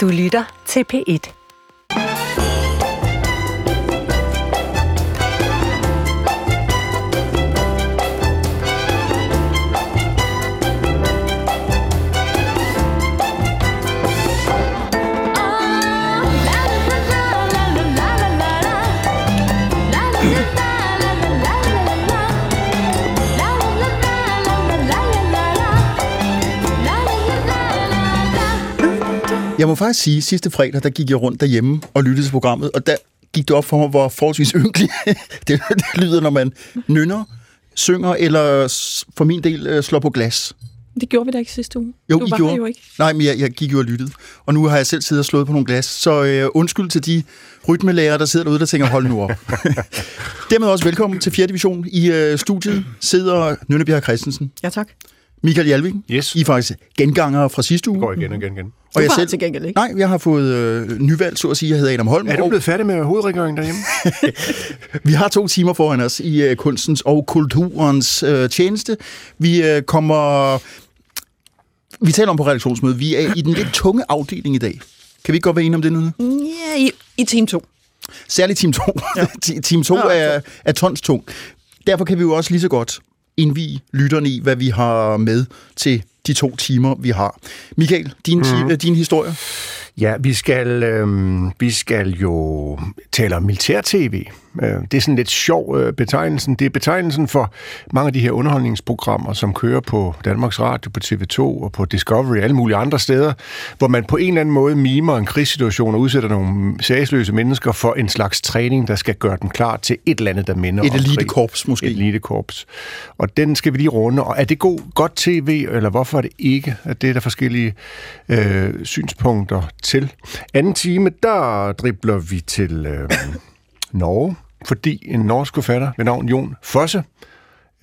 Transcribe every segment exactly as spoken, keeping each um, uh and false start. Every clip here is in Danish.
Du lytter til P et. Jeg må faktisk sige, sidste fredag, der gik jeg rundt derhjemme og lyttede til programmet, og der gik det op for mig, hvor forholdsvis ynkelig det, det lyder, når man nynner, synger eller for min del slår på glas. Det gjorde vi da ikke sidste uge. Jo, du I var gjorde. Jo ikke. Nej, men jeg, jeg gik jo og lyttede, og nu har jeg selv siddet og slået på nogle glas, så øh, undskyld til de rytmelærere, der sidder derude, der tænker, hold nu op. Dermed også velkommen til fjerde division. I øh, studiet sidder Nynne Bjerre Christensen. Ja, tak. Mikael Jalving, yes. I er faktisk gengangere fra sidste uge. Går igen og igen, igen. Og jeg selv til gengæld ikke. Nej, jeg har fået øh, nyvalg, så at sige. Jeg hedder Adam Holm. Er du blevet færdig med hovedregeringen derhjemme? Vi har to timer foran os i øh, kunstens og kulturens øh, tjeneste. Vi øh, kommer... Vi taler om på redaktionsmødet. Vi er i den lidt tunge afdeling i dag. Kan vi ikke godt være enige om det nu? Ja, i, i team to. Særligt team to. Ja. Team to ja, er, er tons tung. Derfor kan vi jo også lige så godt indvige lytterne i, hvad vi har med til de to timer, vi har. Mikael, din, mm. din historie? Ja, vi skal, øh, vi skal jo tale om militær-tv. Det er sådan lidt sjov betegnelsen. Det er betegnelsen for mange af de her underholdningsprogrammer, som kører på Danmarks Radio, på T V to og på Discovery og alle mulige andre steder, hvor man på en eller anden måde mimer en krigssituation og udsætter nogle sagsløse mennesker for en slags træning, der skal gøre dem klar til et eller andet, der minder et om krig. Et elitekorps måske. Et elitekorps. Og den skal vi lige runde. Og er det god, godt tv, eller hvorfor er det ikke? At det er der forskellige øh, synspunkter til. Anden time, der dribler vi til... Øh, Norge, fordi en norsk forfatter ved navn Jon Fosse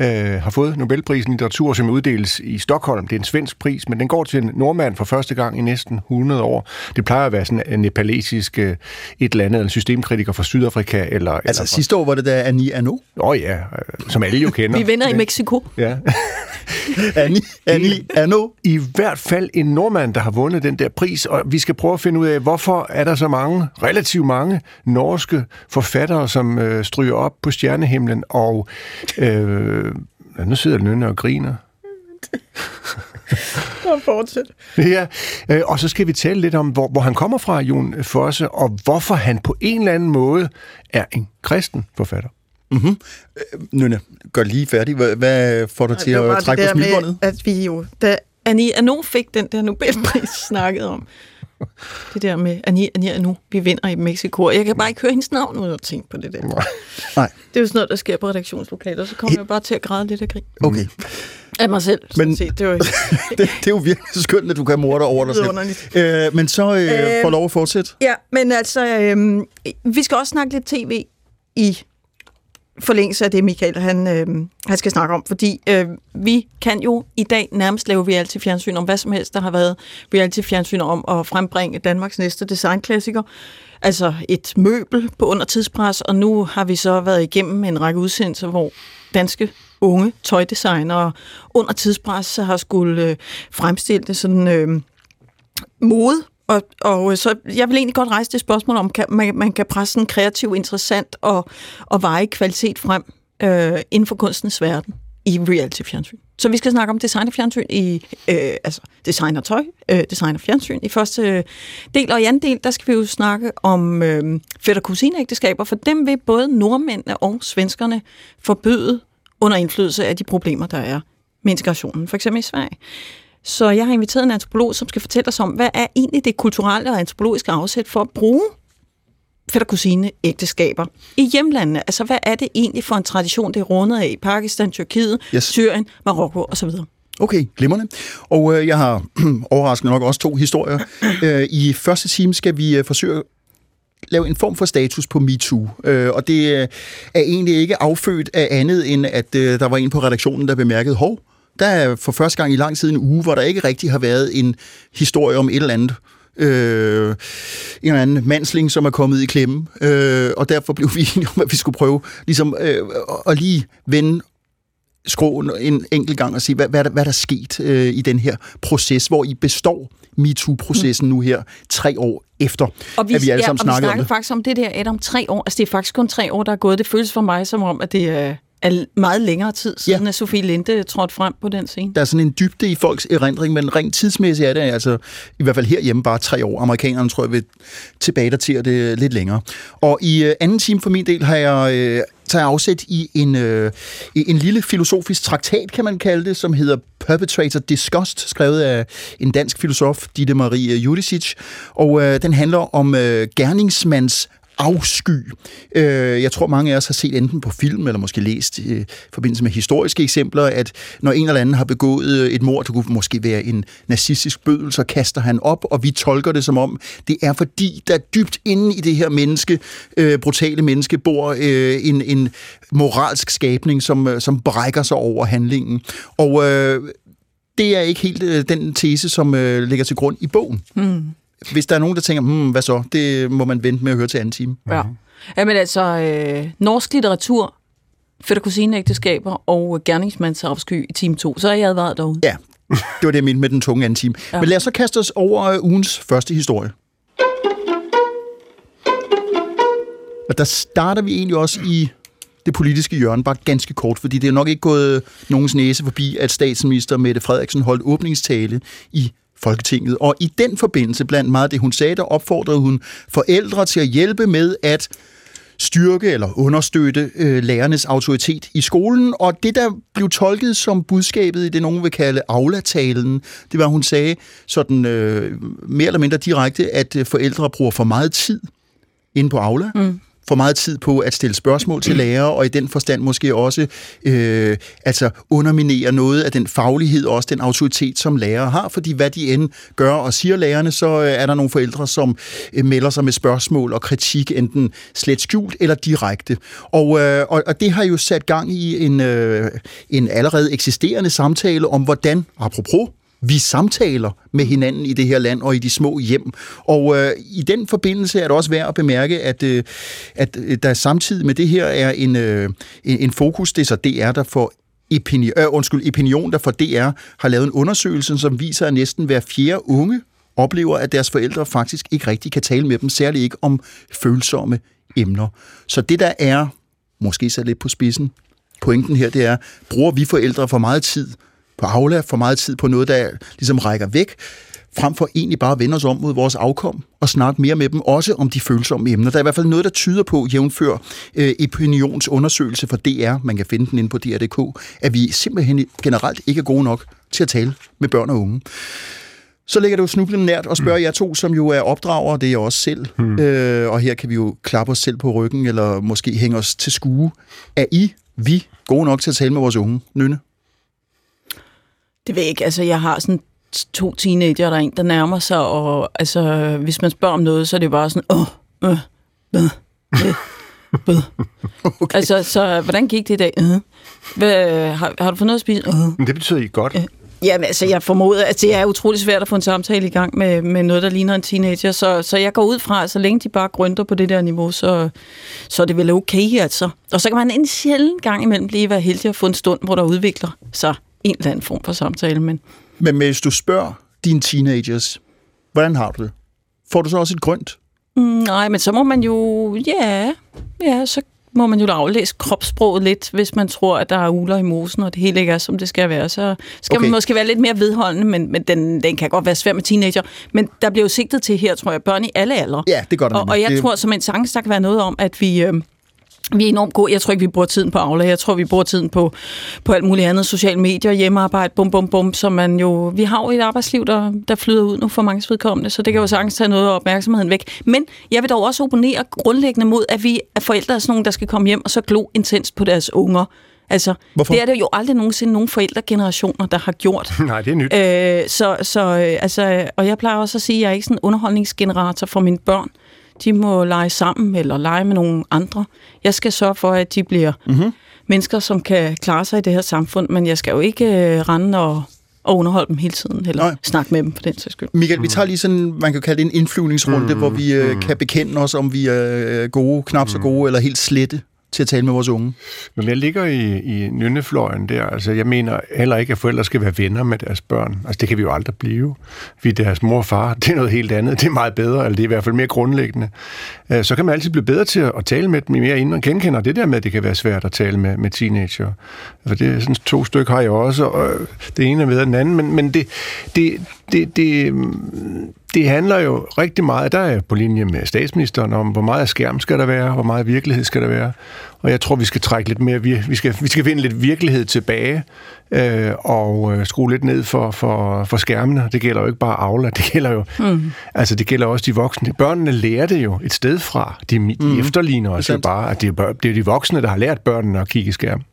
øh, har fået Nobelprisen i litteratur, som uddeles i Stockholm. Det er en svensk pris, men den går til en nordmand for første gang i næsten hundrede år. Det plejer at være sådan en nepalesisk øh, et eller andet, en systemkritiker fra Sydafrika. Eller, altså eller fra... sidste år var det da Annie Ernaux. Åh oh, ja, øh, som alle jo kender. Vi vinder i Mexico. Ja. Annie, Annie Ernaux. I hvert fald en nordmand, der har vundet den der pris, og vi skal prøve at finde ud af, hvorfor er der så mange, relativt mange, norske forfattere, som øh, stryger op på stjernehimlen, og øh, nu sidder Nynne og griner. Og fortsæt. Ja, øh, og så skal vi tale lidt om, hvor, hvor han kommer fra, Jon Fosse, og hvorfor han på en eller anden måde er en kristen forfatter. Mm-hmm. Nynne, gør lige færdig. Hvad får du til at trække på smilbåndet? At vi jo, da Annie Ernaux fik den der Nobelpris snakket om, det der med Annie Ernaux, vi vinder i Mexico, og jeg kan bare ikke høre hendes navn uden at tænke på det der. Nej. Det er jo sådan noget, der sker på redaktionslokalet, og så kommer jeg bare til at græde lidt af grin. Okay. Af mig selv, men, set. Det, er jo... det, det er jo virkelig skønt, at du kan morde dig over dig selv. Øh, men så øh, øh, får lov at fortsætte. Ja, men altså, øh, vi skal også snakke lidt tv i forlængelse af det, Mikael, han, øh, han skal snakke om, fordi øh, vi kan jo i dag nærmest lave reality-fjernsyn om hvad som helst. Der har været reality-fjernsyn om at frembringe Danmarks næste designklassiker, altså et møbel på under tidspres, og nu har vi så været igennem en række udsendelser, hvor danske unge tøjdesignere under tidspres har skulle øh, fremstille det sådan øh, mode. Og, og så jeg vil egentlig godt rejse det spørgsmål om, kan, man, man kan presse sådan kreativ, interessant og, og veje kvalitet frem øh, inden for kunstens verden i reality-fjernsyn. Så vi skal snakke om designer-fjernsyn i, øh, altså designer-tøj, øh, designer-fjernsyn i første del, og i anden del, der skal vi jo snakke om øh, fætter- og kusineægteskaber, for dem vil både nordmændene og svenskerne forbyde under indflydelse af de problemer, der er med integrationen, for eksempel i Sverige. Så jeg har inviteret en antropolog, som skal fortælle os om, hvad er egentlig det kulturelle og antropologiske afsæt for at bruge fætter-kusine-ægteskaber i hjemlandene? Altså, hvad er det egentlig for en tradition, det er rundet af i Pakistan, Tyrkiet, yes. Syrien, Marokko osv.? Okay, glimrende. Og øh, jeg har overraskende nok også to historier. Øh, I første time skal vi øh, forsøge lave en form for status på MeToo, øh, og det øh, er egentlig ikke affødt af andet, end at øh, der var en på redaktionen, der bemærkede, hov, der er for første gang i lang tid en uge, hvor der ikke rigtig har været en historie om et eller andet, øh, en eller anden mandsling, som er kommet i klemme. Øh, og derfor blev vi enige om, at vi skulle prøve ligesom, øh, at lige vende skråen en enkelt gang og sige, hvad, hvad, der, hvad der er sket øh, i den her proces, hvor I består MeToo-processen nu her, tre år efter, og vi, at vi alle sammen ja, snakkede om det. Og vi snakkede faktisk om det der, Adam, tre år. Altså, det er faktisk kun tre år, der er gået. Det føles for mig som om, at det er... er meget længere tid siden, ja. at Sofie Linde trådte frem på den scene. Der er sådan en dybde i folks erindring, men rent tidsmæssigt er det altså, i hvert fald herhjemme, bare tre år. Amerikanerne, tror jeg, vil tilbagedatere det lidt længere. Og i øh, anden time for min del har jeg... Øh, tager afsæt i en, øh, en lille filosofisk traktat, kan man kalde det, som hedder Perpetrator Disgust, skrevet af en dansk filosof, Ditte Marie Judicic, og øh, den handler om øh, gerningsmands afsky. Øh, jeg tror, mange af os har set enten på film, eller måske læst øh, i forbindelse med historiske eksempler, at når en eller anden har begået et mord, det kunne måske være en nazistisk bødel, så kaster han op, og vi tolker det som om, det er fordi, der dybt inde i det her menneske, øh, brutale menneske, bor øh, en, en moralsk skabning, som, som brækker sig over handlingen. Og øh, det er ikke helt øh, den tese, som øh, ligger til grund i bogen. Mm. Hvis der er nogen, der tænker, hmm, hvad så? Det må man vente med at høre til anden time. Ja. Jamen altså, øh, norsk litteratur, fætter kusineægteskaber og gerningsmands afsky i time to. Så er jeg advaret derude. Ja, det var det, jeg mente med den tunge anden time. Ja. Men lad os så kaste os over ugens første historie. Og der starter vi egentlig også i det politiske hjørne, bare ganske kort, fordi det er nok ikke gået nogens næse forbi, at statsminister Mette Frederiksen holdt åbningstale i Folketinget. Og i den forbindelse, blandt meget det, hun sagde, der opfordrede hun forældre til at hjælpe med at styrke eller understøtte øh, lærernes autoritet i skolen. Og det, der blev tolket som budskabet i det, nogen vil kalde Aula-talen, det var, hun sagde sådan øh, mere eller mindre direkte, at øh, forældre bruger for meget tid inde på Aula. Mm. For meget tid på at stille spørgsmål til lærere, og i den forstand måske også øh, altså underminere noget af den faglighed, og også den autoritet, som lærere har, fordi hvad de end gør og siger lærerne, så øh, er der nogle forældre, som øh, melder sig med spørgsmål og kritik, enten slet skjult eller direkte. Og, øh, og, og det har jo sat gang i en, øh, en allerede eksisterende samtale om, hvordan, apropos, vi samtaler med hinanden i det her land og i de små hjem. Og øh, i den forbindelse er det også værd at bemærke, at, øh, at der samtidig med det her er en, øh, en, en fokus, det er så D R, der får opinion, øh, undskyld, opinion, der for D R har lavet en undersøgelse, som viser, at næsten hver fjerde unge oplever, at deres forældre faktisk ikke rigtig kan tale med dem, særligt ikke om følsomme emner. Så det der er, måske så lidt på spidsen, pointen her, det er, bruger vi forældre for meget tid på Aula, for meget tid på noget, der ligesom rækker væk, frem for egentlig bare at vende os om mod vores afkom og snakke mere med dem, også om de følsomme emner. Der er i hvert fald noget, der tyder på, jævnfør øh, opinionsundersøgelse fra D R, man kan finde den inde på D R punktum d k, at vi simpelthen generelt ikke er gode nok til at tale med børn og unge. Så ligger det jo snublende nært og spørger jer to, som jo er opdragere, det er jeg også selv, hmm. øh, og her kan vi jo klappe os selv på ryggen, eller måske hænge os til skue. Er I, vi, gode nok til at tale med vores unge? Nynne? Det ved jeg ikke. Altså, jeg har sådan to teenager, der er en, der nærmer sig, og altså, hvis man spørger om noget, så er det bare sådan, åh, øh, øh, øh, okay. Altså, så hvordan gik det i dag? Øh. Hvad, har, har du fået noget at spise? Øh. Men det betyder I godt. Øh. Jamen, altså, jeg formoder, at det er utrolig svært at få en samtale i gang med, med noget, der ligner en teenager, så, så jeg går ud fra, så længe de bare grønter på det der niveau, så, så er det vel okay, altså. Og så kan man en sjældent gang imellem blive være heldig at få en stund, hvor der udvikler sig en eller anden form for samtale, men... Men hvis du spørger dine teenagers, hvordan har du det? Får du så også et grønt? Mm, nej, men så må man jo... Ja, ja, så må man jo aflæse kropssproget lidt, hvis man tror, at der er uler i mosen, og det hele ikke er, som det skal være. Så skal okay. man måske være lidt mere vedholdende, men, men den, den kan godt være svær med teenager. Men der bliver jo sigtet til her, tror jeg, børn i alle aldre. Ja, det gør der. Og, og jeg det... tror, som en chance, der kan være noget om, at vi... Øh, Vi er enormt gode. Jeg tror ikke, vi bruger tiden på Aula. Jeg tror, vi bruger tiden på, på alt muligt andet. Sociale medier, hjemmearbejde, bum, bum, bum. Så man jo, vi har jo et arbejdsliv, der, der flyder ud nu for mange vedkommende, så det kan jo sagtens tage noget af opmærksomheden væk. Men jeg vil dog også opponere grundlæggende mod, at vi er forældre af sådan nogen, der skal komme hjem og så glo intenst på deres unger. Altså, hvorfor? Det er det jo aldrig nogensinde nogen forældregenerationer, der har gjort. Nej, det er nyt. Øh, så, så, altså, og jeg plejer også at sige, at jeg er ikke sådan en underholdningsgenerator for mine børn. De må lege sammen eller lege med nogle andre. Jeg skal sørge for, at de bliver mm-hmm. mennesker, som kan klare sig i det her samfund, men jeg skal jo ikke øh, rende og, og underholde dem hele tiden, eller Nej. snakke med dem for den sags skyld. Mikael, vi tager lige sådan, man kan kalde det en indflyvningsrunde, mm-hmm. hvor vi øh, kan bekende os, om vi er øh, gode, knap så gode, eller helt slette til at tale med vores unge? Men jeg ligger i, i nynnefløjen der. Altså, jeg mener heller ikke, at forældre skal være venner med deres børn. Altså, det kan vi jo aldrig blive. Vi er deres mor og far. Det er noget helt andet. Det er meget bedre, eller det er i hvert fald mere grundlæggende. Så kan man altid blive bedre til at tale med dem mere, inden man genkender det der med, at det kan være svært at tale med, med teenager. For det er sådan to stykker har jeg også, og det ene er ved den anden. Men, men det... det Det, det, det handler jo rigtig meget, der er på linje med statsministeren, om hvor meget skærm skal der være, hvor meget virkelighed skal der være. Og jeg tror, vi skal trække lidt mere, vi skal, vi skal vinde lidt virkelighed tilbage øh, og skrue lidt ned for, for, for skærmene. Det gælder jo ikke bare Aula, det gælder jo, mm. altså det gælder også de voksne. Børnene lærer det jo et sted fra. De, de mm. efterligner os jo bare, at det er, det er de voksne, der har lært børnene at kigge i skærmen.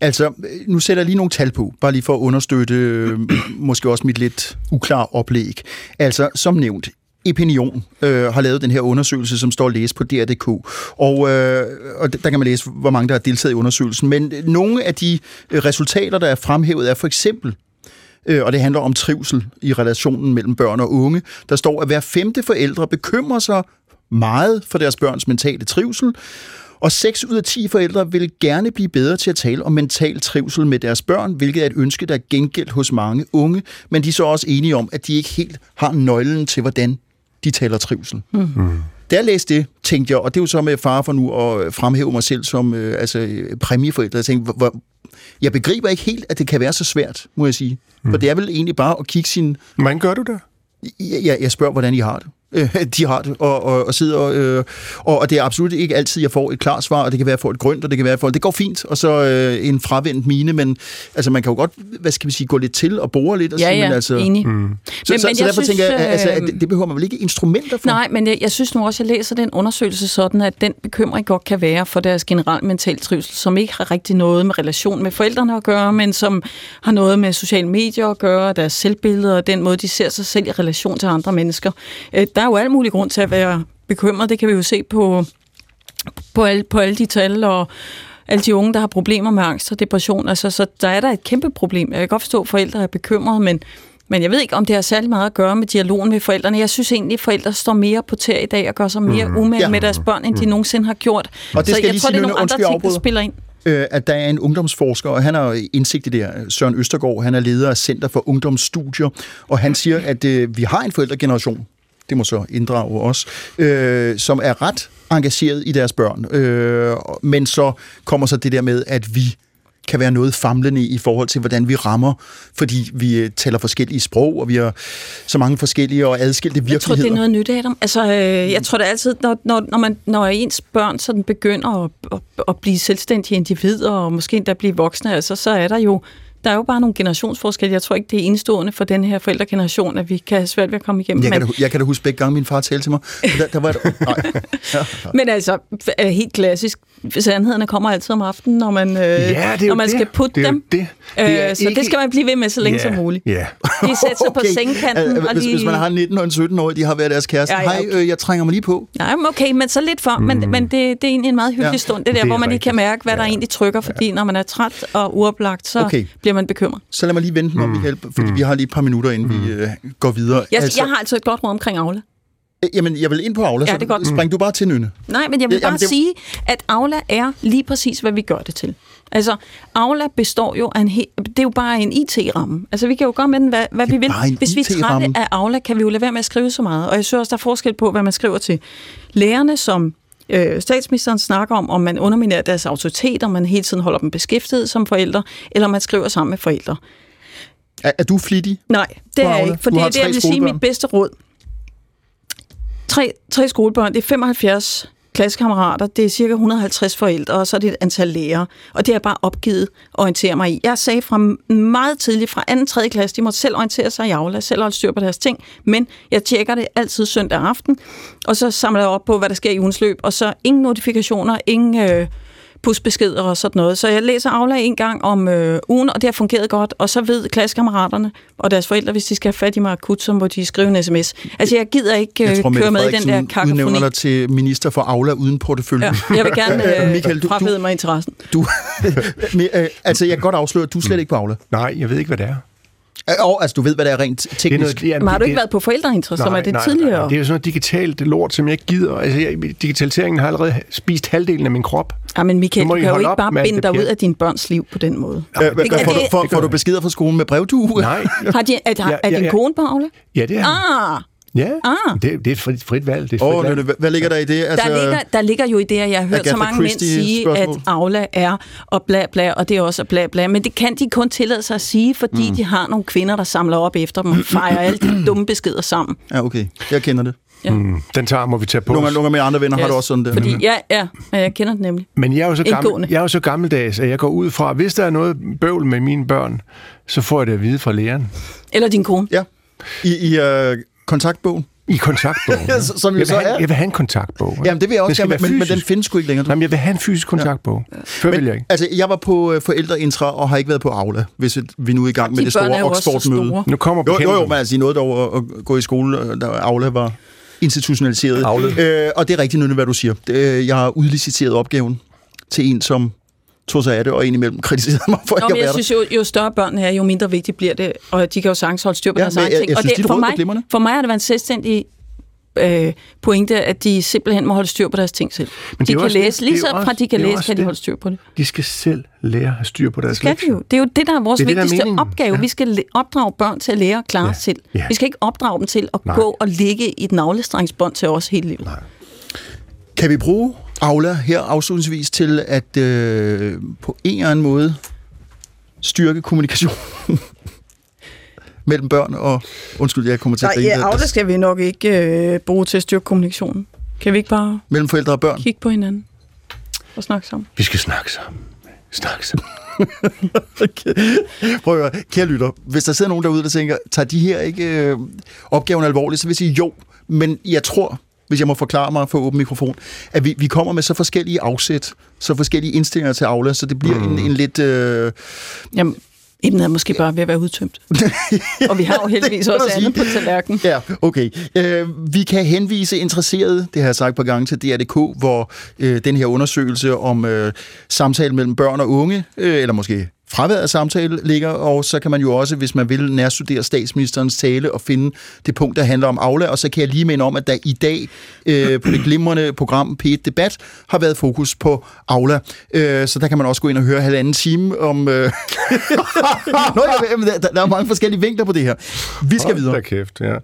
Altså, nu sætter jeg lige nogle tal på, bare lige for at understøtte øh, måske også mit lidt uklare oplæg. Altså, som nævnt, Epinion øh, har lavet den her undersøgelse, som står læst på D R punktum D K, og, øh, og der kan man læse, hvor mange der har deltaget i undersøgelsen. Men nogle af de resultater, der er fremhævet, er for eksempel, øh, og det handler om trivsel i relationen mellem børn og unge, der står, at hver femte forældre bekymrer sig meget for deres børns mentale trivsel, og seks ud af ti forældre vil gerne blive bedre til at tale om mental trivsel med deres børn, hvilket er et ønske, der er gengældt hos mange unge, men de er så også enige om, at de ikke helt har nøglen til, hvordan de taler trivsel. Mm. Mm. Da jeg læste det, tænkte jeg, og det er jo så med fare for nu at fremhæve mig selv som øh, altså, præmieforældre, jeg tænkte, hvor, jeg begriber ikke helt, at det kan være så svært, må jeg sige. Mm. For det er vel egentlig bare at kigge sin... Hvordan gør du det? Jeg, jeg, jeg spørger, hvordan I har det. de har det, og, og, og sidder, øh, og, og det er absolut ikke altid, jeg får et klart svar, og det kan være for et grønt, og det kan være for, det går fint, og så øh, en fravendt mine, men altså, man kan jo godt, hvad skal vi sige, gå lidt til og bore lidt, og ja, sige, ja, men altså... Enig. Mm. Så, men, så, men så derfor synes, tænker jeg, altså, at det, det behøver man vel ikke instrumenter for? Nej, men jeg, jeg synes nu også, jeg læser den undersøgelse sådan, at den bekymring godt kan være for deres generelt mental trivsel, som ikke har rigtig noget med relation med forældrene at gøre, men som har noget med sociale medier at gøre, deres selvbilleder, og den måde, de ser sig selv i relation til andre mennesker. Der er jo alt mulig grund til at være bekymret. Det kan vi jo se på, på, alle, på alle de tal og alle de unge, der har problemer med angst og depression. Altså, så der er der et kæmpe problem. Jeg kan godt forstå, at forældre er bekymrede, men, men jeg ved ikke, om det har særlig meget at gøre med dialogen med forældrene. Jeg synes egentlig, at forældre står mere på tæer i dag og gør sig mere mm. umage ja. med deres børn, end de nogensinde har gjort. Og det skal så jeg lige tror, det er nogle andre ting, der spiller ind. At der er en ungdomsforsker, og han har indsigt i det her, Søren Østergaard, han er leder af Center for Ungdomsstudier, og han siger, at øh, vi har en forældregeneration, det må så inddrage os, øh, som er ret engageret i deres børn. Øh, men så kommer så det der med, at vi kan være noget famlende i forhold til, hvordan vi rammer, fordi vi taler forskellige sprog, og vi har så mange forskellige og adskilte virkeligheder. Jeg tror, det er noget nyt, Adam. Altså, øh, jeg tror det altid, når, når, man, når ens børn sådan begynder at, at, at blive selvstændige individer, og måske endda blive voksne, altså, så er der jo Der er jo bare nogle generationsforskelle. Jeg tror ikke, det er enestående for den her forældregeneration, at vi kan have svært ved at komme igennem. Jeg kan da, jeg kan da huske begge gange, min far talte til mig. Der, der var et... ja. Men altså, helt klassisk. Sandhederne kommer altid om aftenen, når man, ja, når man skal putte dem. Det det øh, så ikke... det skal man blive ved med så længe yeah. som muligt. Yeah. De sætter sig okay. på sengkanten. Hvis, og de... hvis man har nitten og sytten år, de har været deres kæreste. Ja, ja, okay. Hej, øh, jeg trænger mig lige på. Nej, okay, men så lidt for. Mm. Men, men det, det er egentlig en meget hyggelig ja. stund, det der, det hvor man lige kan mærke, hvad ja. der egentlig trykker. Fordi ja. når man er træt og uoplagt, så okay. bliver man bekymret. Så lad mig lige vente mig, Mikael, fordi mm. vi har lige et par minutter, inden mm. vi øh, går videre. Jeg, altså... jeg har altså et godt råd omkring Aula. Jamen, jeg vil ind på Aula, ja, så spring du bare til, Nynne. Nej, men jeg vil bare Jamen, det... sige, at Aula er lige præcis, hvad vi gør det til. Altså, Aula består jo af en he... Det er jo bare en I T-ramme. Altså, vi kan jo gøre med den, hvad, hvad vi vil. Hvis vi er trætte af Aula, kan vi jo lade være med at skrive så meget. Og jeg synes også, der er forskel på, hvad man skriver til lærerne, som øh, statsministeren snakker om, om man underminerer deres autoritet, om man hele tiden holder dem beskæftiget som forældre, eller om man skriver sammen med forældre. Er, er du flittig? Nej, det er jeg ikke, for det er det, jeg vil sige mit bedste råd. Tre, tre skolebørn, det er femoghalvfjerds klassekammerater, det er cirka et hundrede og halvtreds forældre, og så er det et antal lærere. Og det har jeg bare opgivet at orientere mig i. Jeg sagde fra meget tidligt, fra anden og tredje klasse, de måtte selv orientere sig i Aula, selv holde styr på deres ting, men jeg tjekker det altid søndag aften, og så samler jeg op på, hvad der sker i ugens løb, og så ingen notifikationer, ingen øh, pushbeskeder og sådan noget. Så jeg læser Aula en gang om øh, ugen, og det har fungeret godt, og så ved klassekammeraterne og deres forældre, hvis de skal have fat i mig akut, så må de skrive en sms. Altså, jeg gider ikke øh, jeg tror, køre med i den der kakofoni. Udnævner dig til minister for Aula uden portefølje. Ja, jeg vil gerne øh, Mikael, du, frabede mig interessen. Du, men, øh, altså, jeg kan godt afsløre, at du slet ikke på Aula. Nej, jeg ved ikke, hvad det er. Og altså, du ved, hvad det er rent teknisk. Er noget, det er, men har du ikke det, været på forældreintra, som er det nej, tidligere? Nej, nej, det er jo sådan noget digitalt lort, som jeg ikke gider. Altså, jeg, digitaliseringen har allerede spist halvdelen af min krop. Ja, men Mikael, du kan jo ikke bare binde dig ud af dine børns liv på den måde. Ja, men, det, får, det, får, får du beskeder fra skolen med brevdue? Nej. Har de, er, er, er ja, ja, din kone på Aula? Ja, det er ah. Ja, ah. det, det er et frit, frit valg. Det er frit oh, valg. Hvad ligger der i det? Altså, der, ligger, der ligger jo i det, at jeg har hørt Agatha så mange Christie mænd sige, spørgsmål. At Aula er og bla bla, og det er også bla bla. Men det kan de kun tillade sig at sige, fordi mm. de har nogle kvinder, der samler op efter dem og fejrer alle de dumme beskeder sammen. Ja, okay. Jeg kender det. Ja. Mm. Den tager må vi tage på. Nogle gange med andre venner yes. har du også sådan det. Fordi, ja, ja, jeg kender det nemlig. Men jeg er jo så, gammel, jeg er jo så gammeldags, at jeg går ud fra, hvis der er noget bøvl med mine børn, så får jeg det at vide fra læreren. Eller din kone. Ja. I... i øh, kontaktbogen? I kontaktbogen. Ja. Som jeg, vil have, jeg vil have en kontaktbog. Jamen, det vil jeg også gerne, men, men den findes sgu ikke længere. Jamen, jeg vil have en fysisk kontaktbog. Ja. Før men, vil jeg ikke. Altså, jeg var på forældreintra og har ikke været på Aula, hvis vi nu er i gang ja, med det store Oxford-møde. Nu kommer jo, jo, jo, men altså, I nåede dog at gå i skole, da Aula var institutionaliseret. Øh, og det er rigtigt, Nynne, hvad du siger. Jeg har udliciteret opgaven til en, som tog sig af det, og indimellem kritiserede mig for Nå, ikke at være der. Jeg synes jo, jo større børn her, jo mindre vigtigt bliver det, og de kan jo sagtens holde styr på ja, deres egen ting. Og synes, det, de for, mig, for mig har det været en selvstændig øh, pointe, at de simpelthen må holde styr på deres ting selv. Men de kan også, læse, lige så fra de kan læse, kan de holde styr på det. De skal selv lære at have styr på deres lektier. Det er jo det, der er vores det er vigtigste det, er opgave. Ja. Vi skal opdrage børn til at lære at klare ja. Selv. Ja. Vi skal ikke opdrage dem til at Nej. Gå og ligge i et navlestrengsbånd til os hele livet. Nej. Kan vi bruge Aula her afslutningsvis til at øh, på en eller anden måde styrke kommunikationen mellem børn og... Undskyld, jeg kommer til Nej, at... Nej, ja, Aula skal vi nok ikke øh, bruge til at styrke kommunikationen. Kan vi ikke bare... Mellem forældre og børn? Kigge på hinanden og snakke sammen. Vi skal snakke sammen. Snakke sammen. Okay. Prøv at høre. Kære lytter, hvis der sidder nogen derude, der tænker, tager de her ikke øh, opgaven alvorligt, så vil jeg sige jo, men jeg tror... hvis jeg må forklare mig for åben mikrofon, at vi, vi kommer med så forskellige afsæt, så forskellige indstillinger til Aula, så det bliver mm. en, en lidt... Øh... Jamen, emnet er måske bare ved at være udtømt. ja, og vi har jo heldigvis også andet på tallerkenen. Ja, okay. Øh, vi kan henvise interesserede, det har jeg sagt på gange, til D R punktum D K, hvor øh, den her undersøgelse om øh, samtale mellem børn og unge, øh, eller måske... fraværet af samtale ligger, og så kan man jo også, hvis man vil, nærstudere statsministerens tale og finde det punkt, der handler om Aula, og så kan jeg lige minde om, at der i dag øh, på det glimrende program P et Debat har været fokus på Aula. Øh, så der kan man også gå ind og høre halvanden time om... Øh... Nå, der, der er mange forskellige vinkler på det her. Vi skal videre. Hold da kæft, ja.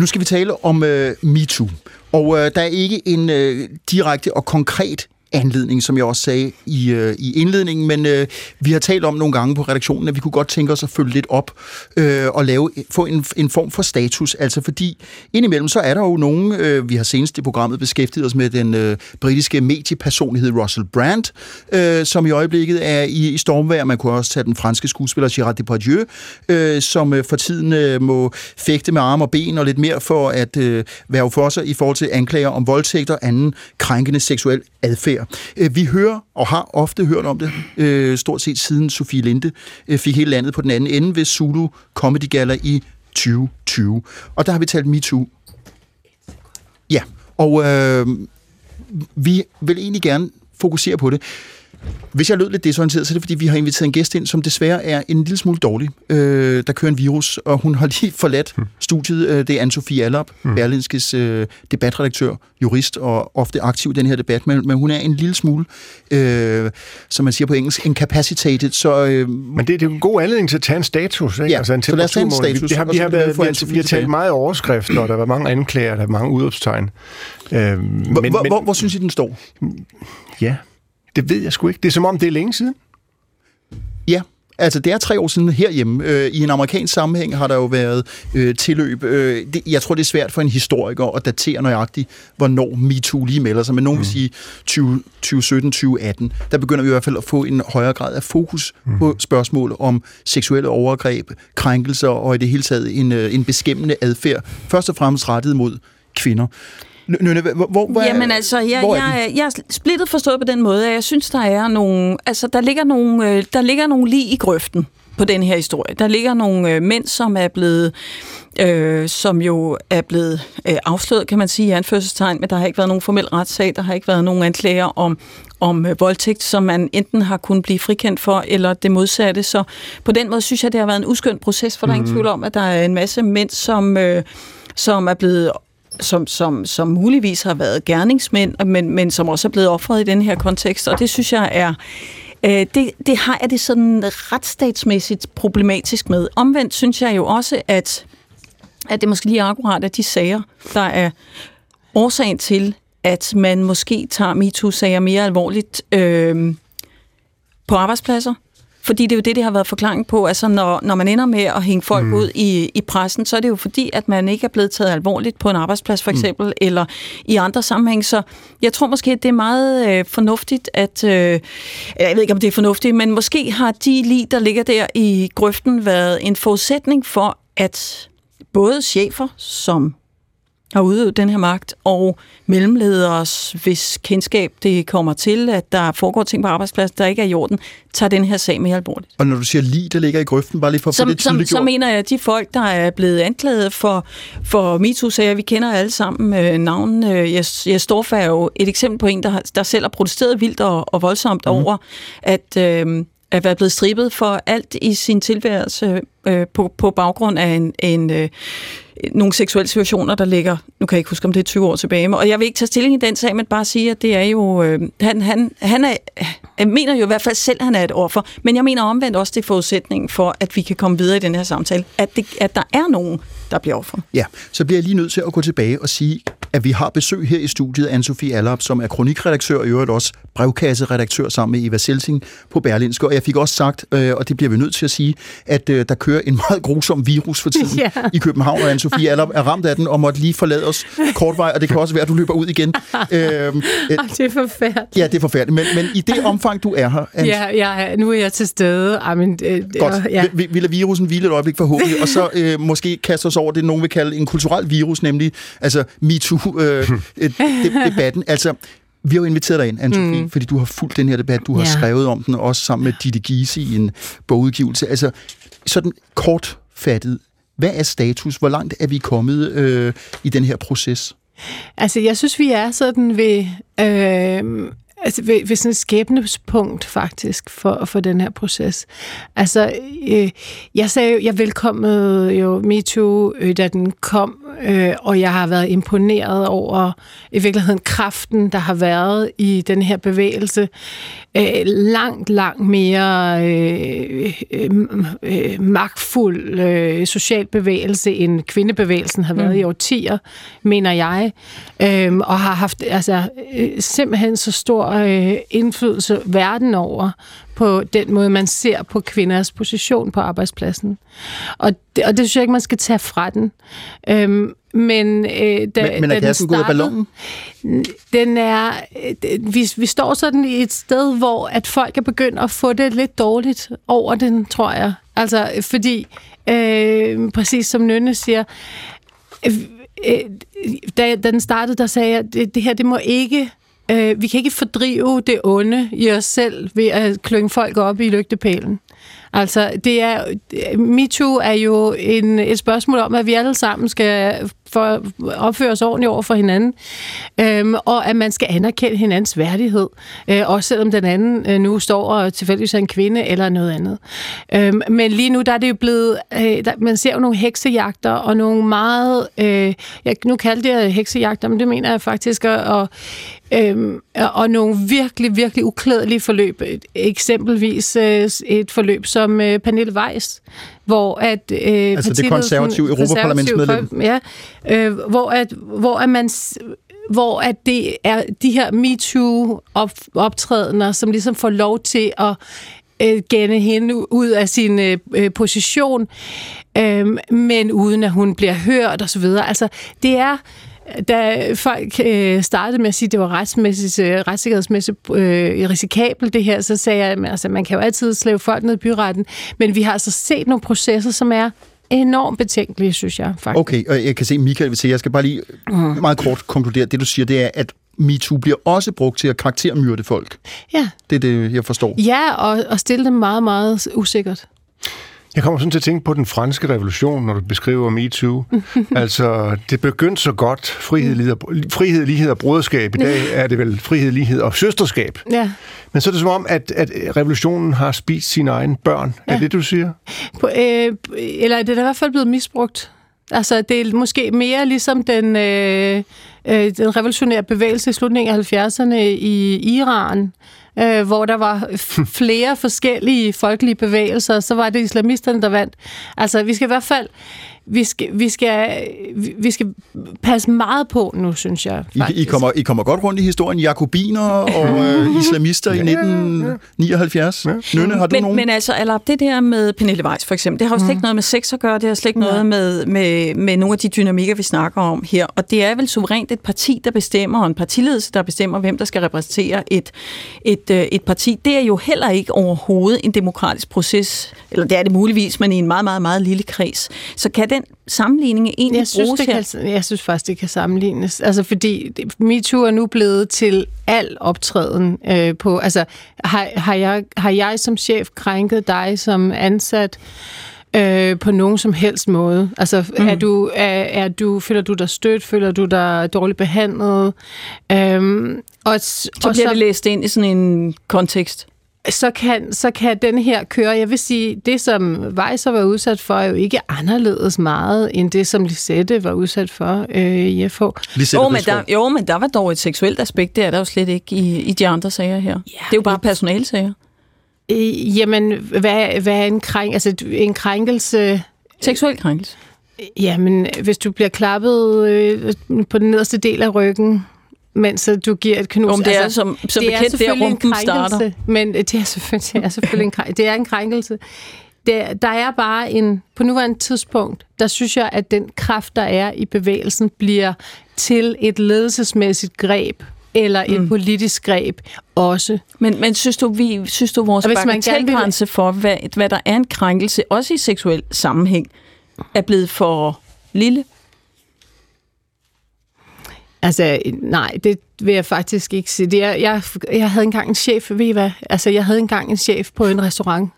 Nu skal vi tale om øh, MeToo, og øh, der er ikke en øh, direkte og konkret anledning, som jeg også sagde i, øh, i indledningen, men øh, vi har talt om nogle gange på redaktionen, at vi kunne godt tænke os at følge lidt op øh, og lave, få en, en form for status, altså fordi indimellem så er der jo nogen, øh, vi har senest i programmet beskæftiget os med den øh, britiske mediepersonlighed Russell Brand, øh, som i øjeblikket er i, i stormvejr. Man kunne også tage den franske skuespiller Gerard Depardieu, øh, som øh, for tiden øh, må fægte med arme og ben og lidt mere for at øh, være for sig i forhold til anklager om voldtægt og anden krænkende seksuel adfærd. Vi hører og har ofte hørt om det, stort set siden Sofie Linde fik hele landet på den anden ende ved Zulu Comedy Galla i tyve tyve. Og der har vi talt MeToo. Ja, og øh, vi vil egentlig gerne fokusere på det. Hvis jeg lød lidt desorienteret, så er det, fordi vi har inviteret en gæst ind, som desværre er en lille smule dårlig. Øh, der kører en virus, og hun har lige forladt mm. studiet. Det er Anne-Sophie Allarp, mm. Berlingskes øh, debatredaktør, jurist og ofte aktiv i den her debat, men, men hun er en lille smule, øh, som man siger på engelsk, incapacitated. Så, øh, men det, det er en god anledning til at tage en status, ikke? Ja, altså en temperaturmåling. Vi, vi har, vi har, været, vi har, vi har talt meget overskrifter, og der var mange anklager, der var mange udopstegn. Øh, hvor synes I, den står? Ja, det ved jeg sgu ikke. Det er som om, det er længe siden. Ja, altså det er tre år siden herhjemme. Øh, I en amerikansk sammenhæng har der jo været øh, tilløb. Øh, det, jeg tror, det er svært for en historiker at datere nøjagtigt, hvornår MeToo lige melder sig. Men nogen mm. vil sige tyve sytten til tyve atten. Der begynder vi i hvert fald at få en højere grad af fokus mm. på spørgsmål om seksuelle overgreb, krænkelser og i det hele taget en, en beskæmmende adfærd. Først og fremmest rettet mod kvinder. Nynne, hvor, hvor, Jamen altså, jeg, hvor er jeg, jeg er splittet forstået på den måde, at jeg synes, der er nogle, altså der ligger nogle, der ligger nogle lig i grøften. på den her historie. Der ligger nogle øh, mænd, som er blevet, øh, som jo er blevet øh, afsløret, kan man sige, i anførselstegn, men der har ikke været nogen formel retssag, der har ikke været nogen anklager om, om øh, voldtægt, som man enten har kunnet blive frikendt for, eller det modsatte. Så på den måde synes jeg, det har været en uskøn proces, for mm. der er ingen tvivl om, at der er en masse mænd, som, øh, som er blevet Som, som, som muligvis har været gerningsmænd, men, men som også er blevet offeret i den her kontekst, og det synes jeg er, øh, det, det har jeg det sådan retsstatsmæssigt problematisk med. Omvendt synes jeg jo også, at, at det måske lige akkurat er de sager, der er årsagen til, at man måske tager MeToo-sager mere alvorligt øh, på arbejdspladser. Fordi det er jo det, det har været forklaring på. Altså, når, når man ender med at hænge folk mm. ud i, i pressen, så er det jo fordi, at man ikke er blevet taget alvorligt på en arbejdsplads, for eksempel, mm. eller i andre sammenhæng. Så jeg tror måske, at det er meget øh, fornuftigt, at... Øh, jeg ved ikke, om det er fornuftigt, men måske har de lig, der ligger der i grøften, været en forudsætning for, at både chefer, som har udøvet den her magt, og mellemledere, hvis kendskab det kommer til, at der foregår ting på arbejdspladsen, der ikke er i orden, tager den her sag mere alvorligt. Og når du siger lige, der ligger i grøften, bare lige for at få det tydeliggjort. Så mener jeg, at de folk, der er blevet anklaget for, for MeToo-sager, vi kender alle sammen øh, navnen. Øh, jeg, jeg står for jo et eksempel på en, der, der selv har protesteret vildt og, og voldsomt mm. over, at... Øh, at være blevet strippet for alt i sin tilværelse øh, på, på baggrund af en, en, øh, nogle seksuelle situationer, der ligger, nu kan jeg ikke huske, om det er tyve år tilbage, og jeg vil ikke tage stilling i den sag, men bare sige, at det er jo, øh, han, han, han er, jeg mener jo i hvert fald selv, at han er et offer, men jeg mener omvendt også, det er forudsætningen for, at vi kan komme videre i den her samtale, at, det, at der er nogen, der bliver offer. Ja, så bliver jeg lige nødt til at gå tilbage og sige, at vi har besøg her i studiet af Anne-Sophie Allarp, som er kronikredaktør og i øvrigt også brevkasseredaktør sammen med Eva Selsing på Berlingske. Og jeg fik også sagt, øh, og det bliver vi nødt til at sige, at øh, der kører en meget grusom virus for tiden yeah. i København, og Anne-Sophie Allarp er ramt af den og måtte lige forlade os kort vej, og det kan også være, at du løber ud igen. øhm, øh, det er forfærdeligt. Ja, det er forfærdeligt. Men, men i det omfang, du er her... Anne... Ja, ja, nu er jeg til stede. I mean, øh, Godt. Ja. Vi, vi lader virusen hvile et øjeblik forhåbentlig, og så øh, måske kaster os over det, nogen vil kalde en kulturel virus, nemlig altså MeToo. Øh, debatten. Altså, vi har jo inviteret dig ind, Anne-Sophie, mm. fordi du har fulgt den her debat, du har ja. skrevet om den, også sammen med Ditte Giese i en bogudgivelse. Altså, sådan kortfattet, hvad er status? Hvor langt er vi kommet øh, i den her proces? Altså, jeg synes, vi er sådan ved, øh, altså ved, ved sådan et skæbnepunkt, faktisk, for, for den her proces. Altså, øh, jeg sagde jo, jeg velkommede jo MeToo, øh, da den kom, Øh, og jeg har været imponeret over i virkeligheden kraften, der har været i den her bevægelse. Øh, langt, langt mere øh, øh, øh, magtfuld øh, social bevægelse, end kvindebevægelsen har været mm. i årtier, mener jeg. Øh, og har haft altså, øh, simpelthen så stor øh, indflydelse verden over på den måde, man ser på kvinders position på arbejdspladsen. Og det, og det synes jeg ikke, man skal tage fra den. Øhm, men, øh, da, men, men er gassen gået af ballonen? Den er, øh, vi, vi står sådan i et sted, hvor at folk er begyndt at få det lidt dårligt over den, tror jeg. Altså, fordi, øh, præcis som Nynne siger, øh, øh, da, da den startede, der sagde jeg, at det, det her, det må ikke... Vi kan ikke fordrive det onde i os selv ved at klynge folk op i lygtepælen. Altså, det er, MeToo er jo en, et spørgsmål om, at vi alle sammen skal for, opføre os ordentligt over for hinanden, øhm, og at man skal anerkende hinandens værdighed, øh, også selvom den anden øh, nu står og tilfældigvis er en kvinde eller noget andet. Øhm, men lige nu, der er det jo blevet, øh, der, man ser jo nogle heksejagter og nogle meget, øh, jeg, nu kaldte jeg heksejagter, men det mener jeg faktisk, og, øh, og nogle virkelig, virkelig uklædelige forløb. Eksempelvis øh, et forløb, så som øh, Pernille Weiss, hvor at øh, altså partiet, det konservative europaparlamentsmedlem, ja, øh, hvor at hvor at man hvor at det er de her MeToo optrædener, som ligesom får lov til at øh, gænde hende ud af sin øh, position, øh, men uden at hun bliver hørt og så videre. Altså det er Da folk øh, startede med at sige, at det var retsmæssigt, øh, retssikkerhedsmæssigt øh, risikabelt det her, så sagde jeg, at altså, man kan jo altid slæve folk ned i byretten, men vi har altså set nogle processer, som er enormt betænkelige, synes jeg faktisk. Okay, og jeg kan se, Mikael vil sige, jeg skal bare lige mm. meget kort konkludere, det du siger, det er, at MeToo bliver også brugt til at karaktermyrde folk. Ja. Det er det, jeg forstår. Ja, og, og stille dem meget, meget usikkert. Jeg kommer sådan til at tænke på den franske revolution, når du beskriver MeToo. Altså, det begyndte så godt. Frihed, lider, frihed, lighed og broderskab. I dag er det vel frihed, lighed og søsterskab. Ja. Men så er det som om, at, at revolutionen har spist sine egne børn. Ja. Er det, du siger? På, øh, eller er det i hvert fald blevet misbrugt? Altså, det er måske mere ligesom den, øh, øh, den revolutionære bevægelse i slutningen af halvfjerdserne i Iran, Øh, hvor der var flere forskellige folkelige bevægelser, så var det islamisterne, der vandt. Altså, vi skal i hvert fald vi skal, vi skal, vi skal passe meget på nu, synes jeg. I, I, kommer, I kommer godt rundt i historien. Jakobiner og øh, islamister ja, i nitten nioghalvfjerds. Ja, ja. Nynne, har du men, nogen? Men altså, Allarp, det der med Pernille Weiss, for eksempel, det har jo slet ikke mm. noget med sex at gøre, det har slet ikke ja. noget med, med, med nogle af de dynamikker, vi snakker om her. Og det er vel suverænt et parti, der bestemmer, og en partiledelse, der bestemmer, hvem der skal repræsentere et, et, et parti. Det er jo heller ikke overhovedet en demokratisk proces, eller det er det muligvis, men i en meget, meget, meget lille kreds. Så kan den sammenligning egentlig jeg synes, bruges det kan, jeg synes faktisk, det kan sammenlignes. Altså, fordi MeToo er nu blevet til al optræden øh, på... Altså, har, har, jeg, har jeg som chef krænket dig som ansat øh, på nogen som helst måde? Altså, mm. er du, er, er du, føler du dig stødt? Føler du dig dårligt behandlet? Øhm, og, så bliver og så, det læst ind i sådan en kontekst. Så kan, så kan den her køre. Jeg vil sige, det som Weiser var udsat for, er jo ikke anderledes meget, end det som Lisette var udsat for øh, i F H. Jo men, der, jo, men der var dog et seksuelt aspekt, det er der jo slet ikke i, i de andre sager her. Yeah. Det er jo bare personalesager. Øh, jamen, hvad, hvad er en, krænk, altså, en krænkelse? Seksuel krænkelse? Jamen, hvis du bliver klappet øh, på den nederste del af ryggen, men så du giver et knus. Om det er altså, som, som det er bekendt, der rumpen starter. Men det er selvfølgelig, det er selvfølgelig en, krænk, det er en krænkelse. Det, der er bare en... På nuværende tidspunkt, der synes jeg, at den kraft, der er i bevægelsen, bliver til et ledelsesmæssigt greb, eller mm. et politisk greb også. Men, men synes du, vi, synes du vores bagatelgrænse for, hvad, hvad der er en krænkelse, også i seksuel sammenhæng, er blevet for lille? Altså, nej, det vil jeg faktisk ikke sige. Det er, jeg, jeg havde engang en chef, ved I hvad? Altså, jeg havde engang en chef på en restaurant,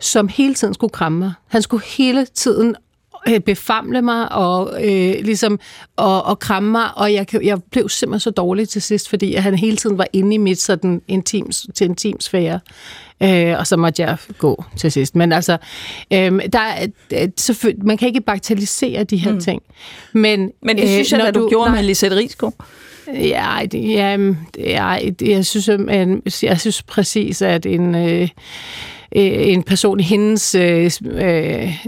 som hele tiden skulle kramme mig. Han skulle hele tiden befamle mig og øh, ligesom og, og kramme mig, og jeg, jeg blev simpelthen så dårlig til sidst, fordi han hele tiden var inde i mit sådan intims, til intimsfære, øh, og så måtte jeg gå til sidst. Men altså, øh, der er, man kan ikke bagatellisere de her mm. ting. Men, Men det synes øh, jeg, at du, du gjorde med Lisette Risco. Ja, det, ja, det, jeg, synes, jeg, jeg synes præcis, at en... Øh, en person i hendes, øh, øh,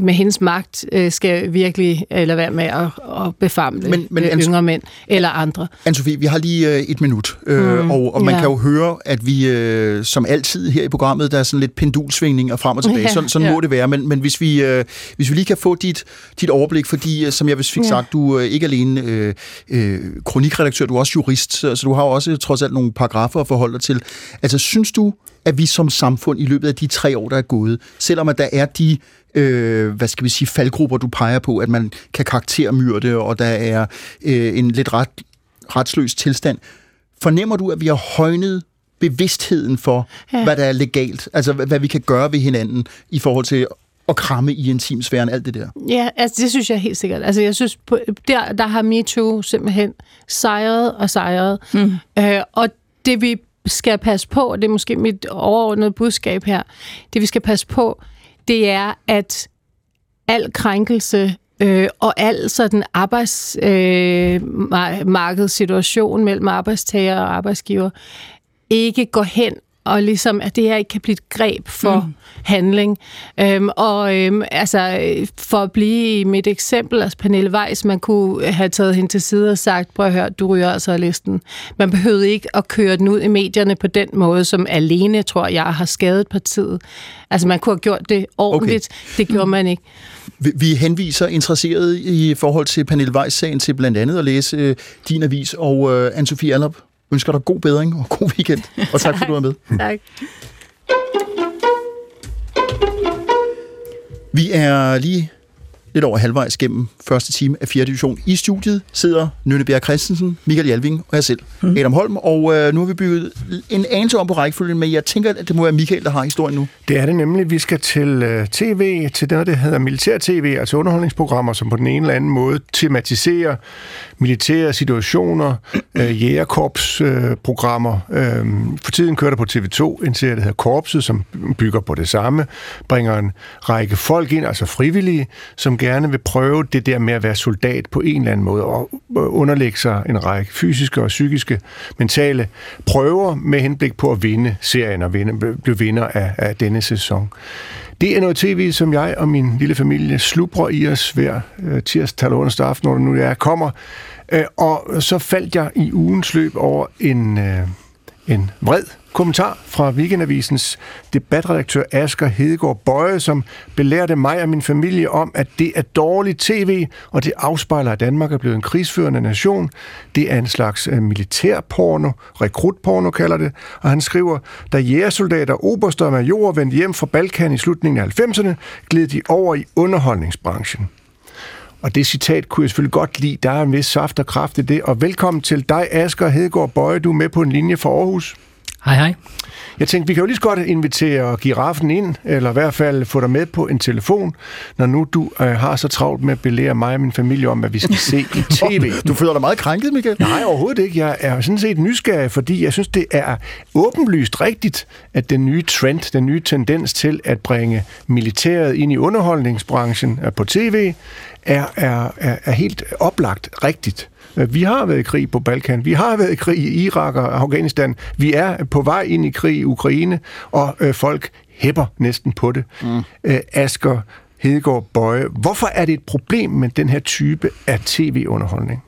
med hendes magt øh, skal virkelig lade være med at, at befamle men, men, øh, yngre mænd eller andre. Anne-Sophie, vi har lige øh, et minut, øh, mm, og, og man ja. kan jo høre, at vi øh, som altid her i programmet, der er sådan lidt pendulsvingninger frem og tilbage, ja, sådan, sådan ja. må det være, men, men hvis, vi, øh, hvis vi lige kan få dit, dit overblik, fordi som jeg vist fik ja. sagt, du er øh, ikke alene øh, øh, kronikredaktør, du er også jurist, så, så du har også trods alt nogle paragrafer at forholde dig til. Altså, synes du, at vi som samfund i løbet af de tre år, der er gået, selvom at der er de, øh, hvad skal vi sige, faldgrupper, du peger på, at man kan karaktermyrde, og der er øh, en lidt ret, retsløs tilstand. Fornemmer du, at vi har højnet bevidstheden for, ja. hvad der er legalt, altså hvad vi kan gøre ved hinanden i forhold til at kramme i intimsfæren, alt det der? Ja, altså det synes jeg helt sikkert. Altså jeg synes, på, der, der har MeToo simpelthen sejret og sejret, mm. øh, og det vi skal passe på, og det er måske mit overordnede budskab her, det vi skal passe på, det er, at al krænkelse øh, og al sådan arbejdsmarkedssituation øh, mellem arbejdstager og arbejdsgiver ikke går hen og ligesom, at det her ikke kan blive et greb for mm. handling. Øhm, og øhm, altså, for at blive i mit eksempel, altså Pernille Weiss, man kunne have taget hende til side og sagt, prøv at høre, du ryger altså af listen. Man behøvede ikke at køre den ud i medierne på den måde, som alene, tror jeg, har skadet partiet. Altså, man kunne have gjort det ordentligt. Okay. Det gjorde man ikke. Vi henviser interesserede i forhold til Pernille Weiss-sagen til blandt andet at læse øh, din avis og øh, Anne-Sophie Allarp. Ønsker dig god bedring og god weekend, og tak for, at du var med. Tak. Vi er lige lidt over halvvejs gennem første time af fjerde division. I studiet sidder Nynne Bjerre Christensen, Mikael Jalving og jeg selv, mm. Adam Holm. Og øh, nu har vi bygget en anelse om på rækkefølgen, men jeg tænker, at det må være Mikael, der har historien nu. Det er det nemlig. Vi skal til øh, tv, til noget, der hedder militær-tv, altså underholdningsprogrammer, som på den ene eller anden måde tematiserer militære situationer, øh, jægerkorpsprogrammer. Øh, øh, for tiden kører der på T V to en serie, der hedder Korpset, som bygger på det samme, bringer en række folk ind, altså frivillige, som gerne vil prøve det der med at være soldat på en eller anden måde og underlægge sig en række fysiske og psykiske, mentale prøver med henblik på at vinde serien og vinde, blive vinder af, af denne sæson. Det er noget tv, som jeg og min lille familie slubrer i os hver tirsdag og onsdag aften, når det nu er, jeg kommer. Og så faldt jeg i ugens løb over en, en vred kommentar fra Weekendavisens debatredaktør Asger Hedegaard Bøje, som belærte mig og min familie om, at det er dårligt tv, og det afspejler, at Danmark er blevet en krigsførende nation. Det er en slags militærporno, rekrutporno kalder det, og han skriver, da jægersoldater, oberster og majorer vendte hjem fra Balkan i slutningen af halvfemserne, gled de over i underholdningsbranchen. Og det citat kunne jeg selvfølgelig godt lide. Der er en vis saft og kraft i det, og velkommen til dig, Asger Hedegaard Bøje. Du er med på en linje fra Aarhus. Hej, hej. Jeg tænkte, vi kan jo lige så godt invitere giraffen ind, eller i hvert fald få dig med på en telefon, når nu du øh, har så travlt med at belære mig og min familie om, hvad vi skal se i tv. Du føler dig meget krænket, Mikael? Nej, overhovedet ikke. Jeg er sådan set nysgerrig, fordi jeg synes, det er åbenlyst rigtigt, at den nye trend, den nye tendens til at bringe militæret ind i underholdningsbranchen på tv, er, er, er, er helt oplagt rigtigt. Vi har været i krig på Balkan, vi har været i krig i Irak og Afghanistan, vi er på vej ind i krig i Ukraine, og øh, folk hæpper næsten på det. Mm. Æ, Asger Hedegaard Bøje, hvorfor er det et problem med den her type af tv-underholdning?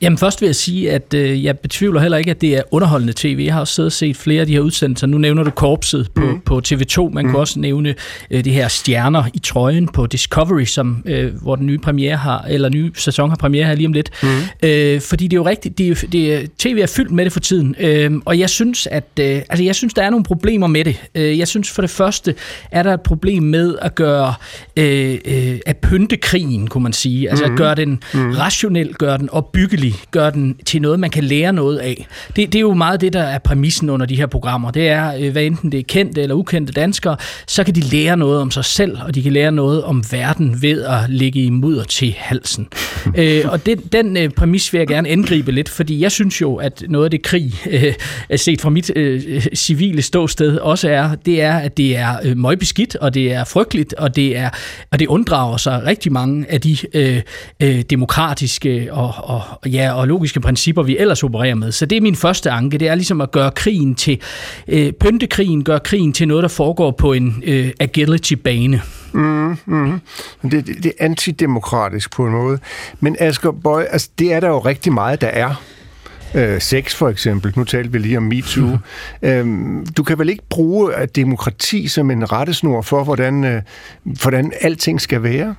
Jamen først vil jeg sige, at øh, jeg betvivler heller ikke, at det er underholdende tv. Jeg har også siddet og set flere af de her udsendelser. Nu nævner du Korpset på, mm. på T V to. Man mm. kan også nævne øh, det her Stjerner i trøjen på Discovery, som, øh, hvor den nye, premiere har, eller nye sæson har premiere her lige om lidt. Mm. Øh, fordi det er jo rigtigt, det er, det er, tv er fyldt med det for tiden. Øh, og jeg synes, at øh, altså, jeg synes, der er nogle problemer med det. Øh, jeg synes for det første, er der et problem med at gøre øh, øh, at pynte krigen, kunne man sige. Altså mm. at gøre den mm. rationel, gøre den opbyggelig, gør den til noget, man kan lære noget af. Det, det er jo meget det, der er præmissen under de her programmer. Det er, hvad enten det er kendte eller ukendte danskere, så kan de lære noget om sig selv, og de kan lære noget om verden ved at ligge i mudder til halsen. øh, og det, den øh, præmis vil jeg gerne angribe lidt, fordi jeg synes jo, at noget af det krig, øh, set fra mit øh, civile ståsted, også er, det er, at det er øh, møgbeskidt, og det er frygteligt, og det, er, og det unddrager sig rigtig mange af de øh, øh, demokratiske og, og, og ja, og logiske principper, vi ellers opererer med. Så det er min første anke, det er ligesom at gøre krigen til, øh, pyntekrigen, gøre krigen til noget, der foregår på en øh, agility-bane. Mm, mm. Det, det, det er antidemokratisk på en måde. Men Asger Bøje, altså, det er der jo rigtig meget, der er. Øh, sex for eksempel. Nu talte vi lige om MeToo. Mm. Øhm, du kan vel ikke bruge demokrati som en rettesnor for, hvordan, øh, hvordan alting skal være?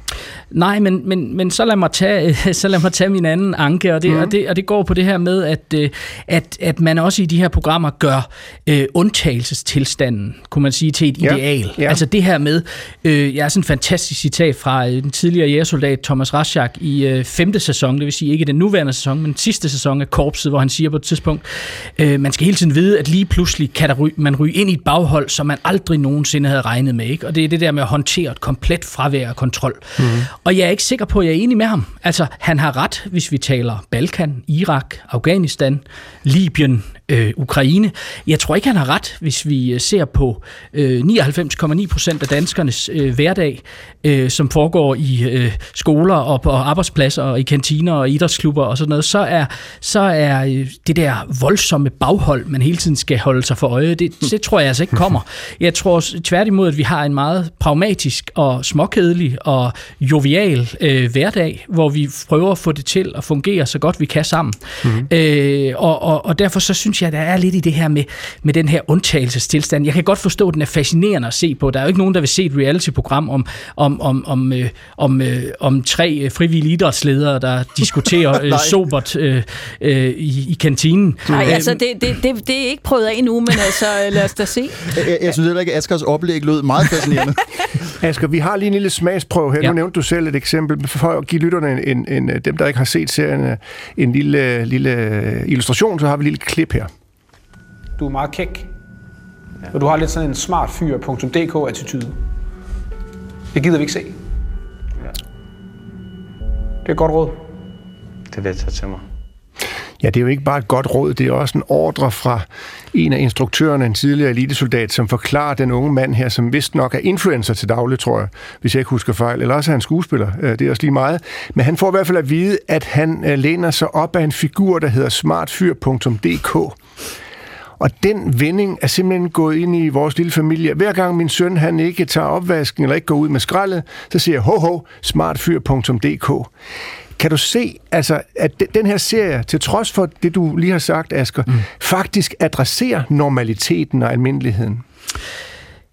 Nej, men, men, men så, lad mig tage, så lad mig tage min anden anke, og det, mm. og, det, og det går på det her med, at, at, at man også i de her programmer gør øh, undtagelsestilstanden, kunne man sige, til et ja. ideal. Ja. Altså det her med, øh, jeg har sådan en fantastisk citat fra den tidligere jægersoldat Thomas Rathsack i øh, femte sæson, det vil sige ikke den nuværende sæson, men sidste sæson af Korpset, hvor han siger på et tidspunkt, øh, man skal hele tiden vide, at lige pludselig kan der ry- man ryge ind i et baghold, som man aldrig nogensinde havde regnet med. Ikke? Og det er det der med at håndtere et komplet fravær og kontrol. Mm-hmm. Og jeg er ikke sikker på, at jeg er enig med ham. Altså, han har ret, hvis vi taler Balkan, Irak, Afghanistan, Libyen, øh, Ukraine. Jeg tror ikke, han har ret, hvis vi ser på øh, nioghalvfems komma ni procent af danskernes øh, hverdag, øh, som foregår i øh, skoler og på arbejdspladser og i kantiner og idrætsklubber og sådan noget. Så er, så er det der voldsomme baghold, man hele tiden skal holde sig for øje, det, det tror jeg altså ikke kommer. Jeg tror tværtimod, at vi har en meget pragmatisk og småkedelig og jovial øh, hverdag, hvor vi prøver at få det til at fungere så godt vi kan sammen. Mm-hmm. Øh, og, og, og derfor så synes synes jeg, der er lidt i det her med, med den her undtagelsestilstand. Jeg kan godt forstå, at den er fascinerende at se på. Der er jo ikke nogen, der vil se et reality-program om, om, om, om, øh, om, øh, om tre frivillige idrætsledere, der diskuterer øh, sobert øh, øh, i, i kantinen. Nej, altså det, det, det, det er ikke prøvet af endnu, men altså lad os da se. Jeg, jeg synes heller ikke, at Asgers oplæg lød meget fascinerende. Asger, vi har lige en lille smagsprøve her. Ja. Nu nævnte du selv et eksempel. For at give lytterne, en, en, en, dem der ikke har set serien, en lille, lille illustration, så har vi et lille klip her. Du er meget kæk, og du har lidt sådan en smartfyr punktum d k attitude. Det gider vi ikke se. Ja. Det er et godt råd. Det vil jeg tage til mig. Ja, det er jo ikke bare et godt råd, det er også en ordre fra en af instruktørerne, en tidligere elitesoldat, som forklarer den unge mand her, som vist nok er influencer til daglig, tror jeg, hvis jeg ikke husker fejl, eller også er han skuespiller, det er også lige meget. Men han får i hvert fald at vide, at han læner sig op af en figur, der hedder smartfyr punktum d k. Og den vending er simpelthen gået ind i vores lille familie. Hver gang min søn, han ikke tager opvasken eller ikke går ud med skraldet, så siger jeg, ho, ho, smartfyr punktum d k. Kan du se, altså, at den her serie, til trods for det, du lige har sagt, Asger, mm. faktisk adresserer normaliteten og almindeligheden?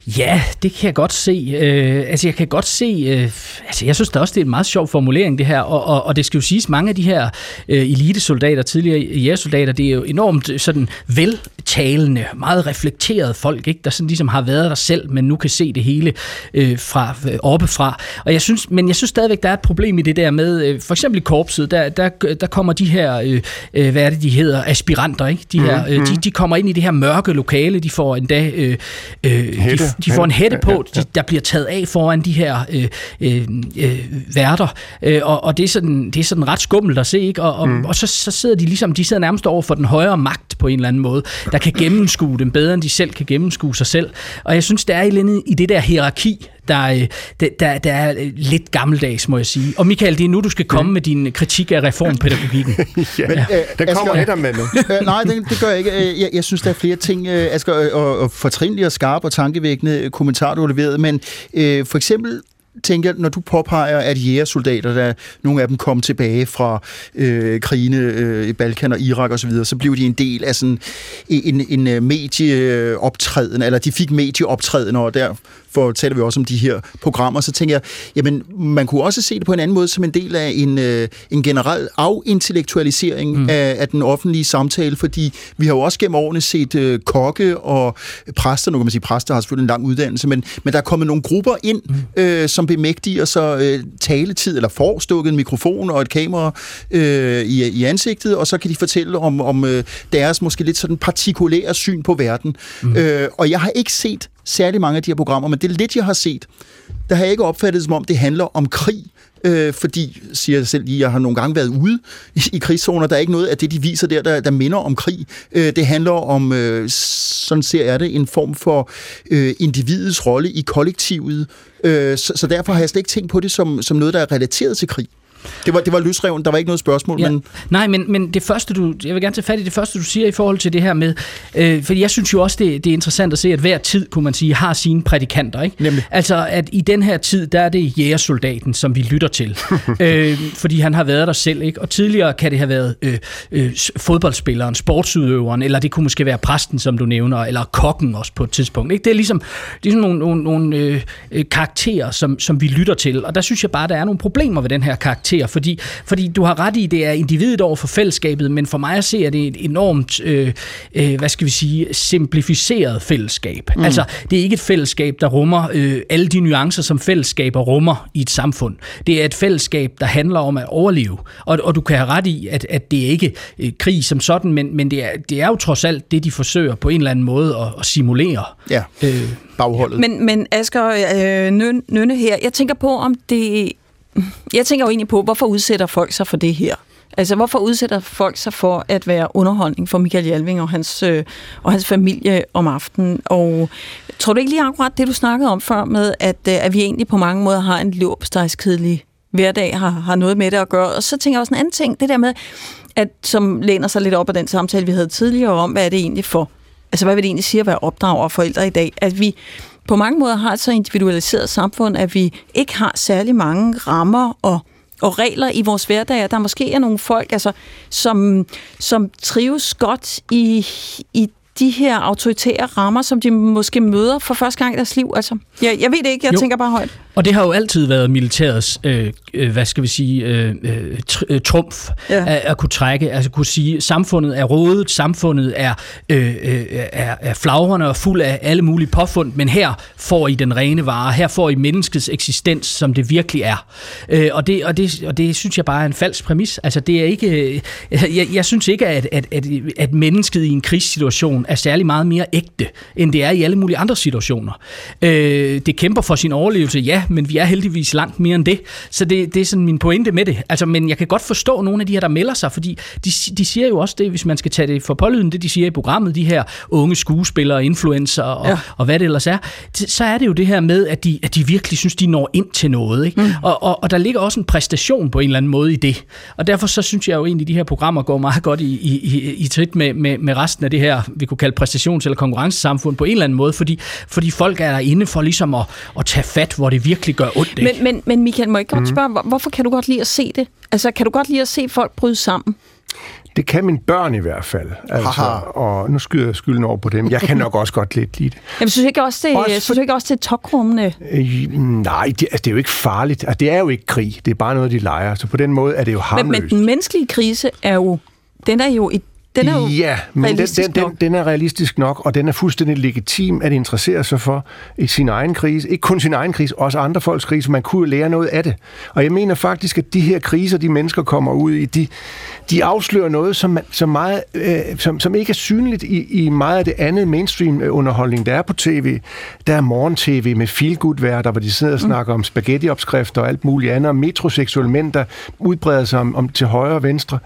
Ja, det kan jeg godt se. Øh, altså, jeg kan godt se... Øh, altså, jeg synes da også, det er en meget sjov formulering, det her. Og, og, og det skal jo siges, mange af de her øh, elitesoldater, tidligere jægersoldater, det er jo enormt sådan veltalende, meget reflekterede folk, ikke? Der sådan ligesom har været der selv, men nu kan se det hele øh, fra, øh, oppefra. Og jeg synes, men jeg synes stadigvæk, der er et problem i det der med... Øh, for eksempel i korpset, der, der, der kommer de her... Øh, hvad er det, de hedder? Aspiranter, ikke? De, her, øh, de, de kommer ind i det her mørke lokale, de får endda... Øh, øh, de De får en hætte på, de, der bliver taget af foran de her øh, øh, værter, øh, og, og det, er sådan, det er sådan ret skummelt at se, ikke? Og, og, mm. og så, så sidder de ligesom, de sidder nærmest over for den højere magt på en eller anden måde, der kan gennemskue dem bedre, end de selv kan gennemskue sig selv. Og jeg synes, der er et eller andet i det der hierarki, Der, der, der er lidt gammeldags, må jeg sige. Og Mikael, det er nu, du skal komme med din kritik af reformpædagogikken. ja, men, ja. Den kommer Asger, med nu. øh, nej, det, det gør jeg ikke. Jeg, jeg synes, der er flere ting, Asger, og, og fortrinlige og skarpe og tankevækkende kommentarer, du har leveret. Men øh, for eksempel tænker jeg, når du påpeger, at jægersoldater, der nogle af dem kom tilbage fra øh, krigene øh, i Balkan og Irak osv., så, så blev de en del af sådan en, en, en medieoptræden, eller de fik medieoptræden, og derfor taler vi også om de her programmer. Så tænker jeg, jamen, man kunne også se det på en anden måde som en del af en, øh, en generel afintellektualisering mm. af, af den offentlige samtale, fordi vi har jo også gennem årene set øh, kokke og præster, nu kan man sige, præster har selvfølgelig en lang uddannelse, men, men der er kommet nogle grupper ind, øh, som bemægtiger så øh, taletid, eller får stukket en mikrofon og et kamera øh, i, i ansigtet, og så kan de fortælle om, om øh, deres måske lidt sådan partikulære syn på verden. Mm. Øh, og jeg har ikke set særlig mange af de her programmer, men det er lidt, jeg har set. Der har jeg ikke opfattet, som om det handler om krig, øh, fordi, siger jeg selv lige, jeg har nogle gange været ude i, i krigszoner, der er ikke noget af det, de viser der, der, der minder om krig. Øh, det handler om, øh, sådan ser jeg det, en form for øh, individets rolle i kollektivet, øh, så, så derfor har jeg slet ikke tænkt på det som, som noget, der er relateret til krig. Det var, det var løsreven, der var ikke noget spørgsmål. Ja. Men... Nej, men, men det første, du, jeg vil gerne tage fat i det første, du siger i forhold til det her med, øh, fordi jeg synes jo også, det, det er interessant at se, at hver tid, kunne man sige, har sine prædikanter, ikke? Nemlig. Altså, at i den her tid, der er det jægersoldaten, som vi lytter til, øh, fordi han har været der selv, ikke? Og tidligere kan det have været øh, øh, fodboldspilleren, sportsudøveren, eller det kunne måske være præsten, som du nævner, eller kokken også på et tidspunkt, ikke? Det er ligesom, det er sådan nogle, nogle, nogle øh, karakterer, som, som vi lytter til, og der synes jeg bare, der er nogle problemer ved den her karakter. Fordi, fordi du har ret i, det er individet over for fællesskabet, men for mig at se, at det er et enormt, øh, øh, hvad skal vi sige, simplificeret fællesskab. Mm. Altså, det er ikke et fællesskab, der rummer øh, alle de nuancer, som fællesskaber rummer i et samfund. Det er et fællesskab, der handler om at overleve. Og, og du kan have ret i, at, at det ikke er øh, krig som sådan, men, men det, er, det er jo trods alt det, de forsøger på en eller anden måde at, at simulere. Ja, øh, bagholdet. Men, men Asger øh, Nynne her, jeg tænker på, om det... Jeg tænker jo egentlig på, hvorfor udsætter folk sig for det her? Altså, hvorfor udsætter folk sig for at være underholdning for Mikael Jalving og hans, øh, og hans familie om aftenen? Og tror du ikke lige akkurat det, du snakkede om før med, at, øh, at vi egentlig på mange måder har en løbstegskedelig hverdag, har, har noget med det at gøre? Og så tænker jeg også en anden ting, det der med, at, som læner sig lidt op af den samtale, vi havde tidligere om, hvad er det egentlig for? Altså, hvad vil det egentlig sige at være opdrager og forældre i dag? At vi... på mange måder har et så individualiseret samfund, at vi ikke har særlig mange rammer og og regler i vores hverdag, der måske er nogle folk, altså, som, som trives godt i, i de her autoritære rammer, som de måske møder for første gang i deres liv. Altså, jeg, jeg ved det ikke, jeg jo. tænker bare højt. Og det har jo altid været militærets, øh, øh, hvad skal vi sige, øh, tr- trumf ja. at, at kunne trække, altså kunne sige, samfundet er rådet, samfundet er, øh, er, er flagrende og fuld af alle mulige påfund, men her får I den rene vare, her får I menneskets eksistens, som det virkelig er. Øh, og, det, og, det, og det synes jeg bare er en falsk præmis. Altså det er ikke, jeg, jeg synes ikke, at, at, at, at mennesket i en krigssituation er særlig meget mere ægte, end det er i alle mulige andre situationer. Øh, det kæmper for sin overlevelse, ja, men vi er heldigvis langt mere end det. Så det, det er sådan min pointe med det. Altså, men jeg kan godt forstå nogle af de her, der melder sig, fordi de, de siger jo også det, hvis man skal tage det for pålyden, det de siger i programmet, de her unge skuespillere, influencer og, ja. og hvad det ellers er, så er det jo det her med, at de, at de virkelig synes, de når ind til noget. Ikke? Mm. Og, og, og der ligger også en præstation på en eller anden måde i det. Og derfor så synes jeg jo egentlig, at de her programmer går meget godt i, i, i, i trit med, med, med resten af det her, vi kunne kalde præstations- eller konkurrencesamfund på en eller anden måde, fordi, fordi folk er derinde for ligesom at, at tage fat, hvor det virkelig gør ondt, ikke? Men, men, men Mikael, må jeg godt spørge, mm. hvorfor kan du godt lide at se det? Altså, kan du godt lide at se folk bryde sammen? Det kan mine børn i hvert fald. Altså, og nu skyder jeg skylden over på dem. Jeg kan nok også godt lidt lide det. Jamen, synes du ikke også det, også, synes du ikke også det er tokrummende? Øh, nej, det, altså, det er jo ikke farligt. Altså, det er jo ikke krig. Det er bare noget, de leger. Så på den måde er det jo harmløst. Men, men den menneskelige krise er jo, den er jo et Den er jo ja, men den, den, den, den er realistisk nok, og den er fuldstændig legitim at interessere sig for i sin egen krise. Ikke kun sin egen krise, også andre folks krise. Man kunne lære noget af det. Og jeg mener faktisk, at de her kriser, de mennesker kommer ud i, de, de afslører noget, som, som, meget, øh, som, som ikke er synligt i, i meget af det andet mainstream-underholdning, der er på tv. Der er morgen-tv med feel-good-værter, hvor de sidder og snakker mm. om spaghetti-opskrifter og alt muligt andet, og metroseksuelle mænd, der udbreder sig om, om til højre og venstre.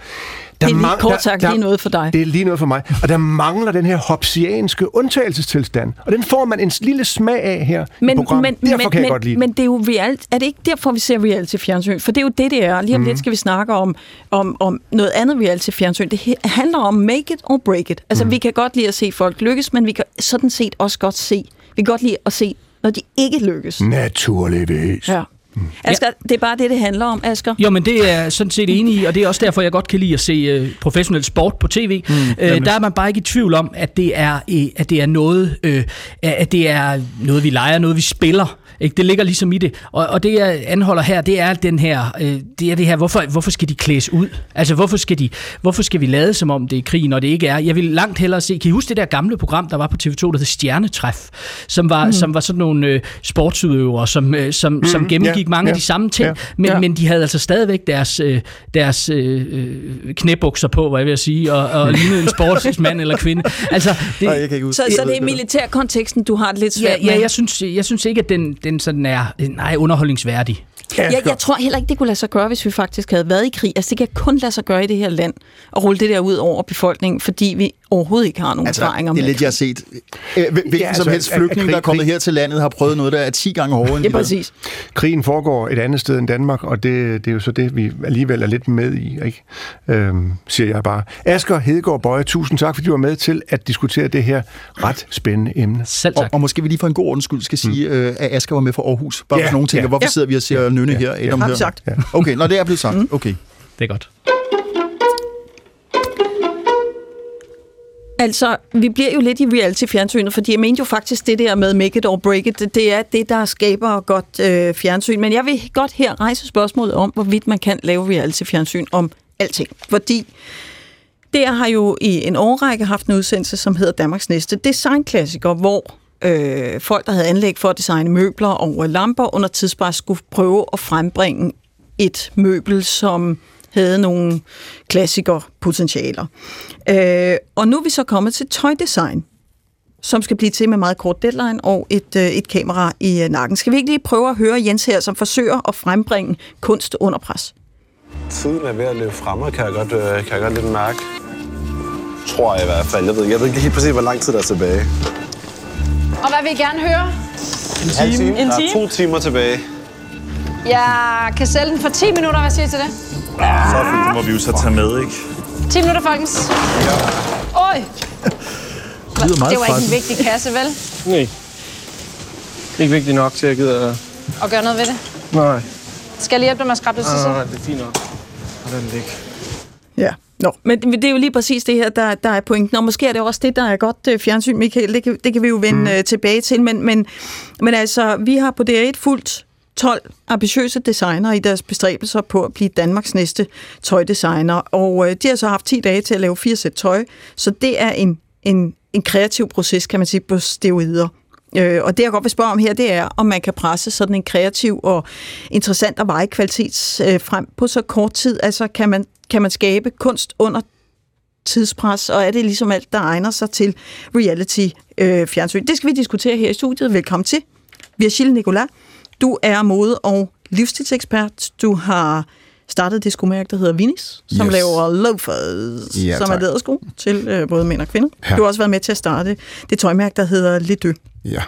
Der det er lige man, kort sagt der, der, lige noget for dig. Det er lige noget for mig. Og der mangler den her hobbesianske undtagelsestilstand. Og den får man en lille smag af her men, i programmet. Men, derfor men, kan jeg men, godt lide men det. Er, jo real, er det ikke derfor, vi ser reality-fjernsyn? For det er jo det, det er. Lige om mm. lidt skal vi snakke om, om, om noget andet reality-fjernsyn. Det handler om make it or break it. Altså, mm. vi kan godt lide at se folk lykkes, men vi kan sådan set også godt se. Vi kan godt lide at se, når de ikke lykkes. Naturligvis. Ja. Asger, ja. Det er bare det, det handler om, Asger. Jo, men det er sådan set enig i, og det er også derfor, jeg godt kan lide at se uh, professionel sport på tv. Mm, uh, der er man bare ikke i tvivl om, at det er, uh, at det er noget, uh, at det er noget, vi leger, noget, vi spiller. Ikke? Det ligger ligesom i det. Og, og det, jeg anholder her, det er den her, uh, det er det her hvorfor, hvorfor skal de klædes ud? Altså, hvorfor skal, de, hvorfor skal vi lade som om det er krig, når det ikke er? Jeg vil langt hellere se, kan I huske det der gamle program, der var på T V to, der hed Stjernetræf, som var, mm. som var sådan nogle uh, sportsudøvere, som, uh, som, mm, som gennemgik yeah. mange ja, af de samme ting, ja, men, ja. men de havde altså stadigvæk deres, deres øh, knæbukser på, hvad jeg vil sige, og, og lignede en sportsmand eller kvinde. Altså, det, Nej, så, så det er militærkonteksten, du har det lidt svært ja, med? Ja, jeg synes, jeg synes ikke, at den, den sådan er nej, underholdningsværdig. Ja, jeg, jeg tror heller ikke, det kunne lade sig gøre, hvis vi faktisk havde været i krig. Altså, det kan kun lade sig gøre i det her land, og rulle det der ud over befolkningen, fordi vi overhovedet ikke har nogen altså, erfaringer med det. Det er lidt, jeg har set. Hvilken ja, altså, som helst flygtning, der er kommet her til landet, har prøvet noget, der er ti gange hårdere end ja, præcis. Krigen foregår et andet sted end Danmark, og det, det er jo så det, vi alligevel er lidt med i, ikke? Øhm, siger jeg bare. Asger Hedegaard Bøje, tusind tak, fordi du var med til at diskutere det her ret spændende emne. Selv tak. Og, og måske vi lige for en god ordens skyld skal sige, mm. øh, at Asger var med fra Aarhus. Bare ja, for nogle ting, ja. Hvorfor ja. sidder vi og siger Nynne ja, her? Ja, ja. Har vi sagt? Ja. Okay, når det er blevet sagt. Mm. Okay. Det er godt. Altså, vi bliver jo lidt i reality-fjernsynet, fordi jeg mente jo faktisk det der med make it or break it, det er det, der skaber godt øh, fjernsyn. Men jeg vil godt her rejse spørgsmålet om, hvorvidt man kan lave reality-fjernsyn om alting. Fordi der har jo i en årrække haft en udsendelse, som hedder Danmarks Næste Designklassiker, hvor øh, folk, der havde anlæg for at designe møbler og lamper, under tidspres skulle prøve at frembringe et møbel, som havde nogle klassikerpotentialer. Øh, og nu er vi så kommet til tøjdesign, som skal blive til med meget kort deadline og et, øh, et kamera i øh, nakken. Skal vi ikke lige prøve at høre Jens her, som forsøger at frembringe kunst under pres? Tiden er ved at løbe fremme, kan jeg godt, øh, kan jeg godt lidt mærke. Tror jeg i hvert fald. Jeg ved, jeg ved ikke helt præcis, hvor lang tid der er tilbage. Og hvad vil I gerne høre? En time. En time. En time? Der er to timer tilbage. Jeg kan sælge den for ti minutter, hvad siger I til det? Ah, så fint, det må vi jo så tage med, ikke? ti minutter, folkens. Ja. Oj! Det var ikke en vigtig kasse, vel? Nej. Ikke vigtig nok til, at jeg gider at gøre noget ved det? Nej. Skal jeg lige hjælpe dig med at skrabe det til siden? Nej, det er fint nok. Hvordan det ikke? Ja. Nå, men det er jo lige præcis det her, der, der er pointen, og måske er det også det, der er godt fjernsyn, Mikael, det kan, det kan vi jo vende mm. tilbage til, men, men, men altså, vi har på D R et fuldt tolv ambitiøse designere i deres bestræbelser på at blive Danmarks næste tøjdesigner, og øh, de har så haft ti dage til at lave fire sæt tøj, så det er en, en, en kreativ proces, kan man sige, på steroider. Øh, og det, jeg godt vil spørge om her, det er, om man kan presse sådan en kreativ og interessant og varig kvalitet øh, frem på så kort tid. Altså, kan man, kan man skabe kunst under tidspres, og er det ligesom alt, der egner sig til reality-fjernsyn? Øh, det skal vi diskutere her i studiet. Velkommen til. Virgile Nicolaï, du er mode- og livsstilsekspert. Du har startet det skomærke, der hedder Vinis, som yes. laver loafers, ja, som er lædersko til øh, både mænd og kvinder. Ja. Du har også været med til at starte det tøjmærke, der hedder Lidø. Ja.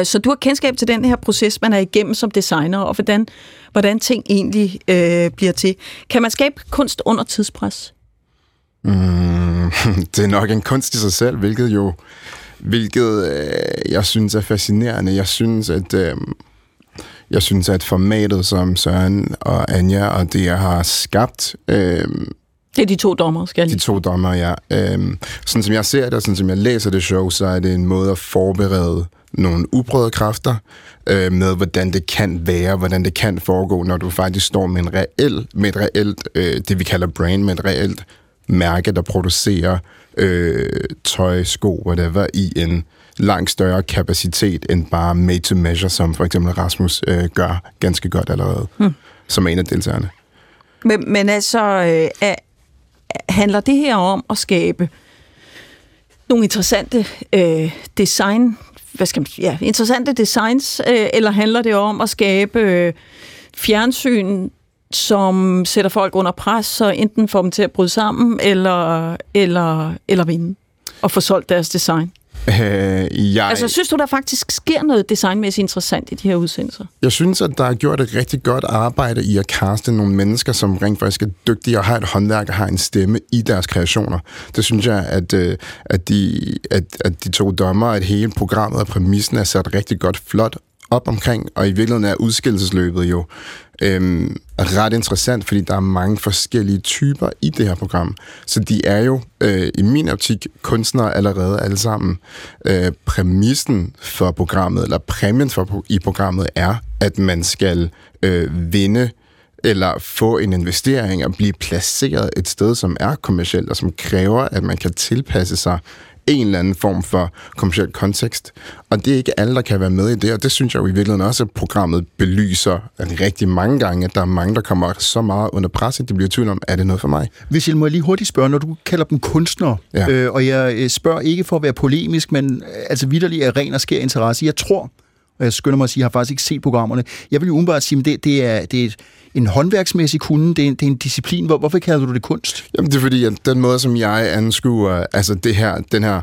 Øh, så du har kendskab til den her proces, man er igennem som designer, og hvordan, hvordan ting egentlig øh, bliver til. Kan man skabe kunst under tidspres? Mm, det er nok en kunst i sig selv, hvilket jo, hvilket øh, jeg synes er fascinerende. Jeg synes, at... Øh, Jeg synes, at formatet, som Søren og Anja og det, jeg har skabt... Øh, det er de to dommer, skal jeg lige. De to dommer, ja. Øh, sådan som jeg ser det, og sådan som jeg læser det show, så er det en måde at forberede nogle uprøvede kræfter øh, med, hvordan det kan være, hvordan det kan foregå, når du faktisk står med, en reel, med et reelt, øh, det vi kalder brand, med et reelt mærke, der producerer øh, tøj, sko, whatever, i en... langt større kapacitet end bare made-to-measure, som for eksempel Rasmus øh, gør ganske godt allerede, hmm. som en af deltagerne. Men, men altså, øh, handler det her om at skabe nogle interessante øh, design, hvad skal man sige, ja, interessante designs, øh, eller handler det om at skabe øh, fjernsyn, som sætter folk under pres, så enten får dem til at bryde sammen, eller, eller, eller vinde, og få solgt deres design? Øh, jeg... Altså, synes du, der faktisk sker noget designmæssigt interessant i de her udsendelser? Jeg synes, at der er gjort et rigtig godt arbejde i at kaste nogle mennesker, som rent faktisk er dygtige og har et håndværk og har en stemme i deres kreationer. Det synes jeg, at, at, de, at, at de to dommer, at hele programmet og præmissen er sat rigtig godt flot op omkring, og i virkeligheden er udskillelsesløbet jo øhm, ret interessant, fordi der er mange forskellige typer i det her program. Så de er jo, øh, i min optik, kunstnere allerede alle sammen. Øh, præmissen for programmet, eller præmien for, i programmet, er, at man skal øh, vinde eller få en investering og blive placeret et sted, som er kommercielt, og som kræver, at man kan tilpasse sig en eller anden form for kommerciel kontekst. Og det er ikke alle, der kan være med i det, og det synes jeg jo i virkeligheden også, at programmet belyser rigtig mange gange, at der er mange, der kommer så meget under pres, at det bliver tvivl om, er det noget for mig? Hvis jeg må lige hurtigt spørge, når du kalder dem kunstnere, ja. øh, og jeg spørger ikke for at være polemisk, men altså vitterlig af ren og skær interesse. Jeg tror, og jeg skynder mig at sige, at jeg har faktisk ikke set programmerne. Jeg vil jo umiddelbart sige, at det, det er, det er et, en håndværksmæssig kunde, det er en, det er en disciplin. Hvor, hvorfor kalder du det kunst? Jamen, det er fordi, at den måde, som jeg anskuer, altså det her, den her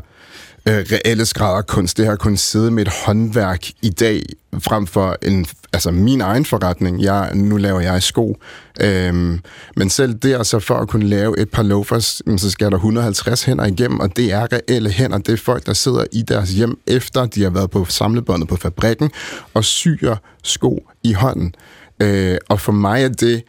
øh, reelle skrædderkunst, det her at kunne sidde med et håndværk i dag, frem for en, altså min egen forretning. Jeg, nu laver jeg sko. Øhm, men selv der, så for at kunne lave et par loafers, så skal der et hundrede og halvtreds hænder igennem, og det er reelle hænder. Det er folk, der sidder i deres hjem, efter de har været på samlebåndet på fabrikken, og syr sko i hånden. Øh, og for mig er det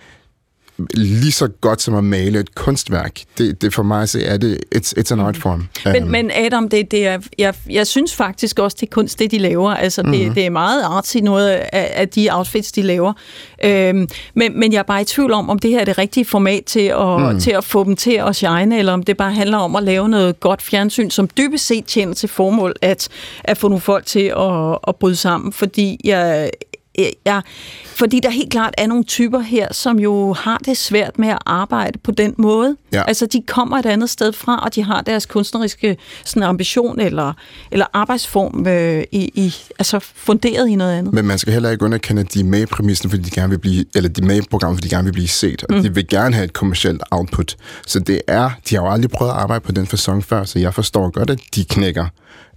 lige så godt som at male et kunstværk. Det, det for mig er det it's, it's an art form. Men, um. men Adam, det, det er, jeg, jeg synes faktisk også, det er kunst, det de laver. Altså, det, mm-hmm. det er meget artsy noget af, af de outfits, de laver. Øhm, men, men jeg er bare i tvivl om, om det her er det rigtige format til at, mm. til at få dem til at shine, eller om det bare handler om at lave noget godt fjernsyn, som dybest set tjener til formål at, at få nogle folk til at, at bryde sammen. Fordi jeg... Ja, fordi der helt klart er nogle typer her, som jo har det svært med at arbejde på den måde. Ja. Altså, de kommer et andet sted fra, og de har deres kunstneriske sådan, ambition eller, eller arbejdsform øh, i, i, altså funderet i noget andet. Men man skal heller ikke underkende, at de er med i præmissen, fordi de gerne vil blive, eller de er med i programmet, fordi de gerne vil blive set, og mm. de vil gerne have et kommercielt output. Så det er, de har jo aldrig prøvet at arbejde på den facon før, så jeg forstår godt, at de knækker.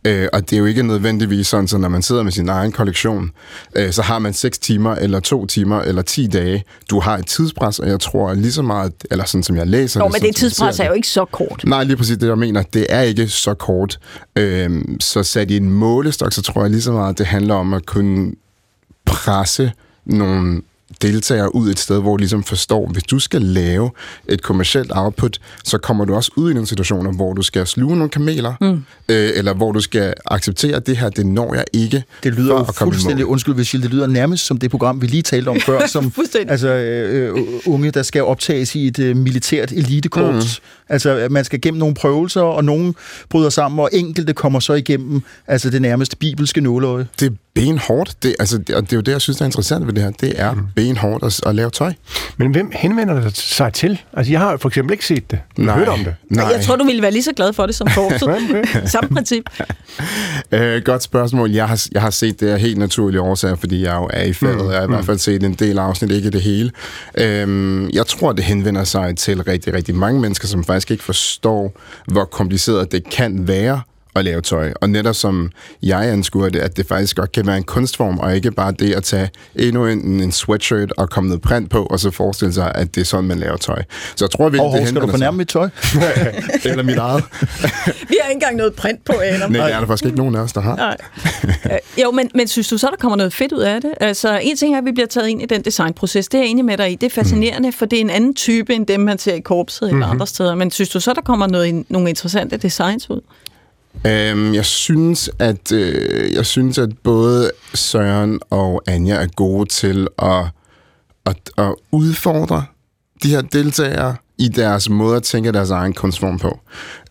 Øh, og det er jo ikke nødvendigvis sådan, så når man sidder med sin egen kollektion, øh, så har man seks timer, eller to timer, eller ti dage. Du har et tidspres, og jeg tror lige så meget, eller sådan som jeg læser... Nå, det, men sådan, det tidspres er jo ikke så kort. Nej, lige præcis det, jeg mener. Det er ikke så kort. Øh, så sat i en målestok, så tror jeg lige så meget, det handler om at kunne presse nogle deltagere ud et sted, hvor ligesom forstår, hvis du skal lave et kommercielt output, så kommer du også ud i nogle situationer, hvor du skal sluge nogle kameler, mm. øh, eller hvor du skal acceptere, at det her, det når jeg ikke. Det lyder fuldstændig, undskyld Virgile, det lyder nærmest som det program, vi lige talte om før, som altså, øh, unge, der skal optages i et øh, militært elitekorps. Mm. Altså, man skal gennem nogle prøvelser, og nogen bryder sammen, og enkelte kommer så igennem altså det nærmest bibelske nåløje. Det er benhårdt, det, altså, og det er jo det, jeg synes, der er interessant ved det her. Det er mm. benhårdt at, at lave tøj. Men hvem henvender sig til? Altså, jeg har for eksempel ikke set det. Jeg har hørt om det. Nej. Jeg tror, du ville være lige så glad for det som Korpset. Samme princip. Øh, godt spørgsmål. Jeg har, jeg har set det af helt naturlige årsager, fordi jeg jo er i faget. Mm. Jeg har i hvert fald set en del afsnit, ikke det hele. Øhm, jeg tror, det henvender sig til rigtig, rigtig mange mennesker, som faktisk ikke forstår, hvor kompliceret det kan være at lave tøj. Og netop som jeg anskuer det, at det faktisk godt kan være en kunstform, og ikke bare det at tage endnu en, en sweatshirt og komme noget print på, og så forestille sig, at det er sådan, man laver tøj. Så jeg tror, vi oh, det skal du fornærme sig. Mit tøj? Eller mit eget? Vi har ikke engang noget print på, Adam. Nej, der er der faktisk ikke nogen af os, der har. Nej. Jo, men, men synes du så, der kommer noget fedt ud af det? Altså, en ting er, at vi bliver taget ind i den designproces. Det er jeg enig med dig i. Det er fascinerende, mm. for det er en anden type, end dem, man ser i Korpset eller mm-hmm. andre steder. Men synes du så, der kommer noget, nogle interessante designs ud? Øhm, jeg synes, at øh, jeg synes, at både Søren og Anja er gode til at, at, at udfordre de her deltagere i deres måde at tænke deres egen kunstform på.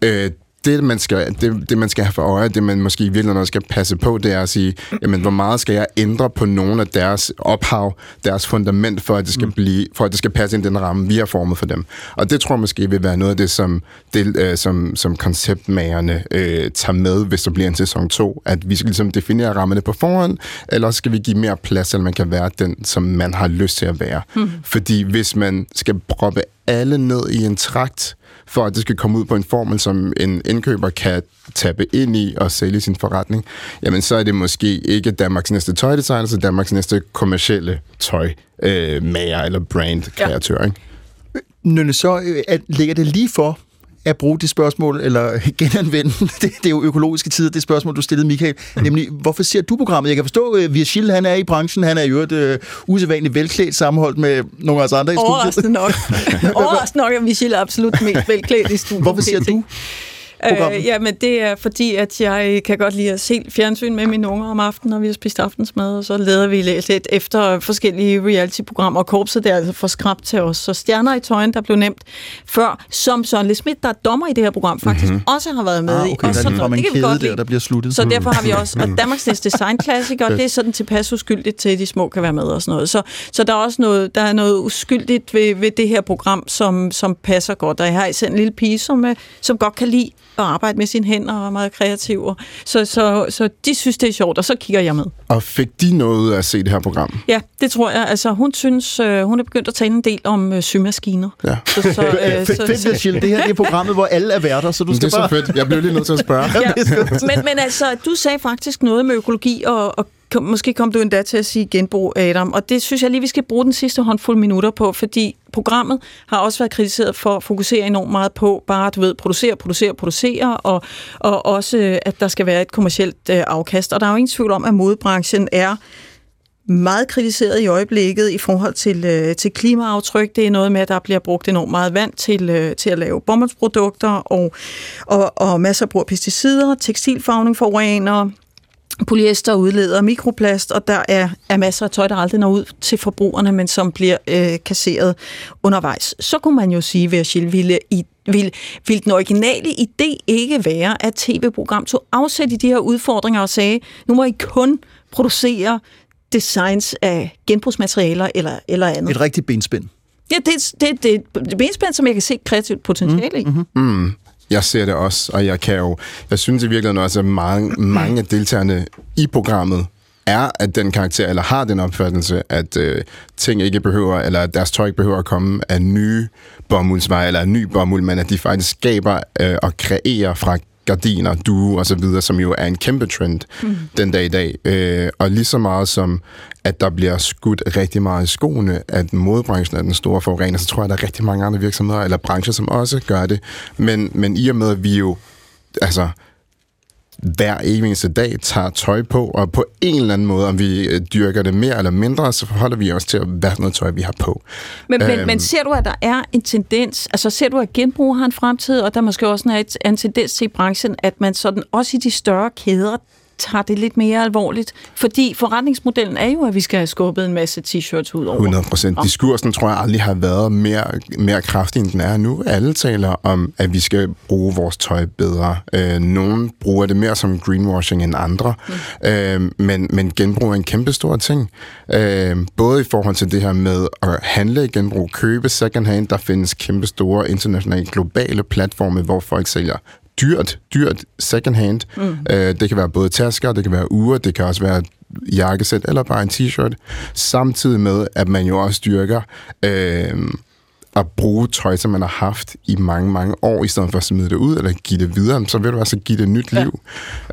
Øh, det, man skal, det, det, man skal have for øje, det, man måske i virkeligheden skal passe på, det er at sige, jamen, hvor meget skal jeg ændre på nogle af deres ophav, deres fundament, for at det skal, blive, for at det skal passe ind i den ramme, vi har formet for dem. Og det tror jeg måske vil være noget af det, som, det, øh, som, som konceptmagerne øh, tager med, hvis der bliver en sæson to, at vi skal ligesom definere rammerne på forhånd, eller skal vi give mere plads, eller man kan være den, som man har lyst til at være. Mm. Fordi hvis man skal proppe alle ned i en trakt, for at det skal komme ud på en formel, som en indkøber kan tappe ind i og sælge sin forretning, jamen så er det måske ikke Danmarks næste tøjdesigner, så Danmarks næste kommercielle tøjmager øh, eller brandkreatør. Ja. Nynne, så øh, ligger det lige for at bruge det spørgsmål, eller genanvende, det, det er jo økologiske tider, det spørgsmål, du stillede, Mikael, mm. nemlig, hvorfor ser du programmet? Jeg kan forstå, at Virgile, han er i branchen, han er i øvrigt øh, usædvanligt velklædt, sammenholdt med nogle af os andre i studiet. Overraskende nok. Overraskende nok, at Virgile er absolut mest velklædt i studiet. Hvorfor ser du? Øh, jamen, det er fordi, at jeg kan godt lide at se fjernsyn med mine unger om aftenen, når vi har spist aftensmad, og så leder vi lidt efter forskellige reality-programmer, og Korpset der altså får skrabt til os. Så Stjerner i tøjen, der blev nemt før, som Søren Le Smit, der er dommer i det her program, faktisk mm-hmm. også har været med ah, okay, i. Og der så, lige så, det kan vi godt lide. Der bliver sluttet. Så derfor har vi også, og Danmarks næste designklassiker, det er sådan tilpas uskyldigt til, at de små kan være med og sådan noget. Så, så der er også noget, der er noget uskyldigt ved, ved det her program, som, som passer godt. Og jeg har især en lille pige, som, som godt kan lide og arbejde med sine hænder og er meget kreative. Så, så, så de synes, det er sjovt, og så kigger jeg med. Og fik de noget at se det her program? Ja, det tror jeg. Altså, hun synes, øh, hun er begyndt at tale en del om øh, symaskiner. Ja. Så, så, øh, fedt, fedt, Virgile. Det her det er programmet, hvor alle er værter, så du skal bare... Det er bare... så fedt. Jeg blev lige nødt til at spørge. Ja. men, men altså, du sagde faktisk noget med økologi og, og kom, måske kom du endda til at sige genbrug, Adam, og det synes jeg lige, vi skal bruge den sidste håndfuld minutter på, fordi programmet har også været kritiseret for at fokusere enormt meget på bare, du ved, producere, producere, producere, og, og også, at der skal være et kommercielt øh, afkast. Og der er jo ingen tvivl om, at modebranchen er meget kritiseret i øjeblikket i forhold til, øh, til klimaaftryk. Det er noget med, at der bliver brugt enormt meget vand til, øh, til at lave bomuldsprodukter, og, og, og masser af brug af pesticider, tekstilfarvning forurener, polyester udleder mikroplast, og der er, er masser af tøj, der aldrig når ud til forbrugerne, men som bliver øh, kasseret undervejs. Så kunne man jo sige, Virgile, ville, ville, ville den originale idé ikke være, at tv-program tog afsæt i de her udfordringer og sagde, nu må I kun producere designs af genbrugsmaterialer eller, eller andet. Et rigtigt benspænd. Ja, det er det, det, det benspænd, som jeg kan se kreativt potentiale i. Mm-hmm. Mm. Jeg ser det også, og jeg kan jo... Jeg synes i virkeligheden også, at mange, mange af deltagerne i programmet er af den karakter, eller har den opfattelse, at øh, ting ikke behøver, eller at deres tøj ikke behøver at komme af nye bomuldsveje, eller af ny bomuld, men at de faktisk skaber øh, og kreerer fra gardiner, duge og så videre, som jo er en kæmpe trend mm. den dag i dag. Øh, og lige så meget som, at der bliver skudt rigtig meget i skoene, at modebranchen er den store forurener, så tror jeg, at der er rigtig mange andre virksomheder eller brancher, som også gør det. Men, men i og med, at vi jo altså hver eneste dag tager tøj på, og på en eller anden måde, om vi dyrker det mere eller mindre, så forholder vi os til, hvad for noget tøj vi har på. Men, øhm. men, men ser du, at der er en tendens, altså ser du, at genbrug har en fremtid, og der måske også er en tendens til i branchen, at man sådan også i de større kæder tager det lidt mere alvorligt, fordi forretningsmodellen er jo, at vi skal have skubbet en masse t-shirts ud over. hundrede procent. Diskursen tror jeg aldrig har været mere, mere kraftig, end den er nu. Alle taler om, at vi skal bruge vores tøj bedre. Øh, nogen bruger det mere som greenwashing end andre, mm. øh, men, men genbrug er en kæmpestor ting. Øh, både i forhold til det her med at handle, genbrug, købe, secondhand, der findes kæmpestore internationale, globale platforme, hvor folk sælger dyrt, dyrt secondhand. Mm. Øh, det kan være både tasker, det kan være ure, det kan også være jakkesæt eller bare en t-shirt. Samtidig med, at man jo også dyrker øh, at bruge tøj, som man har haft i mange, mange år, i stedet for at smide det ud eller give det videre, så vil du altså give det nyt liv.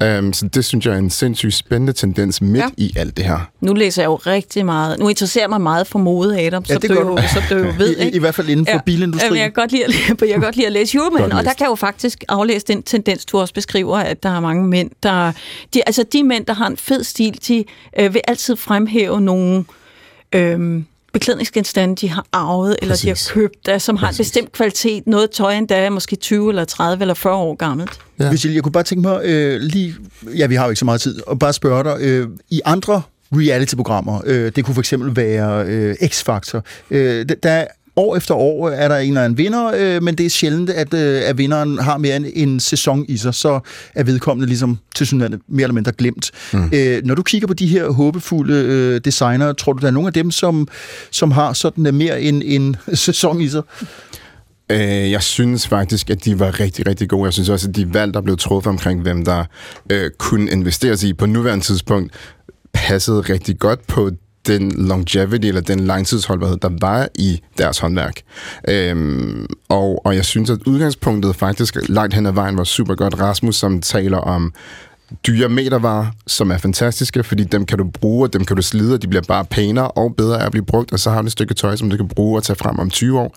Ja. Øh, så det synes jeg er en sindssygt spændende tendens midt ja. i alt det her. Nu læser jeg jo rigtig meget. Nu interesserer mig meget for mode, Adam, ja, så du jo, så du jo ved. I, ikke? I, i hvert fald inden for ja. bilindustrien. Ja, jeg kan godt lide at, jeg godt lide at læse Human, godt og der kan jeg jo faktisk aflæse den tendens, du også beskriver, at der er mange mænd, der... De, altså de mænd, der har en fed stil, de øh, vil altid fremhæve nogle... Øh, beklædningsgenstande, de har arvet, eller Præcis. de har købt, der, som har Præcis. en bestemt kvalitet, noget tøj endda er måske tyve eller tredive eller fyrre år gammelt. Ja. Virgile, jeg kunne bare tænke mig, øh, lige, ja, vi har jo ikke så meget tid, og bare spørge dig, øh, i andre reality-programmer, øh, det kunne for eksempel være øh, X-Factor, øh, der år efter år er der en eller anden vinder, øh, men det er sjældent, at, øh, at vinderen har mere end en sæson i sig, så er vedkommende ligesom tilsyneladende mere eller mindre glemt. Mm. Øh, når du kigger på de her håbefulde øh, designer, tror du, der er nogle af dem, som, som har sådan mere end en sæson i sig? Jeg synes faktisk, at de var rigtig, rigtig gode. Jeg synes også, at de valg, der blev truffet omkring, hvem der øh, kunne investeres i på nuværende tidspunkt, passede rigtig godt på den longevity, eller den langtidsholdbarhed, der var i deres håndværk. Øhm, og, og jeg synes, at udgangspunktet faktisk langt hen ad vejen var super godt. Rasmus, som taler om dyre metervarer, som er fantastiske, fordi dem kan du bruge, og dem kan du slide, og de bliver bare pænere og bedre af at blive brugt, og så har du et stykke tøj, som du kan bruge og tage frem om tyve år.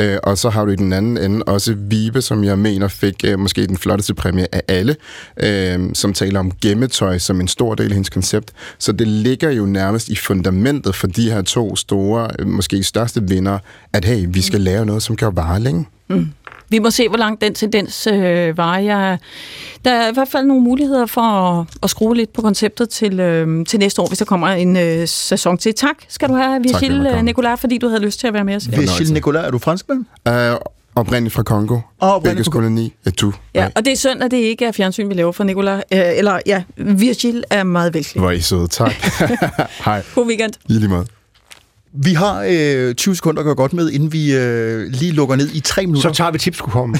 Øh, og så har du i den anden ende også Vibe, som jeg mener fik øh, måske den flotteste præmie af alle, øh, som taler om gemmetøj som en stor del af hendes koncept. Så det ligger jo nærmest i fundamentet for de her to store, måske største vinder, at hey, vi skal lave noget, som kan vare længe. Mm. Vi må se, hvor langt den tendens øh, var. Jeg, der er i hvert fald nogle muligheder for at, at skrue lidt på konceptet til, øh, til næste år, hvis der kommer en øh, sæson til. Tak skal du have, Virgile Nicolaï, fordi du havde lyst til at være med os. Virgile Nicolaï, er du franskmand? Uh, oprindeligt fra Kongo. Hvilket koloni er du? Ja, og det er synd, at det ikke er fjernsyn, vi laver for Nicola. Øh, eller ja, Virgile er meget velkommen. Hvor er I søde, tak. Hej. God weekend. I lige måde. Vi har øh, tyve sekunder at gøre godt med, inden vi øh, lige lukker ned i tre minutter. Så tager vi tips, skulle komme.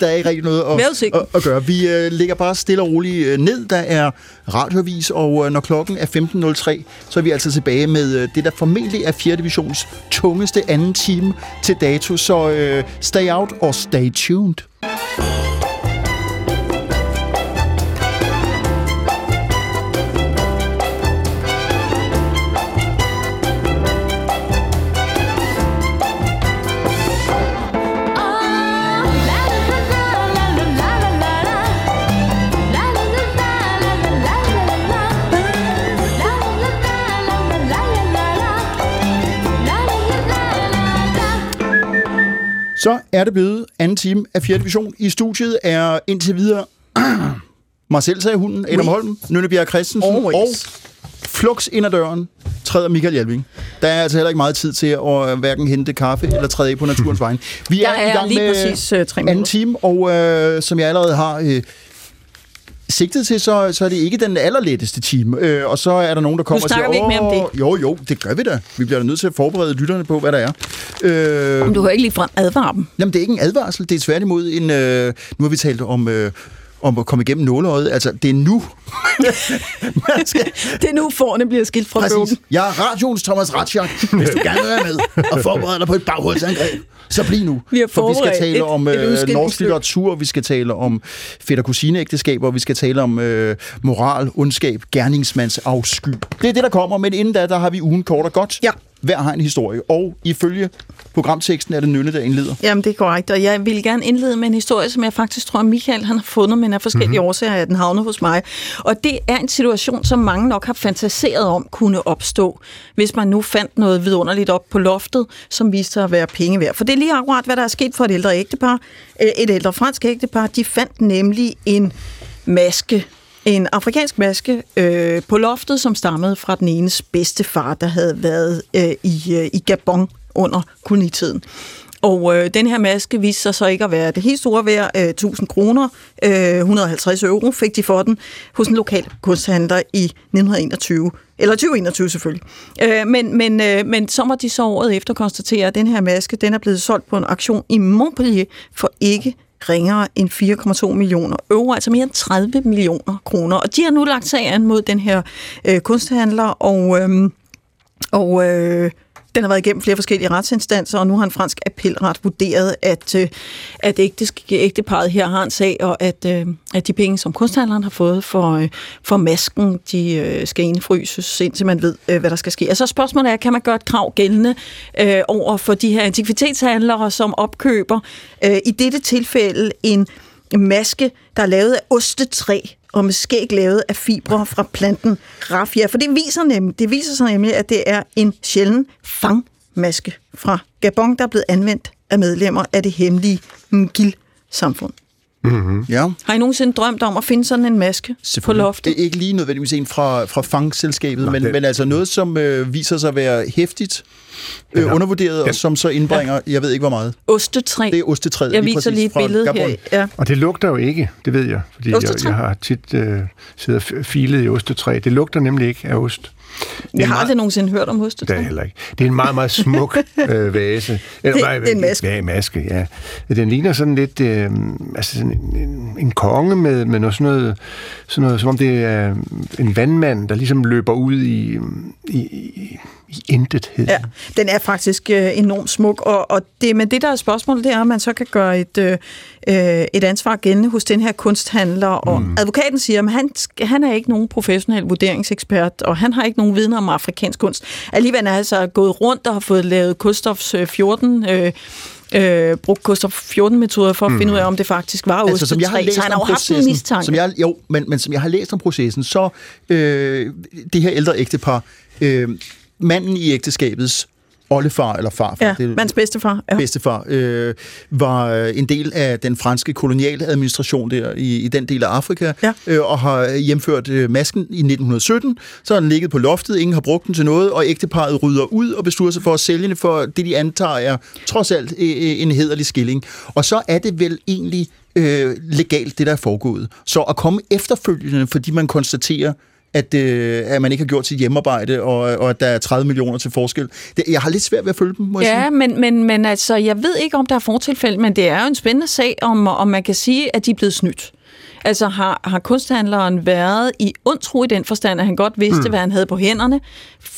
Der er ikke rigtig noget at, at, at gøre. Vi øh, ligger bare stille og roligt ned. Der er radioavis, og øh, når klokken er femten nul tre, så er vi altså tilbage med øh, det, der formentlig er fjerde divisions tungeste anden time til dato. Så øh, stay out og stay tuned. Så er det blevet anden time af fjerde division. I studiet er indtil videre Marcel, sagde hunden, Adam Holm, Nynne Bjerre Christensen, Always. Og flux ind ad døren træder Mikael Jalving. Der er altså heller ikke meget tid til at hverken hente kaffe eller træde af på naturens vejen. Vi er, er i gang med præcis, uh, anden time, og øh, som jeg allerede har... Øh, sigtet til, så, så er det ikke den allerletteste time. Øh, og så er der nogen, der kommer og siger... Nu snakker vi ikke mere om det. Jo, jo, det gør vi da. Vi bliver da nødt til at forberede lytterne på, hvad der er. Øh, Jamen, du har ikke ligefrem advaret dem. Jamen, det er ikke en advarsel. Det er tværtimod en... Øh, nu har vi talt om... Øh, om at komme igennem nåleøjet. Altså, det er nu. skal... Det er nu, forne bliver skilt fra bøden. Jeg er radioens Thomas Rathsack. Hvis du gerne vil være med og forberede dig på et bagholdsangreb, så bliv nu. Vi For vi skal tale et, om et norsk litteratur, vi skal tale om fætter- og kusineægteskaber, vi skal tale om øh, moral, ondskab, gerningsmands afsky. Det er det, der kommer, men inden da, der har vi ugen kort og godt. Ja. Hver har en historie, og ifølge programteksten er det Nynne, der indleder. Jamen, det er korrekt, og jeg vil gerne indlede med en historie, som jeg faktisk tror, at Mikael han har fundet, men af forskellige mm-hmm. årsager er den havner hos mig. Og det er en situation, som mange nok har fantaseret om kunne opstå, hvis man nu fandt noget vidunderligt op på loftet, som viste sig at være penge værd. For det er lige akkurat, hvad der er sket for et ældre ægtepar. Et ældre fransk ægtepar, de fandt nemlig en maske, en afrikansk maske øh, på loftet, som stammede fra den enes bedstefar, der havde været øh, i, øh, i Gabon under kolonitiden. Og øh, den her maske viste sig så ikke at være det helt store værd. Øh, tusind kroner, øh, et hundrede og halvtreds euro fik de for den hos en lokal kunsthandler i nitten enogtyve. Eller tyve enogtyve selvfølgelig. Øh, men, men, øh, men så må de så året efter konstatere, at den her maske den er blevet solgt på en auktion i Montpellier for ikke ringere end fire komma to millioner euro, altså mere end tredive millioner kroner. Og de har nu lagt sag an mod den her øh, kunsthandler, og, øh, og øh, den har været igennem flere forskellige retsinstanser, og nu har en fransk appelret vurderet, at, øh, at ægte, ægteparet her har en sag, og at, øh, at de penge, som kunsthandleren har fået for, øh, for masken, de øh, skal indfryses, indtil man ved, øh, hvad der skal ske. Og så spørgsmålet er, kan man gøre et krav gældende øh, over for de her antikvitetshandlere, som opkøber øh, i dette tilfælde en maske, der er lavet af ostetræ, og med skæg lavet af fibre fra planten raffia. For det viser, nemlig, det viser sig nemlig, at det er en sjælden fangmaske fra Gabon, der er blevet anvendt af medlemmer af det hemmelige Ngil-samfund. Mm-hmm. Ja. Har I nogensinde drømt om at finde sådan en maske på loftet? Det er ikke lige nødvendigvis en fra, fra fangselskabet, men, men altså noget, som øh, viser sig at være hæftigt øh, ja, undervurderet, ja, og som så indbringer, ja, jeg ved ikke hvor meget. Ostetræ. Det er ostetræ. Jeg viser lige et billede her. Ja. Og det lugter jo ikke, det ved jeg, fordi jeg, jeg har tit øh, siddet og filet i ostetræ. Det lugter nemlig ikke af ost. Det jeg har aldrig meget... nogensinde hørt om ostetræ. Det er heller ikke. Det er en meget, meget smuk øh, vase. Eller, det, nej, det er en maske. Ja, en maske, ja. Den ligner sådan lidt øh, altså sådan en, en konge med, med noget, sådan, noget, sådan noget, som om det er en vandmand, der ligesom løber ud i, i, i, i intethed. Ja, den er faktisk øh, enormt smuk, og, og det, men det, der er spørgsmålet, det er, om man så kan gøre et, øh, et ansvar gældende hos den her kunsthandler, og mm. advokaten siger, at han, han er ikke nogen professionel vurderingsekspert, og han har ikke nogen viden om afrikansk kunst. Alligevel er altså gået rundt og har fået lavet Kostofs fjorten øh, øh, brugt Kostof fjorten metoder for at mm. finde ud af, om det faktisk var altså, ostetræ. Som jeg har læst om processen, som jeg, jo, men, men som jeg har læst om processen, så øh, det her ældre ægtepar, øh, manden i ægteskabets oldefar eller farfar, ja, det, mands bedstefar, ja. bedstefar øh, var en del af den franske koloniale administration der i, i den del af Afrika, ja, øh, og har hjemført øh, masken i nitten sytten. Så har den ligget på loftet, ingen har brugt den til noget, og ægteparret rydder ud og beslutter sig for at sælge den for det, de antager er trods alt øh, en hæderlig skilling. Og så er det vel egentlig øh, legalt, det der er foregået. Så at komme efterfølgende, fordi man konstaterer, At, øh, at man ikke har gjort sit hjemmearbejde, og, og at der er tredive millioner til forskel. Det, jeg har lidt svært ved at følge dem, må jeg ja, sige. Men, men, men altså, jeg ved ikke, om der er fortilfælde, men det er jo en spændende sag, om, om man kan sige, at de er blevet snydt. Altså, har, har kunsthandleren været i ondtro i den forstand, at han godt vidste, mm. hvad han havde på hænderne,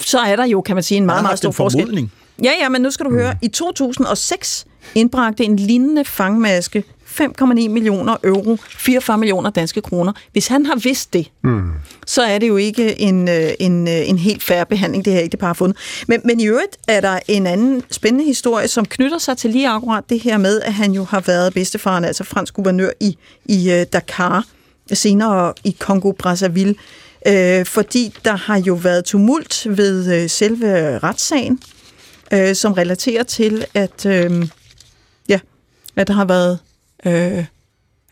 så er der jo, kan man sige, en meget, meget stor forskel. Ja, ja, men nu skal du høre. Mm. I to tusind og seks indbragte en lignende fangmaske fem komma ni millioner euro, fireogfyrre millioner danske kroner. Hvis han har vidst det, mm. så er det jo ikke en, en, en helt fair behandling, det her ægtepar har fundet. Men, men i øvrigt er der en anden spændende historie, som knytter sig til lige akkurat det her med, at han jo har været bedstefaren, altså fransk guvernør i, i Dakar, senere i Congo-Brazzaville, øh, fordi der har jo været tumult ved øh, selve retssagen, øh, som relaterer til, at, øh, ja, at der har været Øh,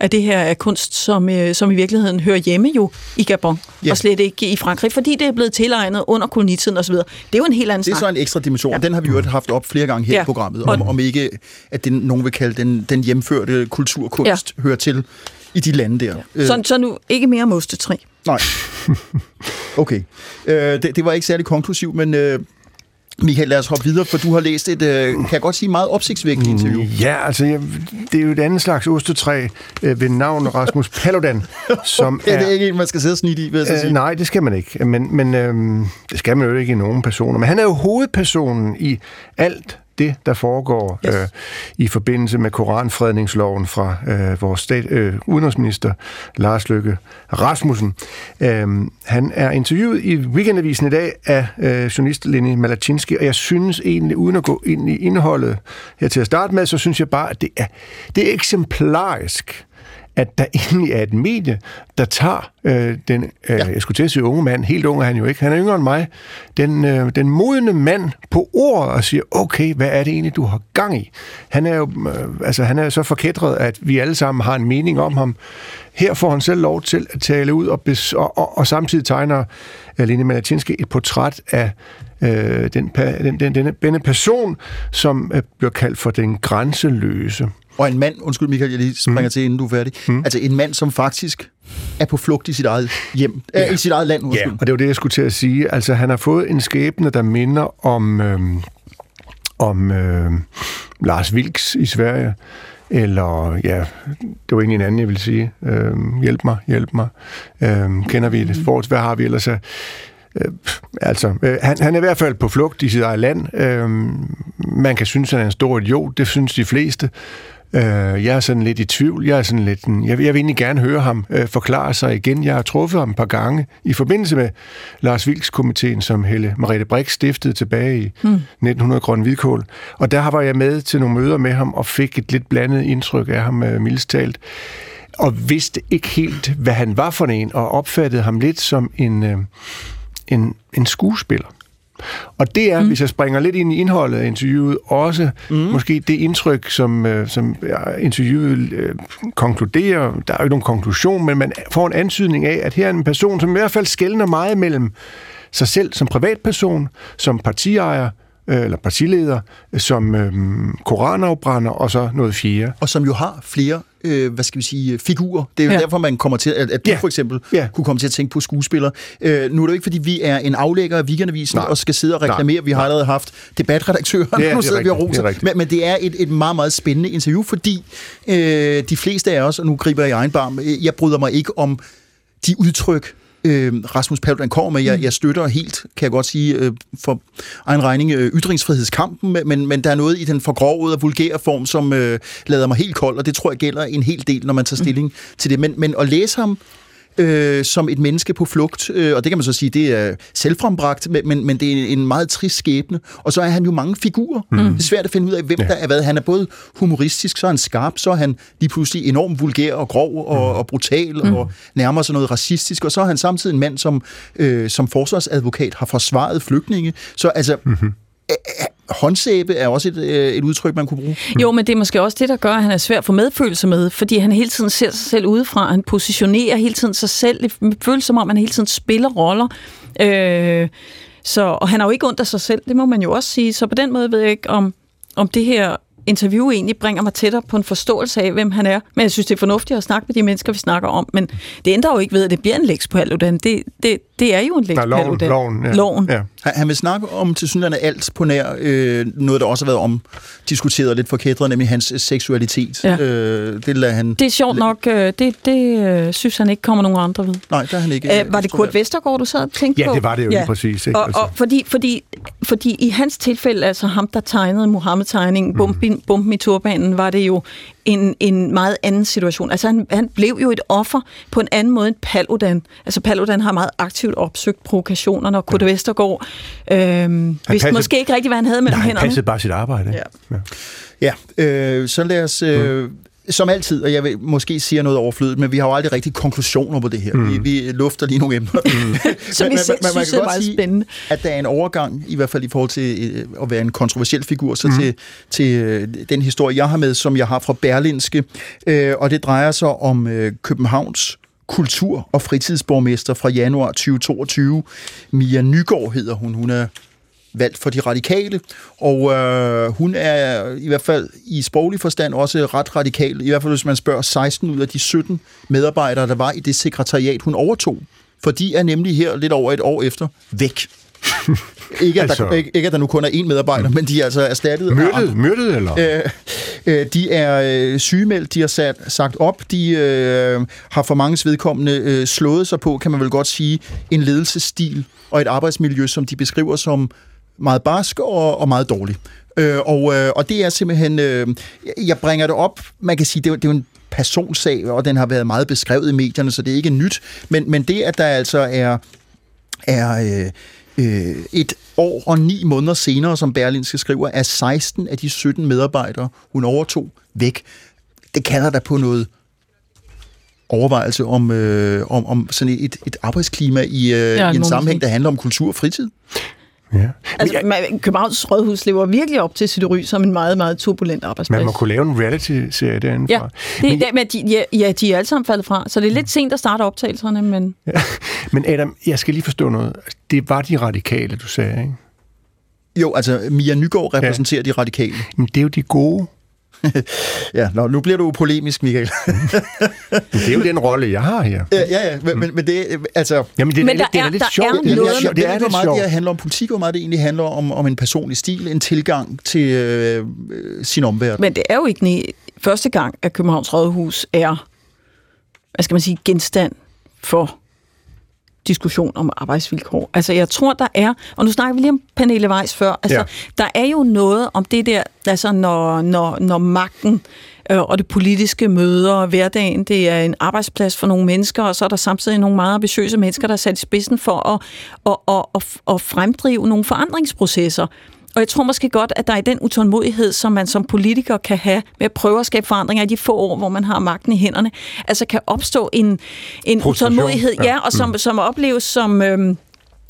at det her er kunst, som, øh, som i virkeligheden hører hjemme jo i Gabon, yeah, og slet ikke i Frankrig, fordi det er blevet tilegnet under kolonitiden osv. Det er jo en helt anden snak. Det er så en ekstra dimension, ja, og den har vi jo haft op flere gange her, ja, i programmet, om, om ikke, at den, nogen vil kalde den, den hjemførte kulturkunst, ja, hører til i de lande der. Ja. Så, så nu ikke mere mostetræ. Nej. Okay. Øh, det, det var ikke særlig konklusivt, men... Øh Mikael, lad os hoppe videre, for du har læst et, øh, kan jeg godt sige, meget opsigtsvækkende interview. Ja, altså, jeg, det er jo et andet slags ostetræ øh, ved navn Rasmus Paludan, som ja, det er ikke en, man skal sidde og snit i, vil jeg så sige. Øh, nej, det skal man ikke, men, men øh, det skal man jo ikke i nogen personer. Men han er jo hovedpersonen i alt, det, der foregår yes. øh, i forbindelse med koranfredningsloven fra øh, vores stat, øh, udenrigsminister Lars Løkke Rasmussen. Øh, han er interviewet i Weekendavisen i dag af øh, journalist Lene Malatinski, og jeg synes egentlig, uden at gå ind i indholdet her til at starte med, så synes jeg bare, at det er, det er eksemplarisk, at der egentlig er et medie, der tager øh, den, øh, ja. jeg skulle til at sige unge mand, helt unge er han jo ikke, han er yngre end mig, den, øh, den modne mand på ordet og siger, okay, hvad er det egentlig, du har gang i? Han er jo øh, altså, han er så forkætret, at vi alle sammen har en mening om ham. Her får han selv lov til at tale ud, og, bes- og, og, og samtidig tegner øh, Lene Malatinski et portræt af øh, den, den, den, denne, denne person, som øh, bliver kaldt for den grænseløse. Og en mand, undskyld Mikael, jeg lige springer mm. til, inden du er færdig. Mm. Altså en mand, som faktisk er på flugt i sit eget hjem, yeah. øh, i sit eget land, undskyld. Yeah. Og det var det, jeg skulle til at sige. Altså han har fået en skæbne, der minder om, øh, om øh, Lars Vilks i Sverige. Eller, ja, det var egentlig en anden, jeg ville sige. Øh, hjælp mig, hjælp mig. Øh, kender vi det? Forholds, hvad har vi ellers? Øh, altså, øh, han, han er i hvert fald på flugt i sit eget land. Øh, man kan synes, han er en stor idiot. Det synes de fleste. Jeg er sådan lidt i tvivl. Jeg er sådan lidt. Jeg vil, jeg vil egentlig gerne høre ham øh, forklare sig igen. Jeg har truffet ham et par gange i forbindelse med Lars Vilks-komiteen, som Helle Merete Brix stiftede tilbage i mm. nitten hundrede Grøn Hvidkål. Og der var jeg med til nogle møder med ham og fik et lidt blandet indtryk af ham, øh, mildest talt. Og vidste ikke helt, hvad han var for en, og opfattede ham lidt som en, øh, en, en skuespiller. Og det er, mm. hvis jeg springer lidt ind i indholdet af interviewet, også mm. måske det indtryk, som, som interviewet øh, konkluderer. Der er jo ikke nogen konklusion, men man får en antydning af, at her er en person, som i hvert fald skelner meget mellem sig selv som privatperson, som partiejer, øh, eller partileder, som øh, koranafbrænder, og så noget fjerde. Og som jo har flere Øh, hvad skal vi sige, figurer. Det er ja. derfor, man kommer til, at, at du ja. for eksempel ja. kunne komme til at tænke på skuespillere. Øh, nu er det jo ikke, fordi vi er en aflægger af Weekendavisen og skal sidde og reklamere. Nej. Vi har allerede haft debatredaktøren, ja, nu sidder vi og roser. Det men, men det er et, et meget, meget spændende interview, fordi øh, de fleste af os, og nu griber jeg i egen barm, øh, jeg bryder mig ikke om de udtryk, Øh, Rasmus Paludan kommer med. Jeg, jeg støtter helt, kan jeg godt sige, øh, for egen regning, øh, ytringsfrihedskampen, men, men der er noget i den forgrovede og vulgære form, som øh, lader mig helt kold, og det tror jeg gælder en hel del, når man tager stilling mm. til det. Men, men at læse ham øh, som et menneske på flugt, øh, og det kan man så sige, det er selvfrembragt, men, men det er en meget trist skæbne. Og så er han jo mange figurer. Mm. Det er svært at finde ud af, hvem ja. der er hvad. Han er både humoristisk, så er han skarp, så er han lige pludselig enormt vulgær og grov og, mm. og brutal mm. og nærmer sig noget racistisk. Og så er han samtidig en mand, som, øh, som forsvarsadvokat har forsvaret flygtninge. Så altså... Mm-hmm. Håndsæbe er også et, øh, et udtryk, man kunne bruge. Jo, men det er måske også det, der gør, at han er svær at få medfølelse med, fordi han hele tiden ser sig selv udefra. Han positionerer hele tiden sig selv. Det føles som om, han hele tiden spiller roller. Øh, så, og han har jo ikke ondt af sig selv, det må man jo også sige. Så på den måde ved jeg ikke, om, om det her interview egentlig bringer mig tættere på en forståelse af, hvem han er. Men jeg synes, det er fornuftigt at snakke med de mennesker, vi snakker om. Men det ændrer jo ikke ved, at det bliver en lex Paludan. Det, det, det er jo en lex Paludan. Loven, ja. Loven. Ja. Han vil snakke om tilsyneladende alt på nær øh, noget, der også har været omdiskuteret lidt forkædret, nemlig hans seksualitet. Ja. Øh, det, lader han... det er sjovt nok. Øh, det det øh, synes han ikke kommer nogen andre ved. Nej, der er han ikke. Æh, var det Kurt Vestergaard, du sad og tænkte ja, på? Ja, det var det jo ja. præcis. Ikke? Og, og fordi, fordi, fordi i hans tilfælde, altså ham, der tegnede Mohammed-tegningen, bomben, mm. bomben i turbanen, var det jo en, en meget anden situation. Altså han, han blev jo et offer på en anden måde end Paludan. Altså Paludan har meget aktivt opsøgt provokationerne, og Kurt ja. Vestergaard Øhm, hvis måske ikke rigtigt, hvad han havde mellem hænderne. Nej, han passede bare sit arbejde. Ja, ja. ja øh, så lad os... Øh, mm. Som altid, og jeg vil måske sige noget overflødigt, men vi har jo aldrig rigtig konklusioner på det her. Mm. Vi, vi lufter lige nogle emner. Mm. Som I selv synes er meget spændende. At der er en overgang, i hvert fald i forhold til øh, at være en kontroversiel figur, så mm. til, til øh, den historie, jeg har med, som jeg har fra Berlinske. Øh, og det drejer sig om øh, Københavns kultur- og fritidsborgmester fra januar tyve toogtyve. Mia Nyegaard hedder hun. Hun er valgt for de radikale, og øh, hun er i hvert fald i sproglig forstand også ret radikal. I hvert fald, hvis man spørger seksten ud af de sytten medarbejdere, der var i det sekretariat, hun overtog. For de er nemlig her lidt over et år efter væk. ikke, at altså. der, ikke, ikke at der nu kun er én medarbejder, men de er altså erstattet. Myrdet, myrdet eller? Øh, øh, de er øh, sygemeldt, de har sat, sagt op, de øh, har for manges vedkommende øh, slået sig på, kan man vel godt sige, en ledelsesstil og et arbejdsmiljø, som de beskriver som meget barsk og, og meget dårlig. Øh, og, øh, og det er simpelthen... Øh, jeg bringer det op. Man kan sige, det er, det er en personsag, og den har været meget beskrevet i medierne, så det er ikke nyt. Men, men det, at der altså er... er øh, et år og ni måneder senere, som Berlingske skriver, er seksten af de sytten medarbejdere, hun overtog, væk. Det kalder der på noget overvejelse om, øh, om, om sådan et, et arbejdsklima i, øh, ja, i en sammenhæng, der handler om kultur og fritid. Ja. Altså, man, Københavns Rådhus lever virkelig op til sit ry som en meget, meget turbulent arbejdsplads. Man må kunne lave en reality-serie derindefra. Ja, det, men, men de, ja, ja, de er alle sammen faldet fra, så det er lidt sent at starte optagelserne. Men, ja. Men Adam, jeg skal lige forstå noget. Det var de radikale, du sagde, ikke? Jo, altså Mia Nyegaard repræsenterer ja. de radikale. Men det er jo de gode. Ja, nå, nu bliver du polemisk, Mikael. Det er jo den rolle, jeg har her. Ja, ja, ja men, mm. men det altså... Jamen, det, men der det, er, det er lidt der sjovt. Er det, noget, det, er, det er lidt meget, sjovt. Det handler om politik, og meget det egentlig handler om, om en personlig stil, en tilgang til øh, sin omverden. Men det er jo ikke første gang, at Københavns Rådhus er, hvad skal man sige, genstand for diskussion om arbejdsvilkår. Altså, jeg tror, der er... Og nu snakker vi lige om Pernille Weiss før. Altså, ja. Der er jo noget om det der, altså, når, når, når magten øh, og det politiske møder hverdagen, det er en arbejdsplads for nogle mennesker, og så er der samtidig nogle meget ambitiøse mennesker, der er sat i spidsen for at, at, at, at, at fremdrive nogle forandringsprocesser. Og jeg tror måske godt, at der er den utålmodighed, som man som politiker kan have med at prøve at skabe forandringer i de få år, hvor man har magten i hænderne, altså kan opstå en, en utålmodighed, ja, ja, og som, mm. som opleves som... Øhm,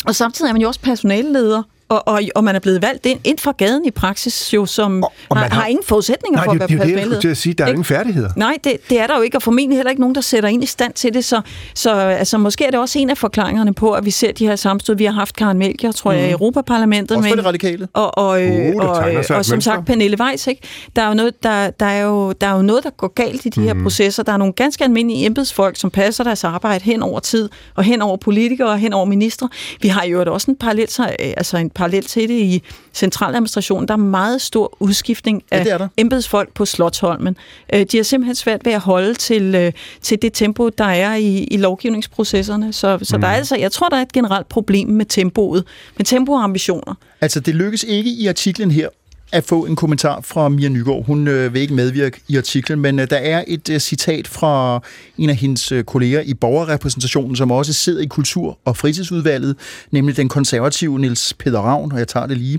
og samtidig er man jo også personaleleder, og, og, og man er blevet valgt ind, ind fra gaden i praksis, jo, som og, og har, har, har ingen forudsætninger nej, for at være personaleleder. Nej, det er jo det, jeg skulle til at sige, der er ingen færdigheder. Nej, det, det er der jo ikke, og formentlig heller ikke nogen, der sætter ind i stand til det, så, så altså, måske er det også en af forklaringerne på, at vi ser de her sammenstød. Vi har haft Karen Melchior, tror jeg, i mm. Europaparlamentet. Også for det radikale. Og, og, øh, oh, og, og, og som mønster. Sagt, Pernille Weiss, ikke? Der er jo noget, der, der, er jo, der er jo noget, der går galt i de her mm. processer. Der er nogle ganske almindelige embedsfolk, som passer deres arbejde hen over tid, og hen over politikere, og hen over ministre. Vi har jo også en parallel, altså en parallel til det i centraladministrationen. Der er meget stor udskiftning af ja, embedsfolk på Slotsholmen. De har simpelthen svært ved at holde til, til det tempo, der er i, i lovgivningsprocesserne. Så, så mm. der er altså, jeg tror, der er et generelt problem med tempoet, med tempo og ambitioner. Altså, det lykkes ikke i artiklen her at få en kommentar fra Mia Nyegaard. Hun øh, vil ikke medvirke i artiklen, men øh, der er et øh, citat fra en af hendes øh, kolleger i borgerrepræsentationen, som også sidder i kultur- og fritidsudvalget, nemlig den konservative Niels Peder Ravn, og jeg tager det lige.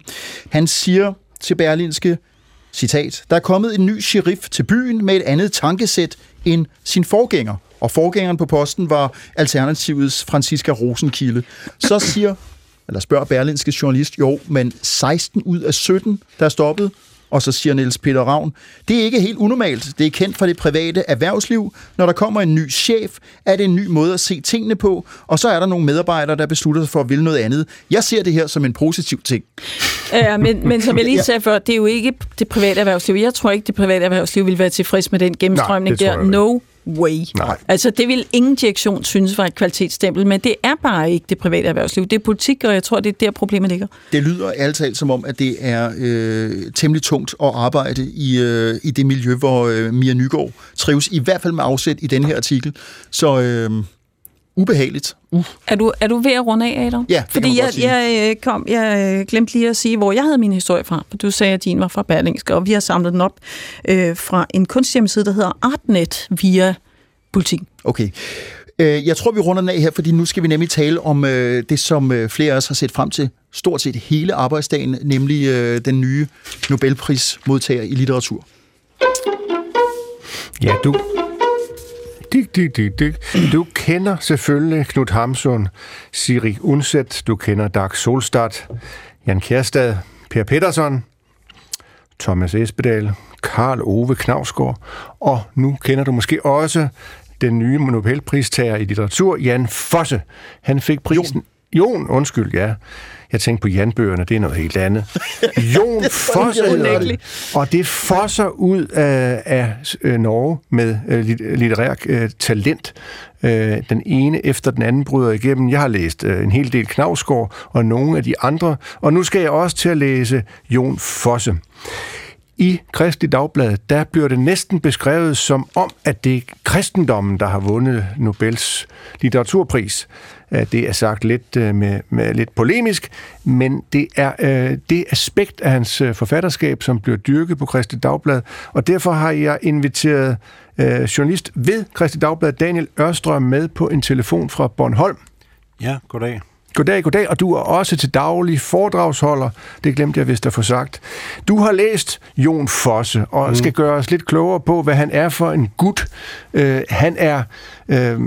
Han siger til Berlingske, citat, der er kommet en ny sheriff til byen med et andet tankesæt end sin forgænger, og forgængeren på posten var Alternativets Franziska Rosenkilde. Så siger eller spørger Berlingske journalist, jo, men seksten ud af sytten, der er stoppet, og så siger Niels Peder Ravn, det er ikke helt unormalt, det er kendt fra det private erhvervsliv, når der kommer en ny chef, er det en ny måde at se tingene på, og så er der nogle medarbejdere, der beslutter sig for at ville noget andet. Jeg ser det her som en positiv ting. Ja, men, men som jeg lige sagde før, det er jo ikke det private erhvervsliv. Jeg tror ikke, det private erhvervsliv vil være tilfreds med den gennemstrømning der. No way. Nej. Altså, det vil ingen direktion synes var et kvalitetsstempel, men det er bare ikke det private erhvervsliv. Det er politik, og jeg tror, det er der, problemet ligger. Det lyder altid som om, at det er øh, temmelig tungt at arbejde i, øh, i det miljø, hvor øh, Mia Nyegaard trives, i hvert fald med afsæt i den her artikel. Så øh, ubehageligt. Uh. Er, du, er du ved at runde af, Adam? Ja, fordi jeg, jeg, kom, jeg glemte lige at sige, hvor jeg havde min historie fra. Du sagde, at din var fra Berlingske, og vi har samlet den op øh, fra en kunsthjemmeside, der hedder Artnet, via Politiken. Okay. Jeg tror, vi runder den af her, fordi nu skal vi nemlig tale om det, som flere af os har set frem til stort set hele arbejdsdagen, nemlig den nye Nobelprismodtager i litteratur. Ja, du... Dik, dik, dik, dik. Du kender selvfølgelig Knut Hamsun, Siri Undset, du kender Dag Solstad, Jan Kjærstad, Per Pettersson, Thomas Espedal, Karl Ove Knausgård, og nu kender du måske også den nye Nobelpristager i litteratur, Jan Fosse. Han fik prisen... Jon, Jon undskyld, ja. Jeg tænkte på Jan-bøgerne, det er noget helt andet. Jon Fosse, og det fosser ud af, af Norge med litterær talent. Den ene efter den anden bryder igennem. Jeg har læst en hel del Knausgård og nogle af de andre, og nu skal jeg også til at læse Jon Fosse. i Kristelig Dagblad, der bliver det næsten beskrevet som om, at det er kristendommen, der har vundet Nobels litteraturpris. Det er sagt lidt, med, med lidt polemisk, men det er øh, det aspekt af hans forfatterskab, som bliver dyrket på Kristelig Dagblad, og derfor har jeg inviteret øh, journalist ved Kristelig Dagblad, Daniel Ørstrøm, med på en telefon fra Bornholm. Ja, goddag. Goddag, goddag, og du er også til daglig foredragsholder. Det glemte jeg vist at få sagt. Du har læst Jon Fosse, og mm. skal gøre os lidt klogere på, hvad han er for en gut. Øh, han er, øh,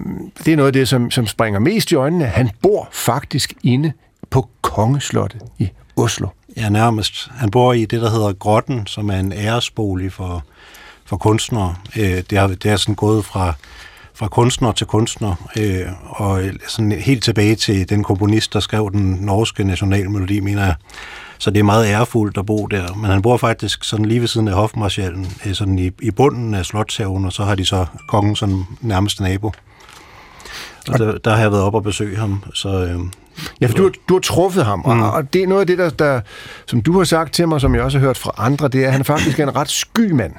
det er noget af det, som, som springer mest i øjnene. Han bor faktisk inde på Kongeslottet i Oslo. Ja, nærmest. Han bor i det, der hedder Grotten, som er en æresbolig for, for kunstnere. Øh, det, er, det er sådan gået fra... fra kunstner til kunstner, øh, og sådan helt tilbage til den komponist, der skrev den norske nationalmelodi, mener jeg. Så det er meget ærefuldt at bo der. Men han bor faktisk sådan lige ved siden af hofmarschallen, øh, sådan i, i bunden af slotshaven, og så har de så kongen sådan nærmest nabo. Og der, der har jeg været op og besøge ham, så... Øh, Ja, for du har, du har truffet ham, og, mm. og det er noget af det, der, der, som du har sagt til mig, som jeg også har hørt fra andre, det er, at han faktisk er en ret sky mand.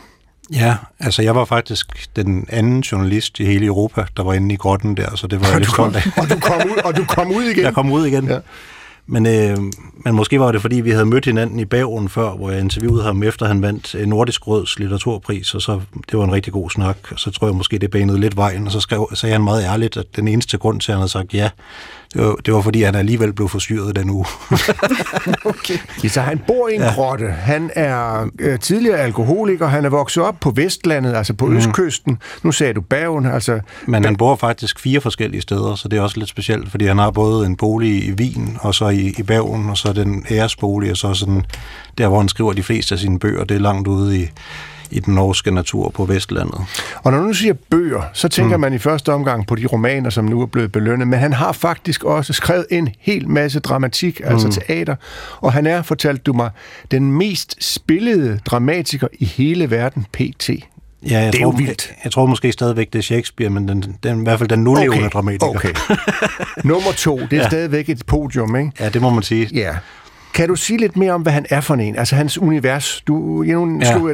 Ja, altså jeg var faktisk den anden journalist i hele Europa, der var inde i grotten der, så det var jeg lidt stolt af. Og du kom ud, og du kom ud igen? Jeg kom ud igen. Ja. Men, øh, men måske var det, fordi vi havde mødt hinanden i Bagen før, hvor jeg interviewede ham, efter han vandt Nordisk Råds litteraturpris, og så det var en rigtig god snak, og så tror jeg måske, det banede lidt vejen, og så skrev, sagde han meget ærligt, at den eneste grund til, at han havde sagt ja, det var, det var fordi han alligevel blev forstyrret den uge. Okay. Ja, så han bor i en ja. grotte, han er øh, tidligere alkoholiker, han er vokset op på Vestlandet, altså på mm. østkysten, nu sagde du Bagen, altså... Men han bor faktisk fire forskellige steder, så det er også lidt specielt, fordi han har både en bolig i Wien, og så i I, i Bergen, og så den æresbolig, og så sådan, der, hvor han skriver de fleste af sine bøger, det er langt ude i, i den norske natur på Vestlandet. Og når du siger bøger, så tænker mm. man i første omgang på de romaner, som nu er blevet belønnet, men han har faktisk også skrevet en hel masse dramatik, altså mm. teater, og han er, fortalte du mig, den mest spillede dramatiker i hele verden, P T. Ja, jeg det er tror, jo vildt. Jeg, jeg tror måske stadigvæk, det er Shakespeare, men den, den, i hvert fald den nulevende okay, dramatiker. Okay. Nummer to, det er ja. stadigvæk et podium, ikke? Ja, det må man sige. Ja. Kan du sige lidt mere om, hvad han er for en? Altså hans univers. Du, jeg nu ja. slog,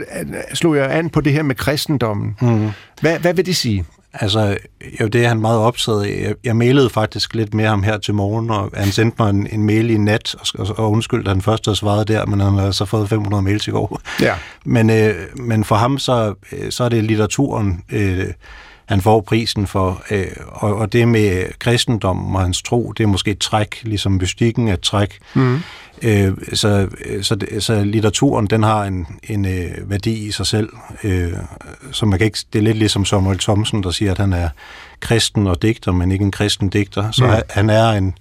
slog jeg an på det her med kristendommen. Mm. Hvad, hvad vil det sige? Altså, jo, det er han meget optaget af. Jeg, jeg mailede faktisk lidt med ham her til morgen, og han sendte mig en, en mail i nat, og, og undskyld, han først havde svaret der, men han har så fået fem hundrede mails i går. Ja. Men, øh, men for ham, så, så er det litteraturen, øh, han får prisen for, øh, og, og det med kristendommen og hans tro, det er måske et træk, ligesom mystikken er et træk. Mm. Øh, så, så, så litteraturen, den har en, en øh, værdi i sig selv, øh, så man kan ikke, det er lidt ligesom Samuel Thomsen, der siger, at han er kristen og digter, men ikke en kristen digter, så ja. han er en,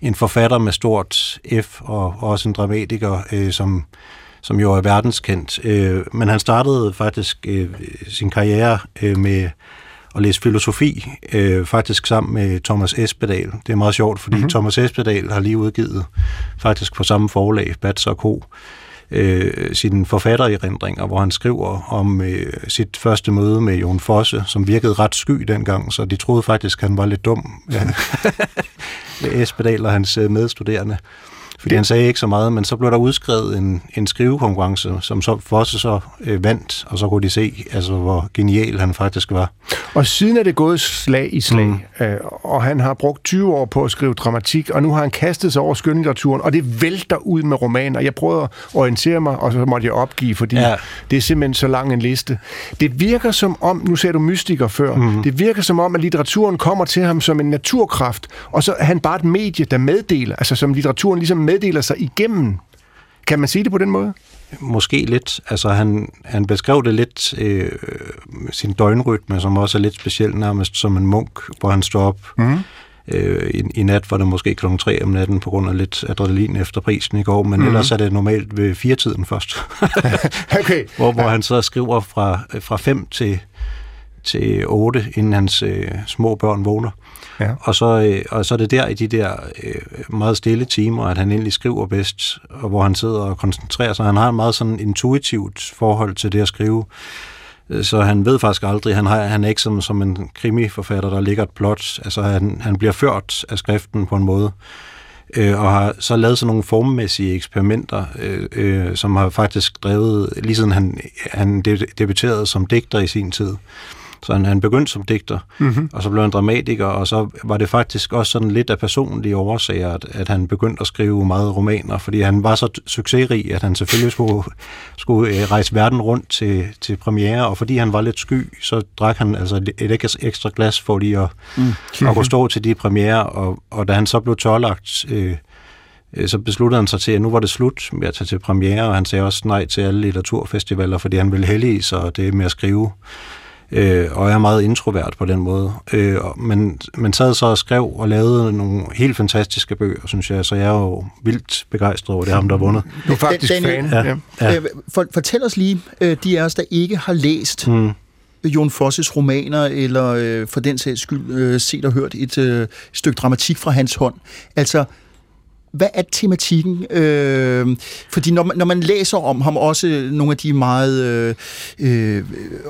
en forfatter med stort F, og også en dramatiker, øh, som, som jo er verdenskendt, øh, men han startede faktisk øh, sin karriere øh, med og læse filosofi, øh, faktisk sammen med Thomas Espedal. Det er meget sjovt, fordi mm-hmm. Thomas Espedal har lige udgivet, faktisk på samme forlag, Bats og Co., øh, sine forfattererindringer, hvor han skriver om øh, sit første møde med Jon Fosse, som virkede ret sky dengang, så de troede faktisk, at han var lidt dum. Ja. Espedal og hans medstuderende. Fordi han sagde ikke så meget, men så blev der udskrevet en, en skrivekonkurrence, som så Fosse så øh, vandt, og så kunne de se, altså, hvor genial han faktisk var. Og siden er det gået slag i slag, mm. øh, og han har brugt tyve år på at skrive dramatik, og nu har han kastet sig over skønlitteraturen, og det vælter ud med romaner. Jeg prøvede at orientere mig, og så måtte jeg opgive, fordi ja. det er simpelthen så lang en liste. Det virker som om, nu sagde du mystiker før, mm. det virker som om, at litteraturen kommer til ham som en naturkraft, og så er han bare et medie, der meddeler, altså som litteraturen ligesom meddeler sig igennem. Kan man sige det på den måde? Måske lidt. Altså, han, han beskrev det lidt, øh, sin døgnrytme, som også er lidt speciel, nærmest som en munk, hvor han står op. Mm. Øh, i, I nat var det måske klokken tre om natten, på grund af lidt adrenalin efter prisen i går, men mm-hmm. ellers er det normalt ved firetiden først. Okay. Hvor, hvor han så skriver fra, fra fem til... til otte, inden hans øh, små børn vågner. Ja. Og, så, øh, og så er det der i de der øh, meget stille timer, at han egentlig skriver bedst, og hvor han sidder og koncentrerer sig. Han har en meget sådan intuitivt forhold til det at skrive, så han ved faktisk aldrig, han, har, han er ikke som, som en krimiforfatter, der ligger et plot. Altså han, han bliver ført af skriften på en måde. øh, og har så lavet sådan nogle formmæssige eksperimenter, øh, øh, som har faktisk drevet, lige siden han, han debuterede som digter i sin tid. Så han, han begyndte som digter, mm-hmm. og så blev han dramatiker, og så var det faktisk også sådan lidt af personlige årsager, at, at han begyndte at skrive meget romaner, fordi han var så succesrig, at han selvfølgelig skulle, skulle rejse verden rundt til, til premiere, og fordi han var lidt sky, så drak han altså et ekstra glas for lige at, mm-hmm. at kunne stå til de premiere, og, og da han så blev tørlagt, øh, så besluttede han sig til, at nu var det slut med at tage til premiere, og han sagde også nej til alle litteraturfestivaler, fordi han ville hellige sig det med at skrive. Øh, og er meget introvert på den måde. Øh, men man sad så og skrev og lavede nogle helt fantastiske bøger, synes jeg, så jeg er jo vildt begejstret over det, ham der har vundet. Du er faktisk Daniel, fan. Ja. Ja. Øh, for, fortæl os lige, øh, de af os, der ikke har læst mm. Jon Fosses romaner, eller øh, for den sags skyld øh, set og hørt et øh, stykke dramatik fra hans hånd. Altså, hvad er tematikken? Øh, fordi når man, når man læser om ham, også nogle af de meget øh, øh,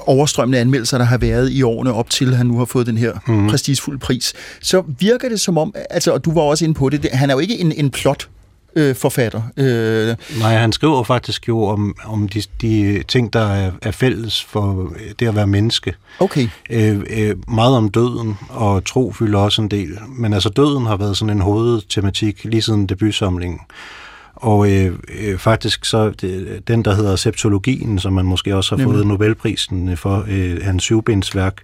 overstrømmende anmeldelser, der har været i årene op til, at han nu har fået den her mm. prestigefulde pris, så virker det som om, altså, og du var også inde på det, det han er jo ikke en, en plot øh, forfatter. Øh. Nej, han skriver faktisk jo om, om de, de ting, der er, er fælles for det at være menneske. Okay. Øh, øh, meget om døden, og tro fylder også en del. Men altså døden har været sådan en hovedtematik lige siden debutsamlingen. Og øh, øh, faktisk så det, den, der hedder Septologien, som man måske også har Nemlig. fået Nobelprisen for, øh, hans syvbindsværk,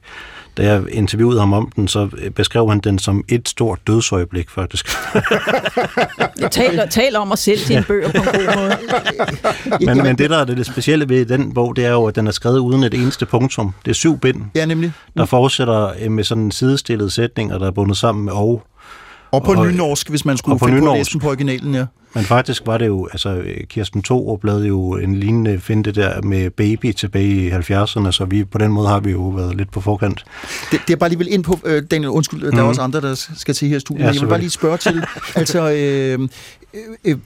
da jeg interviewede ham om den, så beskrev han den som et stort dødsøjeblik, faktisk. Jeg taler, taler om at sælge dine bøger på en god måde. men, men det, der er det specielle ved den bog, det er jo, at den er skrevet uden et eneste punktum. Det er syv bind, ja, nemlig. Der fortsætter med sådan en sidestillet sætning, og der er bundet sammen med og. Og på og, nynorsk, hvis man skulle på finde på at læse den på originalen, ja. Men faktisk var det jo, altså Kirsten Thorup lavede jo en lignende finte der med Baby tilbage i halvfjerdserne, så vi, på den måde har vi jo været lidt på forkant. Det, det er bare lige vel ind på, øh, Daniel, undskyld, mm-hmm. der er også andre, der skal til her i studiet, ja, jeg vil bare lige spørge til, altså øh, øh, øh,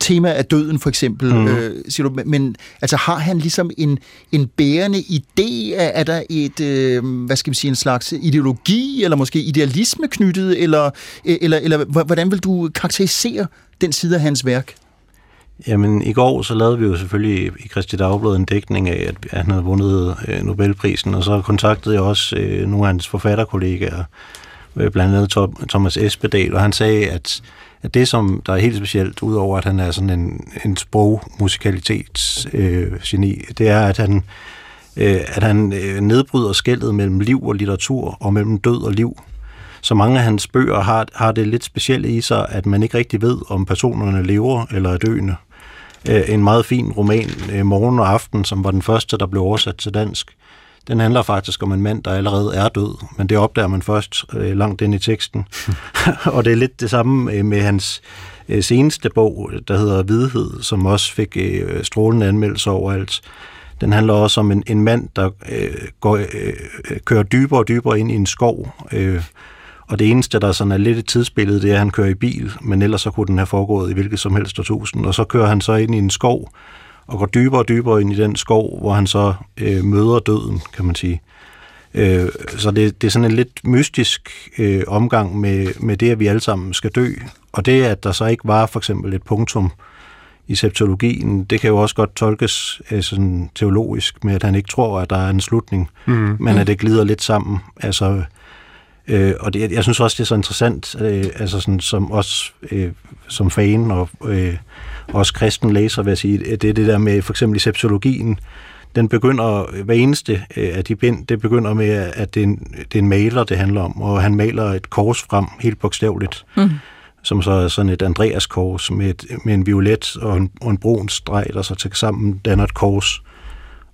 tema af døden for eksempel, mm-hmm. øh, siger du, men altså har han ligesom en, en bærende idé, er der et, øh, hvad skal man sige, en slags ideologi, eller måske idealisme knyttet, eller, eller, eller hvordan vil du karakterisere den side af hans værk? Jamen, i går så lavede vi jo selvfølgelig i Kristeligt Dagblad en dækning af, at han havde vundet øh, Nobelprisen, og så kontaktede jeg også øh, nogle af hans forfatterkollegaer, øh, blandt andet Tom- Thomas Espedal, og han sagde, at at det, som der er helt specielt, udover at han er sådan en, en sprogmusikalitetsgeni, øh, det er, at han, øh, at han øh, nedbryder skellet mellem liv og litteratur, og mellem død og liv. Så mange af hans bøger har, har det lidt specielt i sig, at man ikke rigtig ved, om personerne lever eller er døende. Øh, en meget fin roman, øh, Morgen og Aften, som var den første, der blev oversat til dansk, den handler faktisk om en mand, der allerede er død, men det opdager man først øh, langt ind i teksten. Og det er lidt det samme med hans øh, seneste bog, der hedder Hvidhed, som også fik øh, strålende anmeldelser overalt. Den handler også om en, en mand, der øh, går, øh, kører dybere og dybere ind i en skov, øh, og det eneste, der sådan er lidt et tidsbillede, det er, at han kører i bil, men ellers så kunne den have foregået i hvilket som helst årtusind, og så kører han så ind i en skov, og går dybere og dybere ind i den skov, hvor han så øh, møder døden, kan man sige. Øh, så det, det er sådan en lidt mystisk øh, omgang med, med det, at vi alle sammen skal dø. Og det, at der så ikke var for eksempel et punktum i septologien, det kan jo også godt tolkes øh, sådan teologisk med, at han ikke tror, at der er en slutning, mm. men at det glider lidt sammen. Altså, øh, og det, jeg synes også, det er så interessant, øh, altså sådan, som os øh, som fan og øh, også kristen læser, vil jeg sige, det er det der med for eksempel septologien, den begynder, hver eneste af de bind, det begynder med, at det er, en, det er en maler, det handler om, og han maler et kors frem, helt bogstaveligt, mm. som så er sådan et Andreas kors med, et, med en violet og en, og en brun streg, der så til sammen danner et kors.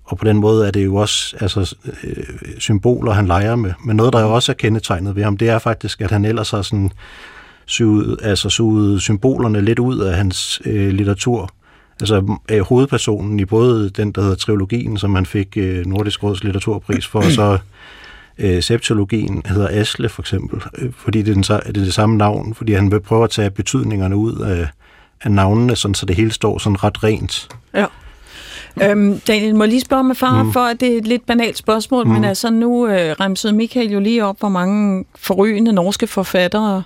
Og på den måde er det jo også altså, øh, symboler, han leger med. Men noget, der jo også er kendetegnet ved ham, det er faktisk, at han ellers har sådan suget, altså suget symbolerne lidt ud af hans øh, litteratur. Altså øh, hovedpersonen i både den, der hedder Trilogien, som han fik øh, Nordisk Råds litteraturpris for, og så øh, Septologien hedder Asle for eksempel, øh, fordi det er, den, det er det samme navn, fordi han vil prøve at tage betydningerne ud af, af navnene, sådan, så det hele står sådan ret rent. Ja. Øhm, Daniel, må lige spørge med far, mm. for at det er et lidt banalt spørgsmål, mm. men altså nu øh, remsede Mikael jo lige op, hvor mange forrygende norske forfattere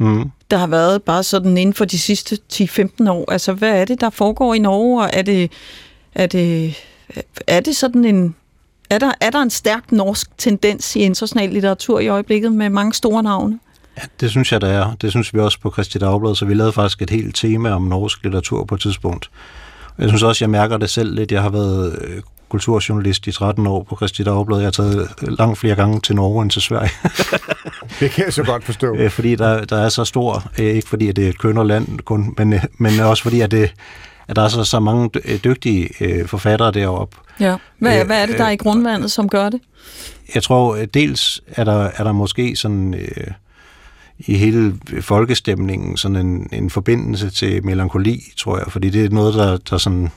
mm. der har været bare sådan inden for de sidste ti til femten år. Altså, hvad er det, der foregår i Norge, og er det, er det, er det sådan en... Er der, er der en stærk norsk tendens i international litteratur i øjeblikket med mange store navne? Ja, det synes jeg, der er. Det synes vi også på Kristi Dagblad, så vi lavede faktisk et helt tema om norsk litteratur på et tidspunkt. Jeg synes også, jeg mærker det selv lidt. Jeg har været kulturjournalist i tretten år på Kristi Dagblad. Jeg har taget langt flere gange til Norge end til Sverige. Det kan jeg så godt forstå. Fordi der, der er så stor, ikke fordi det er et kønnerland kun, men, men også fordi, at det... at der er så, så mange dygtige øh, forfattere deroppe. Ja. Hvad, Æh, hvad er det, der er i grundvandet, som gør det? Jeg tror, dels er der, er der måske sådan, øh, i hele folkestemningen sådan en, en forbindelse til melankoli, tror jeg, fordi det er noget, der, der, sådan,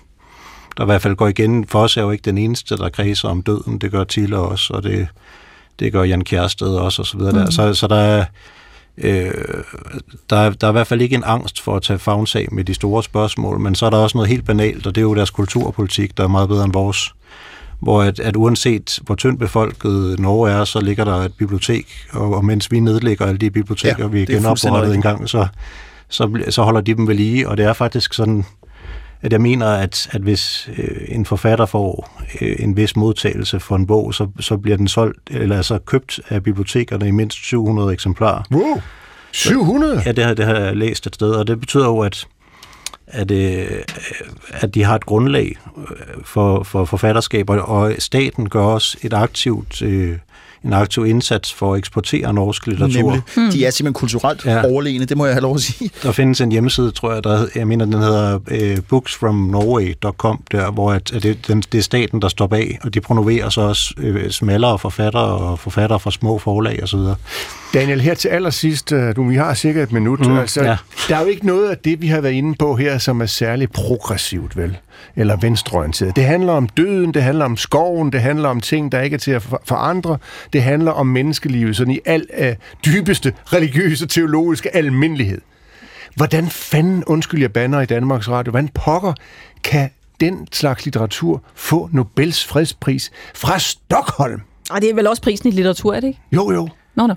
der i hvert fald går igen. For os er jo ikke den eneste, der kredser om døden. Det gør Tiller også, og det, det gør Jan Kjærsted også, og så videre. Mm-hmm. Der. Så, så der er... Øh, der, der er i hvert fald ikke en angst for at tage favnsag med de store spørgsmål, men så er der også noget helt banalt, og det er jo deres kulturpolitik, der er meget bedre end vores, hvor at, at uanset hvor tyndt befolket Norge er, så ligger der et bibliotek, og, og mens vi nedlægger alle de biblioteker, ja, vi genoprettede engang, så, så, så holder de dem ved lige, og det er faktisk sådan, at jeg mener, at, at hvis øh, en forfatter får øh, en vis modtagelse for en bog, så, så bliver den solgt, eller altså købt af bibliotekerne i mindst syv hundrede eksemplarer. Wow! syv hundrede? Så, ja, det har, det har jeg læst et sted, og det betyder jo, at, at, øh, at de har et grundlag for, for forfatterskab, og staten gør også et aktivt... Øh, en aktiv indsats for at eksportere norsk litteratur. Hmm. De er simpelthen kulturelt ja. overlegne, det må jeg have lov at sige. Der findes en hjemmeside, tror jeg, der, jeg mener, den hedder øh, books from norway dot com, der, hvor at, at det, den, det er staten, der står bag, og de promoverer så også øh, smallere forfattere og forfattere fra små forlag osv. Daniel, her til allersidst, du, vi har cirka et minut, mm, altså, ja. der er jo ikke noget af det, vi har været inde på her, som er særligt progressivt, vel? Eller venstreorienteret. Det handler om døden, det handler om skoven, det handler om ting, der ikke er til at forandre. Det handler om menneskelivet, sådan i al øh, dybeste religiøse, teologiske almindelighed. Hvordan fanden, undskyld jeg banner i Danmarks Radio, hvordan pokker kan den slags litteratur få Nobels fredspris fra Stockholm? Og det er vel også prisen i litteratur, er det ikke? Jo, jo. Nå, nå.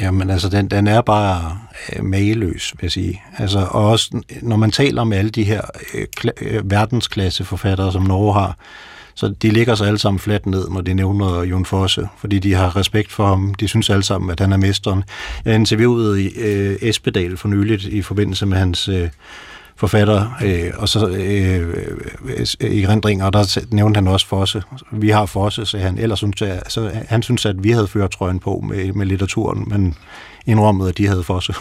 Jamen altså, den, den er bare øh, mageløs, vil jeg sige. Altså, og også, når man taler om alle de her øh, kla- øh, verdensklasseforfattere, som Norge har, så de ligger sig alle sammen fladt ned, når de nævner Jon Fosse, fordi de har respekt for ham. De synes alle sammen, at han er mesteren. Jeg interviewede øh, Espedal for nyligt i forbindelse med hans øh, forfatter, øh, og så øh, øh, i rendringer, og der nævnte han også Fosse. Vi har Fosse, så han ellers synes, at, så han synes, at vi havde førtrøjen på med, med litteraturen, men indrømmede, at de havde Fosse.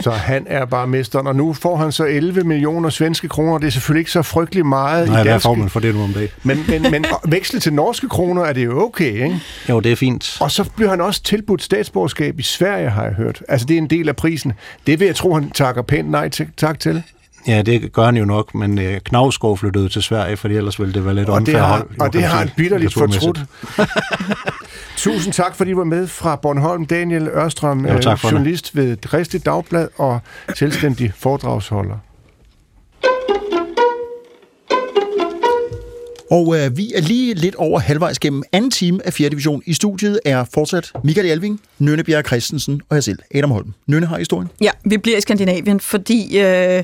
Så han er bare mesteren, og nu får han så elleve millioner svenske kroner. Det er selvfølgelig ikke så frygtelig meget. Nej, i dansk. Nej, for det nu om dagen. Men, men, men veksle til norske kroner, er det jo okay, ikke? Jo, det er fint. Og så bliver han også tilbudt statsborgerskab i Sverige, har jeg hørt. Altså, det er en del af prisen. Det vil jeg tro, han takker pænt nej til, tak til. Ja, det gør han jo nok, men øh, Knausgård flyttede til Sverige, fordi ellers ville det være lidt unfair. Og det har han bitterligt fortrudt. Tusind tak, fordi I var med fra Bornholm. Daniel Ørstrøm, jo, journalist det. ved Kristi Dagblad og selvstændig foredragsholder. Og øh, vi er lige lidt over halvvejs gennem anden time af fjerde division. I studiet er fortsat Mikael Jalving, Nynne Bjerre Christensen og jeg selv, Adam Holm. Nynne har historien. Ja, vi bliver i Skandinavien, fordi... Øh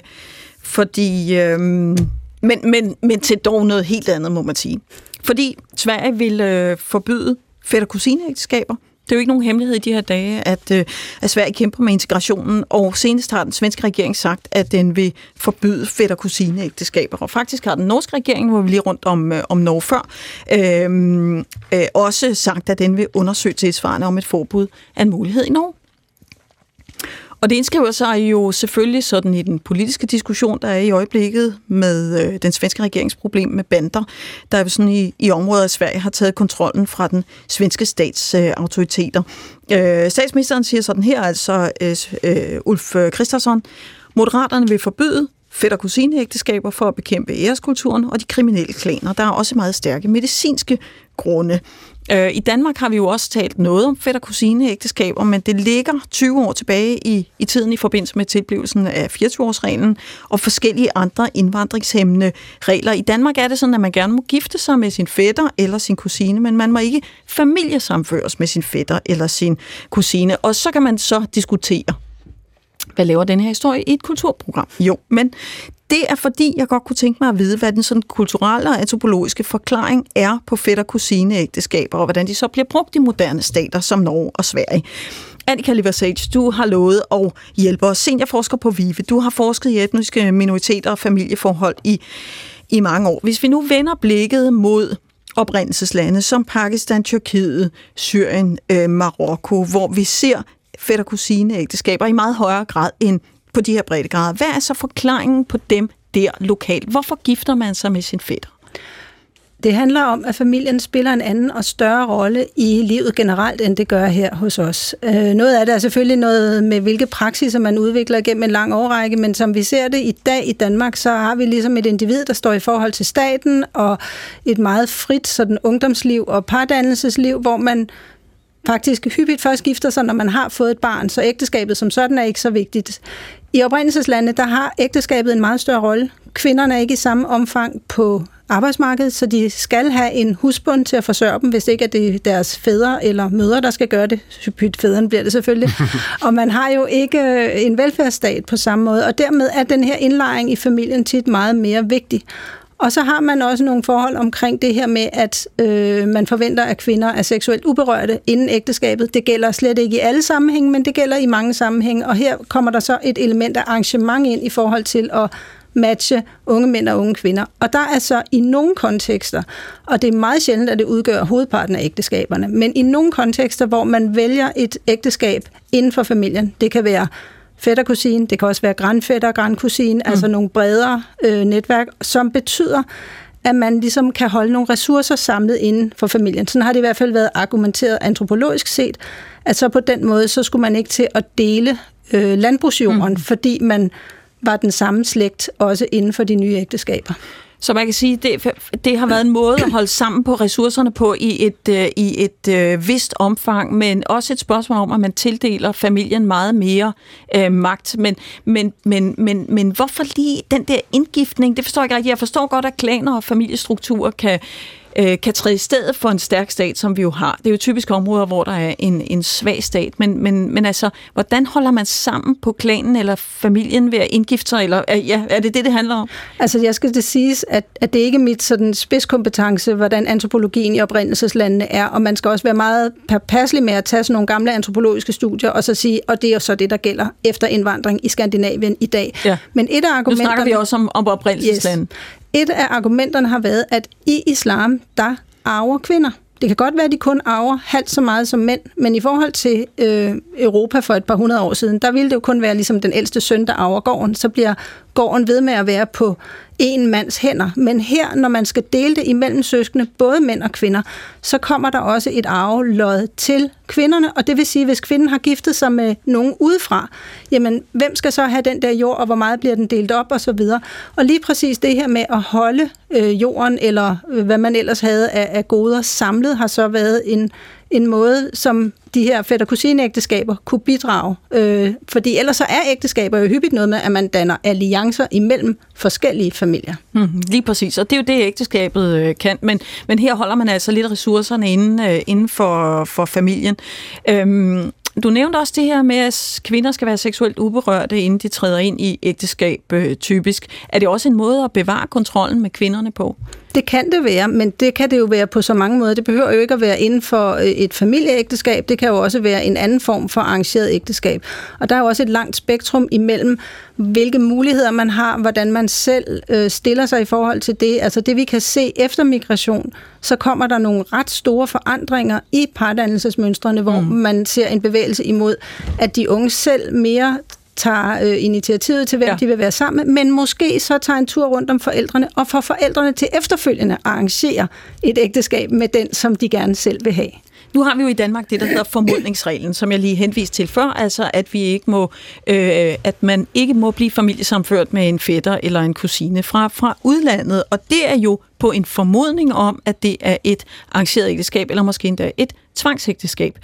Fordi, øhm, men, men, men til dog noget helt andet, må man sige. Fordi Sverige ville øh, forbyde fætter- og kusineægteskaber. Det er jo ikke nogen hemmelighed i de her dage, at, øh, at Sverige kæmper med integrationen, og senest har den svenske regering sagt, at den vil forbyde fætter- og kusineægteskaber. Og faktisk har den norske regering, hvor vi lige rundt om, øh, om Norge før, øh, øh, også sagt, at den vil undersøge tilsvarende om et forbud af en mulighed i Norge. Og det indskriver sig jo selvfølgelig sådan i den politiske diskussion, der er i øjeblikket med øh, den svenske regeringsproblem med bander, der jo sådan i, i områder af Sverige har taget kontrollen fra den svenske stats øh, autoriteter. Øh, statsministeren siger sådan her, altså øh, Ulf Kristersson, Moderaterne vil forbyde fætter- og kusineægteskaber for at bekæmpe æreskulturen og de kriminelle klaner. Der er også meget stærke medicinske grunde. I Danmark har vi jo også talt noget om fætter- og kusineægteskaber, men det ligger tyve år tilbage i, i tiden i forbindelse med tilblivelsen af fireogtyve-årsreglen og forskellige andre indvandringshæmmende regler. I Danmark er det sådan, at man gerne må gifte sig med sin fætter eller sin kusine, men man må ikke familiesamføres med sin fætter eller sin kusine. Og så kan man så diskutere, hvad laver den her historie i et kulturprogram? Jo, men det er fordi, jeg godt kunne tænke mig at vide, hvad den sådan kulturelle og antropologiske forklaring er på fætter- og kusineægteskaber, og hvordan de så bliver brugt i moderne stater som Norge og Sverige. Annika Liversage, du har lovet at hjælpe os. Seniorforsker på VIVE. Du har forsket i etniske minoriteter og familieforhold i, i mange år. Hvis vi nu vender blikket mod oprindelseslande som Pakistan, Tyrkiet, Syrien, øh, Marokko, hvor vi ser fætter- og kusineægteskaber i meget højere grad end på de her breddegrader. Hvad er så forklaringen på dem der lokalt? Hvorfor gifter man sig med sin fætter? Det handler om, at familien spiller en anden og større rolle i livet generelt, end det gør her hos os. Noget af det er selvfølgelig noget med, hvilke praksiser man udvikler gennem en lang årrække, men som vi ser det i dag i Danmark, så har vi ligesom et individ, der står i forhold til staten, og et meget frit sådan, ungdomsliv og pardannelsesliv, hvor man faktisk hyppigt først gifter sig, når man har fået et barn, så ægteskabet som sådan er ikke så vigtigt. I oprindelseslandene, der har ægteskabet en meget større rolle. Kvinderne er ikke i samme omfang på arbejdsmarkedet, så de skal have en husbund til at forsørge dem, hvis ikke at det er deres fædre eller mødre, der skal gøre det. Fædrene bliver det selvfølgelig. Og man har jo ikke en velfærdsstat på samme måde, og dermed er den her indlejring i familien tit meget mere vigtig. Og så har man også nogle forhold omkring det her med, at øh, man forventer, at kvinder er seksuelt uberørte inden ægteskabet. Det gælder slet ikke i alle sammenhænge, men det gælder i mange sammenhænge. Og her kommer der så et element af arrangement ind i forhold til at matche unge mænd og unge kvinder. Og der er så i nogle kontekster, og det er meget sjældent, at det udgør hovedparten af ægteskaberne, men i nogle kontekster, hvor man vælger et ægteskab inden for familien, det kan være fætterkusine, det kan også være grandfætter og grandkusine, mm. altså nogle bredere øh, netværk, som betyder, at man ligesom kan holde nogle ressourcer samlet inden for familien. Sådan har det i hvert fald været argumenteret antropologisk set, at så på den måde, så skulle man ikke til at dele øh, landbrugsjorden, mm. fordi man var den samme slægt også inden for de nye ægteskaber. Så man kan sige, det, det har været en måde at holde sammen på ressourcerne på i et, øh, i et øh, vist omfang, men også et spørgsmål om, at man tildeler familien meget mere øh, magt. Men, men, men, men, men hvorfor lige den der indgiftning? Det forstår jeg ikke rigtig. Jeg forstår godt, at klaner og familiestrukturer kan, øh, kan træde i stedet for en stærk stat, som vi jo har. Det er jo typisk områder, hvor der er en, en svag stat. Men, men, men altså, hvordan holder man sammen på klanen eller familien ved at indgifte sig? Eller, ja, er det det, det handler om? Altså, jeg skal det siges, At, at det ikke er mit sådan, spidskompetence, hvordan antropologien i oprindelseslandene er, og man skal også være meget påpasselig med at tage sådan nogle gamle antropologiske studier, og så sige, og det er så det, der gælder efter indvandring i Skandinavien i dag. Ja. Men et af argumenterne... Nu snakker vi også om, om oprindelseslandene. Yes. Et af argumenterne har været, at i islam, der arver kvinder. Det kan godt være, at de kun arver halvt så meget som mænd, men i forhold til øh, Europa for et par hundrede år siden, der ville det jo kun være ligesom den ældste søn, der arver gården. Så bliver gården ved med at være på en mands hænder. Men her, når man skal dele det imellem søskende, både mænd og kvinder, så kommer der også et arvelod til kvinderne. Og det vil sige, at hvis kvinden har giftet sig med nogen udefra, jamen, hvem skal så have den der jord, og hvor meget bliver den delt op, og så videre. Og lige præcis det her med at holde øh, jorden, eller øh, hvad man ellers havde af, af goder samlet, har så været en, en måde, som de her fætter- og kusineægteskaber kunne bidrage. Øh, fordi ellers så er ægteskaber jo hyppigt noget med, at man danner alliancer imellem forskellige familier. Mm, lige præcis, og det er jo det, ægteskabet øh, kan. Men, men her holder man altså lidt ressourcerne inden, øh, inden for, for familien. Øhm, du nævnte også det her med, at kvinder skal være seksuelt uberørte, inden de træder ind i ægteskab øh, typisk. Er det også en måde at bevare kontrollen med kvinderne på? Det kan det være, men det kan det jo være på så mange måder. Det behøver jo ikke at være inden for et familieægteskab. Det kan jo også være en anden form for arrangeret ægteskab. Og der er jo også et langt spektrum imellem, hvilke muligheder man har, hvordan man selv stiller sig i forhold til det. Altså det, vi kan se efter migration, så kommer der nogle ret store forandringer i pardannelsesmønstrene, hvor mm. man ser en bevægelse imod, at de unge selv mere tager øh, initiativet til, hvem ja. de vil være sammen med, men måske så tager en tur rundt om forældrene, og får forældrene til efterfølgende at arrangere et ægteskab med den, som de gerne selv vil have. Nu har vi jo i Danmark det, der hedder formodningsreglen, som jeg lige henviste til før, altså at, vi ikke må, øh, at man ikke må blive familiesamført med en fætter eller en kusine fra, fra udlandet, og det er jo på en formodning om, at det er et arrangeret ægteskab, eller måske endda et tvangsægteskab.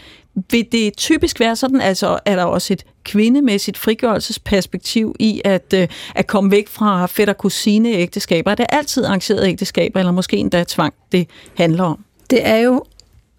Vil det typisk være sådan, altså er der også et kvindemæssigt frigørelsesperspektiv i at, øh, at komme væk fra fætter-kusine-ægteskaber? Er det altid arrangerede ægteskaber, eller måske endda tvang, det handler om? Det er jo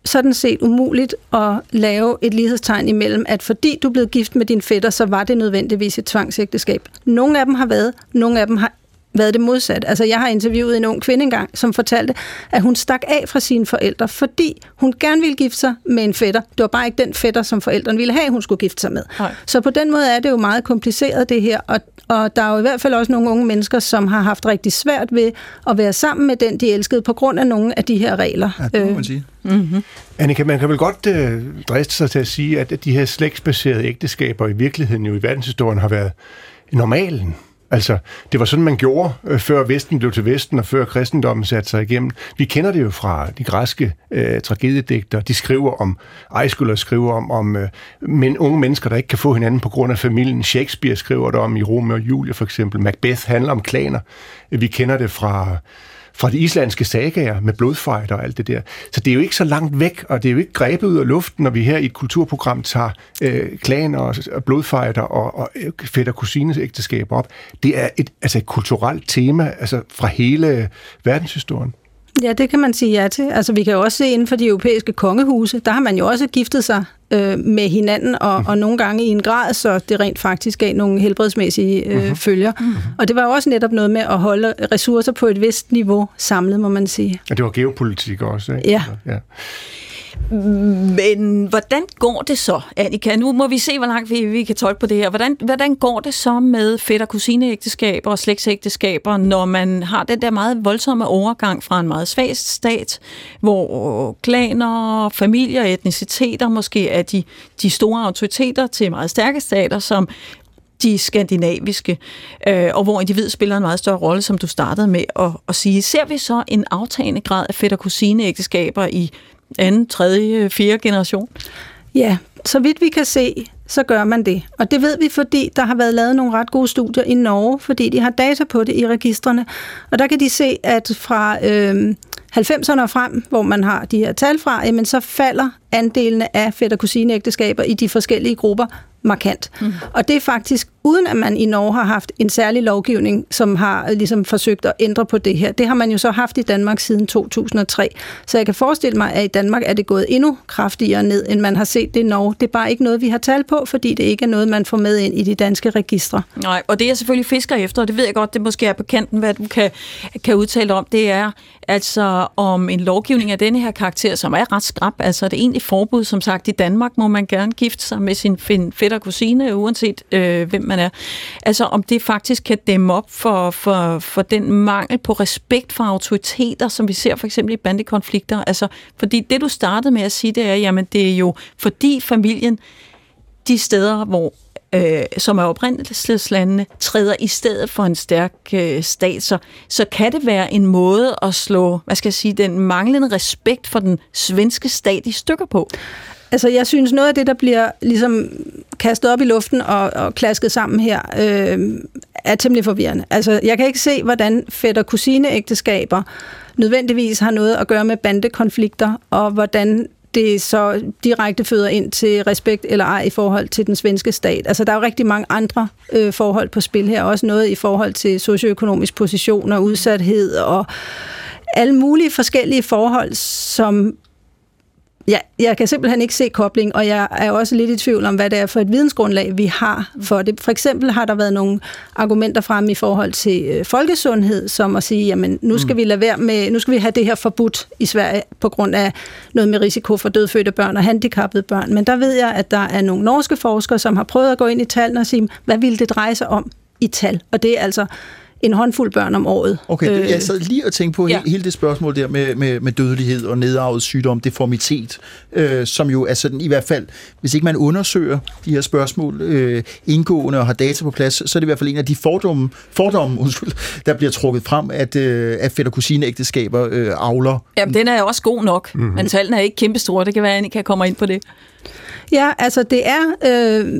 sådan set umuligt at lave et lighedstegn imellem, at fordi du blev gift med din fætter, så var det nødvendigvis et tvangsægteskab. Nogle af dem har været, nogle af dem har været det modsat. Altså, jeg har interviewet en ung kvinde engang, som fortalte, at hun stak af fra sine forældre, fordi hun gerne ville gifte sig med en fætter. Det var bare ikke den fætter, som forældrene ville have, hun skulle gifte sig med. Nej. Så på den måde er det jo meget kompliceret, det her, og, og der er jo i hvert fald også nogle unge mennesker, som har haft rigtig svært ved at være sammen med den, de elskede, på grund af nogle af de her regler. Ja, det må man sige. Mm-hmm. Annika, man kan vel godt øh, driste sig til at sige, at de her slægtsbaserede ægteskaber i virkeligheden jo i verdenshistorien har været normalen. Altså, det var sådan, man gjorde, før Vesten blev til Vesten, og før kristendommen satte sig igennem. Vi kender det jo fra de græske øh, tragediedigter. De skriver om, Aeschylus skriver om, om øh, men unge mennesker, der ikke kan få hinanden på grund af familien. Shakespeare skriver der om i Romeo og Julie, for eksempel. Macbeth handler om klaner. Vi kender det fra, fra de islandske sagaer med blodfejder og alt det der. Så det er jo ikke så langt væk, og det er jo ikke grebet ud af luften, når vi her i et kulturprogram tager øh, klaner og, og blodfejder og, og fætter kusines ægteskaber op. Det er et, altså et kulturelt tema altså fra hele verdenshistorien. Ja, det kan man sige ja til. Altså, vi kan jo også se inden for de europæiske kongehuse, der har man jo også giftet sig øh, med hinanden, og, mm. og nogle gange i en grad, så det rent faktisk gav nogle helbredsmæssige øh, mm-hmm. følger. Mm-hmm. Og det var jo også netop noget med at holde ressourcer på et vist niveau samlet, må man sige. Og det var geopolitik også, ikke? Ja. Ja. Men hvordan går det så, Annika? Nu må vi se, hvor langt vi, vi kan tolke på det her. Hvordan, hvordan går det så med fætter- og kusineægteskaber og slægtsægteskaber, når man har den der meget voldsomme overgang fra en meget svag stat, hvor klaner, familier, etniciteter måske er de, de store autoriteter til meget stærke stater, som de skandinaviske, øh, og hvor individ spiller en meget større rolle, som du startede med at, at sige. Ser vi så en aftagende grad af fætter- og kusineægteskaber i anden, tredje, fjerde generation? Ja, så vidt vi kan se, så gør man det. Og det ved vi, fordi der har været lavet nogle ret gode studier i Norge, fordi de har data på det i registrene. Og der kan de se, at fra øh, halvfemserne og frem, hvor man har de her tal fra, jamen så falder andelene af fætter- og kusineægteskaber i de forskellige grupper markant. Mm. Og det er faktisk, uden at man i Norge har haft en særlig lovgivning, som har ligesom forsøgt at ændre på det her. Det har man jo så haft i Danmark siden to tusind og tre. Så jeg kan forestille mig, at i Danmark er det gået endnu kraftigere ned, end man har set det i Norge. Det er bare ikke noget, vi har tal på, fordi det ikke er noget, man får med ind i de danske registre. Nej, og det jeg selvfølgelig fisker efter, og det ved jeg godt, det måske er på kanten, hvad du kan, kan udtale om, det er altså om en lovgivning af denne her karakter, som er ret skrap. Altså, det er egentlig forbud, som sagt, i Danmark må man gerne gifte sig med sin fætter og kusine, uanset øh, hvem man er. Altså, om det faktisk kan dæmme op for, for, for den mangel på respekt for autoriteter, som vi ser for eksempel i bandekonflikter. Altså, fordi det, du startede med at sige, det er, jamen, det er jo fordi familien, de steder, hvor øh, som er oprindelseslandene, træder i stedet for en stærk øh, stat, så, så kan det være en måde at slå, hvad skal jeg sige, den manglende respekt for den svenske stat i stykker på. Altså, jeg synes, noget af det, der bliver ligesom kastet op i luften og, og klasket sammen her, øh, er temmelig forvirrende. Altså, jeg kan ikke se, hvordan fætter- og kusineægteskaber nødvendigvis har noget at gøre med bandekonflikter, og hvordan det så direkte føder ind til respekt eller ej i forhold til den svenske stat. Altså, der er jo rigtig mange andre øh, forhold på spil her, også noget i forhold til socioøkonomisk position og udsathed og alle mulige forskellige forhold, som... Ja, jeg kan simpelthen ikke se kobling, og jeg er også lidt i tvivl om, hvad det er for et vidensgrundlag, vi har for det. For eksempel har der været nogle argumenter frem i forhold til folkesundhed, som at sige, jamen nu skal vi lade være med, nu skal vi have det her forbudt i Sverige på grund af noget med risiko for dødfødte børn og handicappede børn. Men der ved jeg, at der er nogle norske forskere, som har prøvet at gå ind i tallene og sige, hvad ville det dreje sig om i tal? Og det er altså en håndfuld børn om året. Okay, det, jeg sad lige og tænkte på ja. hele det spørgsmål der med, med, med dødelighed og nedarvet sygdom, deformitet, øh, som jo er sådan i hvert fald, hvis ikke man undersøger de her spørgsmål øh, indgående og har data på plads, så er det i hvert fald en af de fordomme, fordomme undskyld, der bliver trukket frem, at, øh, at fætter- og kusineægteskaber øh, avler. Jamen, den er jo også god nok, mm-hmm. men tallene er ikke kæmpestore. Det kan være, at Annika kommer ind på det. Ja, altså det er... Øh,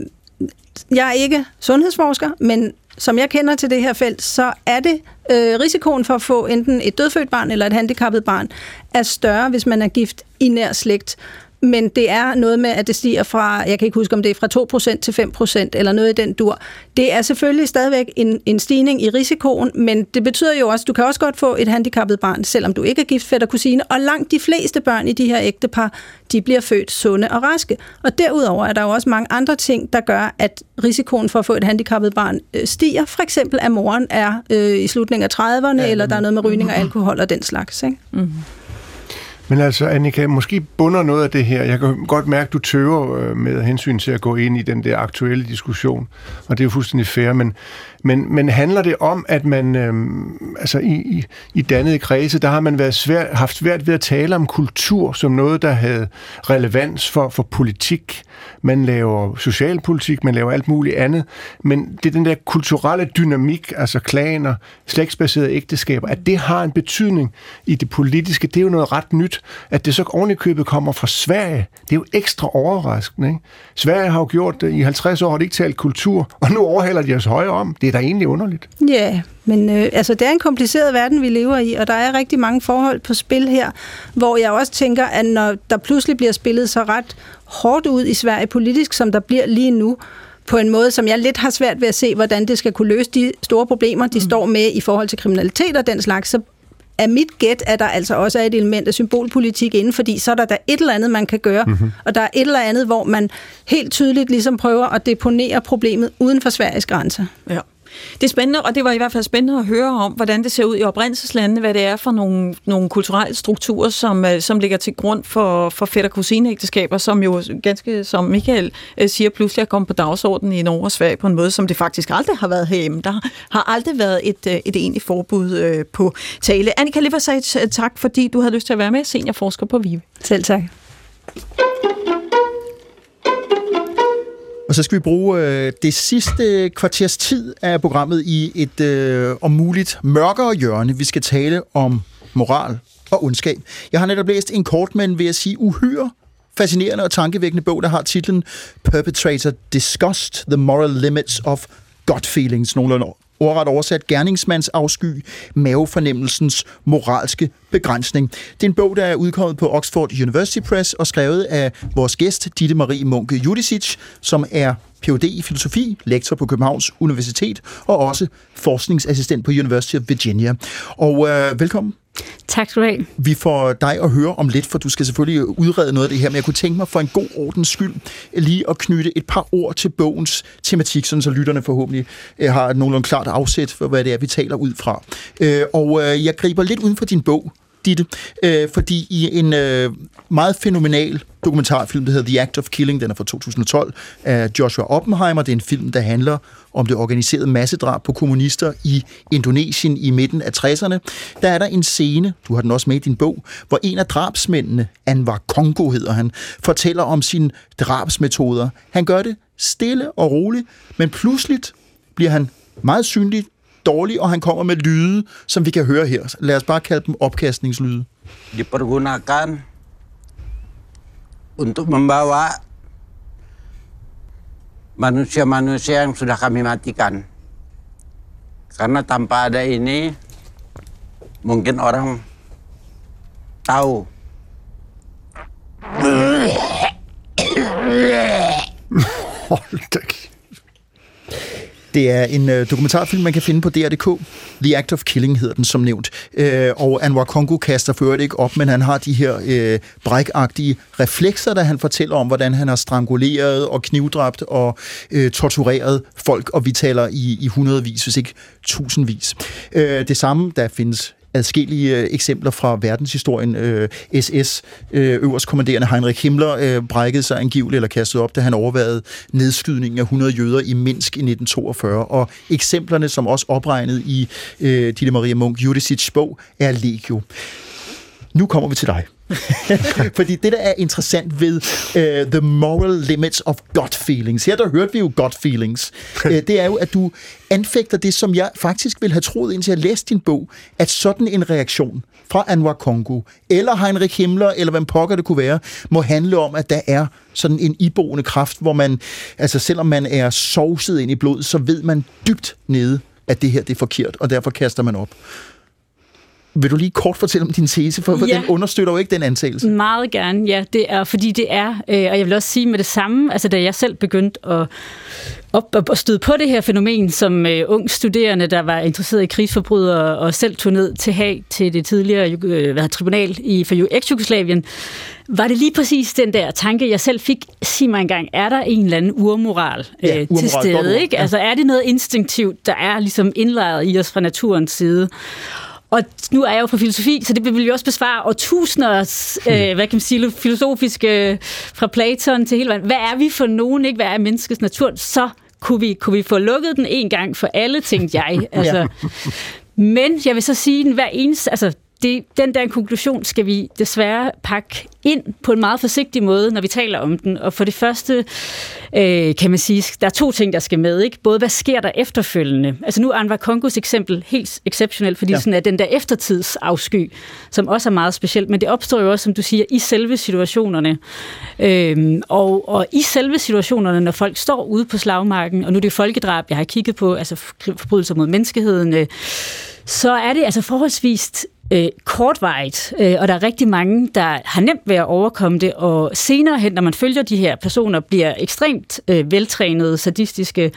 jeg er ikke sundhedsforsker, men som jeg kender til det her felt, så er det øh, risikoen for at få enten et dødfødt barn eller et handicappet barn er større, hvis man er gift i nær slægt. men det er noget med, at det stiger fra, jeg kan ikke huske, om det er fra to procent til fem procent, eller noget i den dur. Det er selvfølgelig stadigvæk en, en stigning i risikoen, men det betyder jo også, at du kan også godt få et handicappet barn, selvom du ikke er gift fætter kusine, og langt de fleste børn i de her ægtepar, de bliver født sunde og raske. Og derudover er der jo også mange andre ting, der gør, at risikoen for at få et handicappet barn stiger. For eksempel, at moren er øh, i slutningen af trediverne, ja, eller der er noget med rygning og alkohol og den slags, ikke? Mm-hmm. Men altså, Annika, måske bunder noget af det her. Jeg kan godt mærke, at du tøver med hensyn til at gå ind i den der aktuelle diskussion, og det er jo fuldstændig fair, men, men, men handler det om, at man øhm, altså i, i, i dannede kredse, der har man været svært, haft svært ved at tale om kultur som noget, der havde relevans for, for politik. Man laver socialpolitik, man laver alt muligt andet, men det er den der kulturelle dynamik, altså klaner, slægtsbaserede ægteskaber, at det har en betydning i det politiske. Det er jo noget ret nyt, at det så ovenikøbet kommer fra Sverige. Det er jo ekstra overraskende, ikke? Sverige har jo gjort det i halvtreds år, har de ikke talt kultur, og nu overhaler de os højere om. Det er da egentlig underligt. Ja, yeah, men øh, altså, det er en kompliceret verden, vi lever i, og der er rigtig mange forhold på spil her, hvor jeg også tænker, at når der pludselig bliver spillet så ret hårdt ud i Sverige politisk, som der bliver lige nu, på en måde, som jeg lidt har svært ved at se, hvordan det skal kunne løse de store problemer, de mm. står med i forhold til kriminalitet og den slags, så af mit gæt, at der altså også er et element af symbolpolitik inden, fordi så er der, der et eller andet, man kan gøre, mm-hmm. og der er et eller andet, hvor man helt tydeligt ligesom prøver at deponere problemet uden for Sveriges grænser. Ja. Det er spændende, og det var i hvert fald spændende at høre om, hvordan det ser ud i oprindelseslandene, hvad det er for nogle, nogle kulturelle strukturer, som, som ligger til grund for, for fætter- og kusineægteskaber, som jo ganske, som Mikael siger, pludselig er kommet på dagsordenen i Norge og Sverige på en måde, som det faktisk aldrig har været herhjemme. Der har aldrig været et, et egentligt forbud på tale. Annika Liversage, tak fordi du havde lyst til at være med, seniorforsker på VIVE. Selv tak. Og så skal vi bruge øh, det sidste kvarters tid af programmet i et øh, om muligt mørkere hjørne. Vi skal tale om moral og ondskab. Jeg har netop læst en kort, men vil jeg sige uhyre fascinerende og tankevækkende bog, der har titlen Perpetrator Discussed the Moral Limits of God Feelings, nogenlunde ordret oversat gerningsmands afsky, mavefornemmelsens moralske begrænsning. Det er en bog, der er udkommet på Oxford University Press og skrevet af vores gæst, Ditte Marie Munk Judicic, som er Ph.D. i filosofi, lektor på Københavns Universitet og også forskningsassistent på University of Virginia. Og øh, velkommen. Tak skal du have. Vi får dig at høre om lidt, for du skal selvfølgelig udrede noget af det her, men jeg kunne tænke mig for en god ordens skyld lige at knytte et par ord til bogens tematik, sådan så lytterne forhåbentlig har nogenlunde klart afsæt for, hvad det er, vi taler ud fra. Og jeg griber lidt uden for din bog, Ditte, fordi i en meget fænomenal dokumentarfilm, der hedder The Act of Killing, den er fra to tusind og tolv, af Joshua Oppenheimer. Det er en film, der handler om det organiserede massedrab på kommunister i Indonesien i midten af tresserne. Der er der en scene, du har den også med i din bog, hvor en af drabsmændene, Anwar Kongo hedder han, fortæller om sine drabsmetoder. Han gør det stille og roligt, men pludseligt bliver han meget synlig dårlig, og han kommer med lyde, som vi kan høre her. Lad os bare kalde dem opkastningslyde. Dipergunakan untuk membawa manusia-manusia yang sudah kami matikan. Karena tanpa ada ini, mungkin orang tahu. Det er en øh, dokumentarfilm, man kan finde på D R punktum D K. The Act of Killing hedder den, som nævnt. Øh, og Anwar Kongo kaster for øvrigt ikke op, men han har de her øh, brækagtige reflekser, der han fortæller om, hvordan han har stranguleret og knivdræbt og øh, tortureret folk, og vi taler i, i hundredvis, hvis ikke tusindvis. Øh, det samme, der findes adskillige eksempler fra verdenshistorien. S S øverstkommanderende Heinrich Himmler brækkede sig angiveligt eller kastede op, da han overvejede nedskydningen af hundrede jøder i Minsk i nitten toogfyrre. Og eksemplerne, som også opregnet i øh, Ditte Marie Munk Judicics bog, er legio. Nu kommer vi til dig. Fordi det, der er interessant ved uh, The Moral Limits of God Feelings, her der hørte vi jo God Feelings, uh, det er jo, at du anfægter det, som jeg faktisk ville have troet, indtil jeg læste din bog, at sådan en reaktion fra Anwar Kongo, eller Heinrich Himmler, eller hvem pokker det kunne være, må handle om, at der er sådan en iboende kraft, hvor man, altså selvom man er sovset ind i blod, så ved man dybt nede, at det her det er forkert, og derfor kaster man op. Vil du lige kort fortælle om din tese, for, for ja. den understøtter jo ikke den antagelse? Meget gerne, ja. Det er, fordi det er, øh, og jeg vil også sige med det samme, altså da jeg selv begyndte at op og støde på det her fænomen som øh, ung studerende, der var interesseret i krigsforbrydere og selv tog ned til Haag til det tidligere øh, tribunal i, for eks-Jugoslavien, var det lige præcis den der tanke, jeg selv fik, sig mig engang, er der en eller anden urmoral, øh, ja, urmoral til stede? Ikke? Ja. Altså er det noget instinktivt, der er ligesom indlejret i os fra naturens side? Og nu er jeg jo fra filosofi, så det vil jo også besvare årtusinders, øh, hvad kan man sige, filosofiske, fra Platon til hele verden. Hvad er vi for nogen, ikke? Hvad er menneskets natur? Så kunne vi, kunne vi få lukket den en gang for alle, tænkte jeg. Altså. Ja. Men jeg vil så sige, den hver eneste, altså, det, den der konklusion skal vi desværre pakke ind på en meget forsigtig måde, når vi taler om den. Og for det første, øh, kan man sige, der er to ting, der skal med, ikke? Både hvad sker der efterfølgende? Altså nu er Anwar Kongos eksempel helt exceptionelt, fordi ja. sådan er den der eftertidsafsky, som også er meget specielt, men det opstår jo også, som du siger, i selve situationerne. Øh, og, og i selve situationerne, når folk står ude på slagmarken, og nu er det folkedrab, jeg har kigget på, altså forbrydelser mod menneskeheden, øh, så er det altså forholdsvist Øh, kortvarigt, øh, og der er rigtig mange, der har nemt ved at overkomme det, og senere hen, når man følger de her personer, bliver ekstremt øh, veltrænede, sadistiske,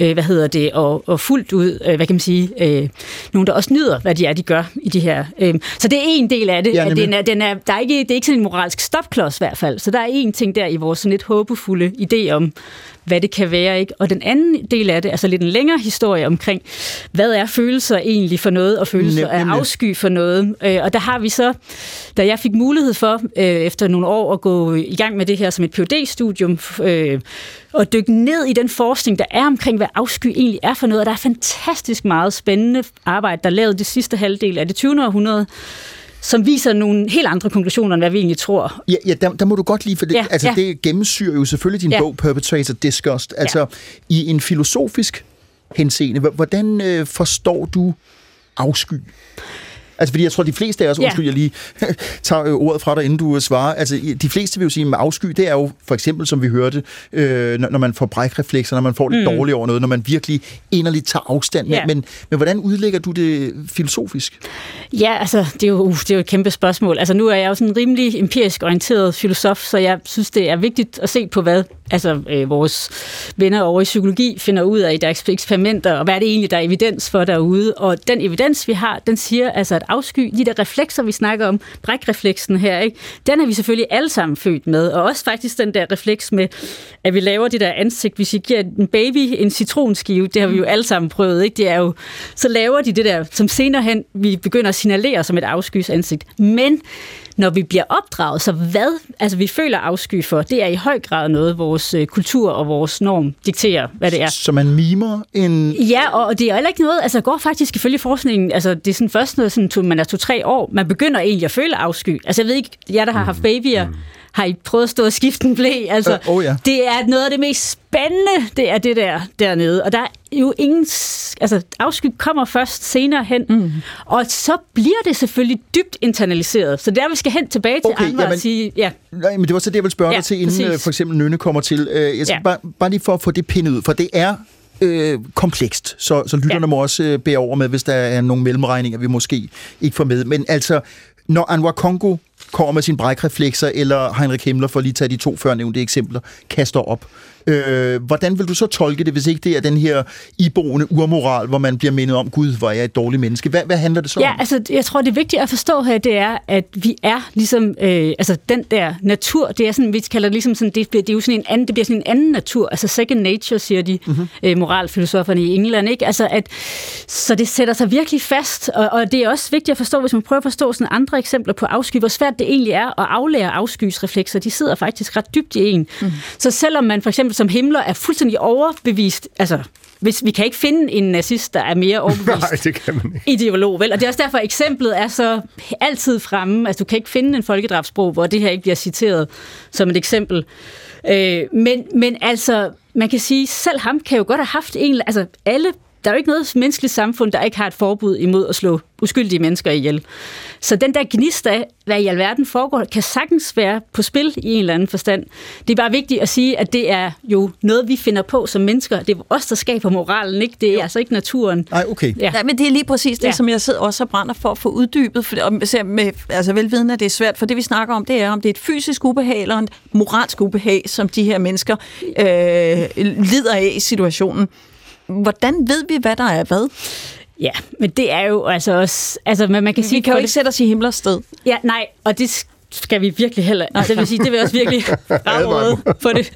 øh, hvad hedder det, og, og fuldt ud, øh, hvad kan man sige, øh, nogen, der også nyder, hvad de er, de gør i de her. Øh. Så det er en del af det, ja, at den er, den er, der er ikke, det er ikke sådan en moralsk stopklods i hvert fald, så der er en ting der i vores sådan lidt håbefulde idé om, hvad det kan være, ikke? Og den anden del af det, altså lidt en længere historie omkring, hvad er følelser egentlig for noget, og følelser er afsky for noget. Og der har vi så, da jeg fik mulighed for, efter nogle år, at gå i gang med det her som et P H D-studium, og dykke ned i den forskning, der er omkring, hvad afsky egentlig er for noget, og der er fantastisk meget spændende arbejde, der lavede det sidste halvdel af det tyvende århundrede, som viser nogle helt andre konklusioner, end hvad vi egentlig tror. Ja, ja der, der må du godt lide, for det, ja, altså, ja. det gennemsyrer jo selvfølgelig din ja. bog, Perpetrator Disgust. Altså, ja. i en filosofisk henseende, hvordan øh, forstår du afsky? Altså, fordi jeg tror, de fleste af os, ja. undskyld, jeg lige tager ordet fra dig, inden du svarer, altså, de fleste vil jo sige, at afsky, det er jo for eksempel, som vi hørte, øh, når man får brækreflekser, når man får lidt mm. dårligt over noget, når man virkelig inderligt tager afstand. Ja. Men, men hvordan udlægger du det filosofisk? Ja, altså, det er, jo, uh, det er jo et kæmpe spørgsmål. Altså, nu er jeg jo sådan en rimelig empirisk orienteret filosof, så jeg synes, det er vigtigt at se på, hvad altså, øh, vores venner over i psykologi finder ud af i deres eksperimenter, og hvad er det egentlig, der er evidens for derude? Og den evidens, vi har, den siger altså, at afsky, de der reflekser, vi snakker om, brækrefleksen her, ikke? Den er vi selvfølgelig alle sammen født med, og også faktisk den der refleks med, at vi laver det der ansigt, hvis vi giver en baby en citronskive, det har vi jo alle sammen prøvet, ikke? Det er jo, så laver de det der, som senere hen, vi begynder at signalere som et afskys ansigt. Men når vi bliver opdraget, så hvad altså, vi føler afsky for, det er i høj grad noget, vores øh, kultur og vores norm dikterer, hvad det er. Så man mimer en... Ja, og, og det er heller ikke noget, altså går faktisk ifølge forskningen, altså det er sådan først noget, sådan, man er to-tre år, man begynder egentlig at føle afsky. Altså jeg ved ikke, jeg der har haft babyer, har I prøvet at stå og skifte en blæ? Altså, øh, oh ja. Det er noget af det mest spændende, det er det der dernede. Og der er jo ingen... Altså, afsky kommer først senere hen. Mm. Og så bliver det selvfølgelig dybt internaliseret. Så der, vi skal hen tilbage til okay, andre jamen, og sige... Ja. Nej, men det var så det, jeg ville spørge ja, dig til, inden præcis. For eksempel Nynne kommer til. Jeg skal ja. bare, bare lige for at få det pindet ud, for det er... Øh, komplekst, så, så lytterne ja. må også øh, bære over med, hvis der er nogle mellemregninger, vi måske ikke får med. Men altså, når Anwar Kongo kommer med sine brækreflekser, eller Heinrich Himmler, for lige at tage de to førnævnte eksempler, kaster op. Øh, hvordan vil du så tolke det, hvis ikke det er den her iboende urmoral, hvor man bliver mindet om, Gud, hvor jeg er et dårligt menneske? Hvad, hvad handler det så ja, om? Altså, jeg tror, det vigtige at forstå her, det er, at vi er ligesom, øh, altså den der natur, det er sådan, vi kalder det ligesom sådan, det bliver, det er jo sådan en anden, det bliver sådan en anden natur, altså second nature, siger de mm-hmm. øh, moralfilosoferne i England, ikke? Altså, at, så det sætter sig virkelig fast, og, og det er også vigtigt at forstå, hvis man prøver at forstå sådan andre eksempler på afsky, hvor svært det egentlig er at aflære afskysreflekser, de sidder faktisk ret dybt i en. Mm. Så selvom man for eksempel som Himmler er fuldstændig overbevist, altså hvis vi kan ikke finde en nazist, der er mere overbevist Nej, det kan man ikke. Ideolog, vel? Og det er også derfor, eksemplet er så altid fremme, altså du kan ikke finde en folkedrabsbog, hvor det her ikke bliver citeret som et eksempel. Øh, men, men altså, man kan sige, selv ham kan jo godt have haft en, altså alle Der er jo ikke noget menneskeligt samfund, der ikke har et forbud imod at slå uskyldige mennesker ihjel. Så den der gnist af, hvad i alverden foregår, kan sagtens være på spil i en eller anden forstand. Det er bare vigtigt at sige, at det er jo noget, vi finder på som mennesker. Det er os, der skaber moralen, ikke? Det er jo. Altså ikke naturen. Nej, okay. Ja. Nej, men det er lige præcis det, ja. Som jeg sidder også og brænder for at få uddybet. For, og med, altså velvidende, at det er svært, for det vi snakker om, det er, om det er et fysisk ubehag eller en moralsk ubehag, som de her mennesker øh, lider af i situationen. Hvordan ved vi, hvad der er hvad? Ja, men det er jo altså også... Altså, man kan vi sige, kan jo ikke det... sætte os i Himmlers sted. Ja, nej, og det skal vi virkelig heller... Altså, det vil sige, det vil også virkelig afråde på det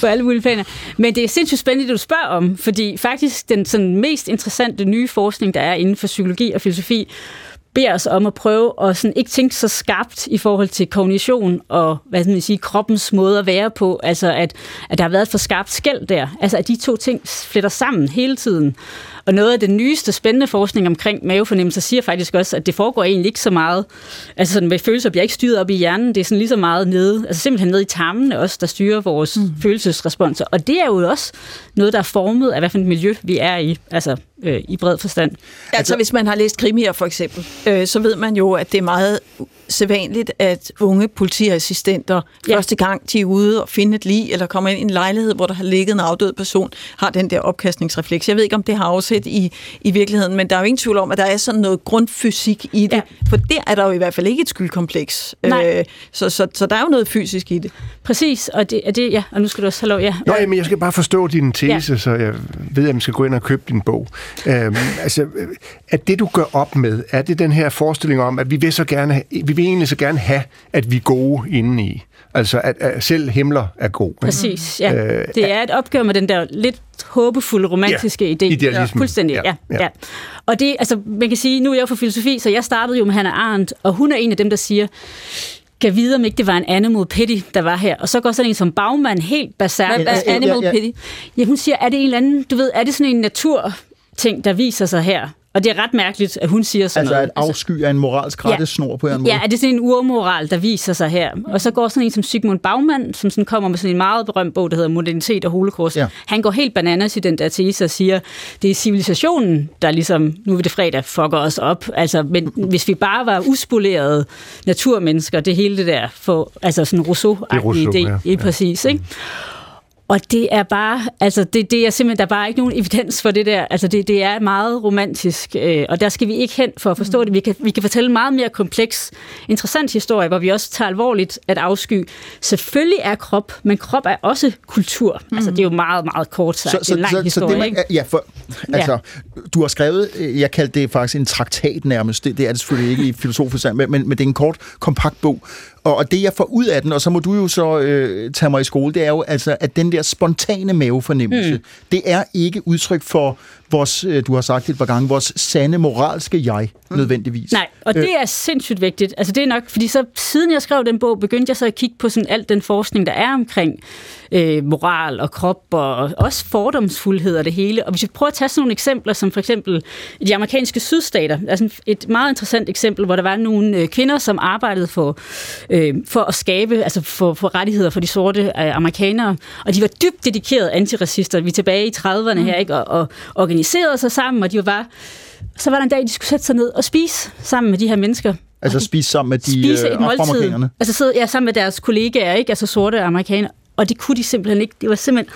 på alle mulige planer. Men det er sindssygt spændende, det du spørger om, fordi faktisk den sådan, mest interessante nye forskning, der er inden for psykologi og filosofi, beder os om at prøve at sådan ikke tænke så skarpt i forhold til kognition og hvad man siger, kroppens måde at være på, altså at, at der har været et for skarpt skel der, altså at de to ting fletter sammen hele tiden. Og noget af den nyeste spændende forskning omkring mavefornemmelser siger faktisk også, at det foregår egentlig ikke så meget, altså sådan med følelser bliver ikke styret op i hjernen, det er sådan lige så meget nede, altså simpelthen nede i tarmene også, der styrer vores mm. følelsesresponser. Og det er jo også noget, der er formet af, hvad for et miljø vi er i, altså øh, i bred forstand. Altså, altså hvis man har læst krimier for eksempel, øh, så ved man jo, at det er meget sædvanligt, at unge politiassistenter ja. Første gang, de er ude og finder et lig, eller kommer ind i en lejlighed, hvor der har ligget en afdød person, har den der opkastningsrefleks. Jeg ved ikke, om det har afsæt i, i virkeligheden, men der er jo ingen tvivl om, at der er sådan noget grundfysik i det, ja. For der er der jo i hvert fald ikke et skyldkompleks. Øh, så, så, så der er jo noget fysisk i det. Præcis, og det er det, ja, og nu skal du også have lov, ja. Nå, men jeg skal bare forstå din tese, ja. Så jeg ved, at man skal gå ind og købe din bog. Øhm, altså, at det, du gør op med, er det den her forestilling om, at vi vil så gerne have, vi vil egentlig så gerne have, at vi er gode indeni. Altså, at, at selv Himmler er god. Ikke? Præcis, ja. Øh, det er et opgør med den der lidt håbefulde, romantiske ja, idé. Idealisme. Fuldstændig, ja, ja, ja. ja. Og det, altså, man kan sige, nu er jeg for filosofi, så jeg startede jo med Hannah Arendt, og hun er en af dem, der siger, kan vide, om ikke det var en animal pity, der var her. Og så går sådan en som Baumann helt basalt. Hvad er animal ja, ja. pity? Ja, hun siger, er det en eller anden, du ved, er det sådan en naturting, der viser sig her? Og det er ret mærkeligt, at hun siger sådan noget. Altså, at afsky er en moralsk rettesnor ja. På en måde. Ja, er det sådan en urmoral, der viser sig her. Og så går sådan en som Zygmunt Baumann, som sådan kommer med sådan en meget berømt bog, der hedder Modernitet og Holocaust. Ja. Han går helt bananas i den der tese og siger, det er civilisationen, der ligesom, nu er det fredag, fucker os op. Altså, men hvis vi bare var uspolerede naturmennesker, det hele det der, for, altså sådan en Rousseau-agtig idé, ja. Ja. Præcis, ikke? Og det er bare, altså det, det er simpelthen, der er bare ikke nogen evidens for det der. Altså det, det er meget romantisk, øh, og der skal vi ikke hen for at forstå det. Vi kan, vi kan fortælle en meget mere kompleks, interessant historie, hvor vi også tager alvorligt at afsky. Selvfølgelig er krop, men krop er også kultur. Mm-hmm. Altså det er jo meget, meget kort sagt. Så, det er en lang så, historie, så det, man, ikke? Ja, for, altså ja. Du har skrevet, jeg kaldte det faktisk en traktat nærmest. Det, det er det selvfølgelig ikke i filosofisk, men, men det er en kort, kompakt bog. Og det, jeg får ud af den, og så må du jo så øh, tage mig i skole, det er jo altså, at den der spontane mavefornemmelse, mm. det er ikke udtryk for vores, øh, du har sagt et par gange, vores sande moralske jeg, mm. nødvendigvis. Nej, og det er sindssygt vigtigt. Altså det er nok, fordi så siden jeg skrev den bog, begyndte jeg så at kigge på sådan alt den forskning, der er omkring øh, moral og krop, og også fordomsfuldhed og det hele. Og hvis vi prøver at tage sådan nogle eksempler, som for eksempel de amerikanske sydstater, altså et meget interessant eksempel, hvor der var nogle kvinder, som arbejdede for for at skabe, altså for, for rettigheder for de sorte amerikanere. Og de var dybt dedikerede antiracister. Vi er tilbage i trediverne her, ikke? Og, og organiserede sig sammen, og de var... Så var der en dag, de skulle sætte sig ned og spise sammen med de her mennesker. Altså spise sammen med de afroamerikanerne? Altså sidde ja, sammen med deres kollegaer, ikke? Altså sorte amerikanere. Og det kunne de simpelthen ikke. Det var simpelthen...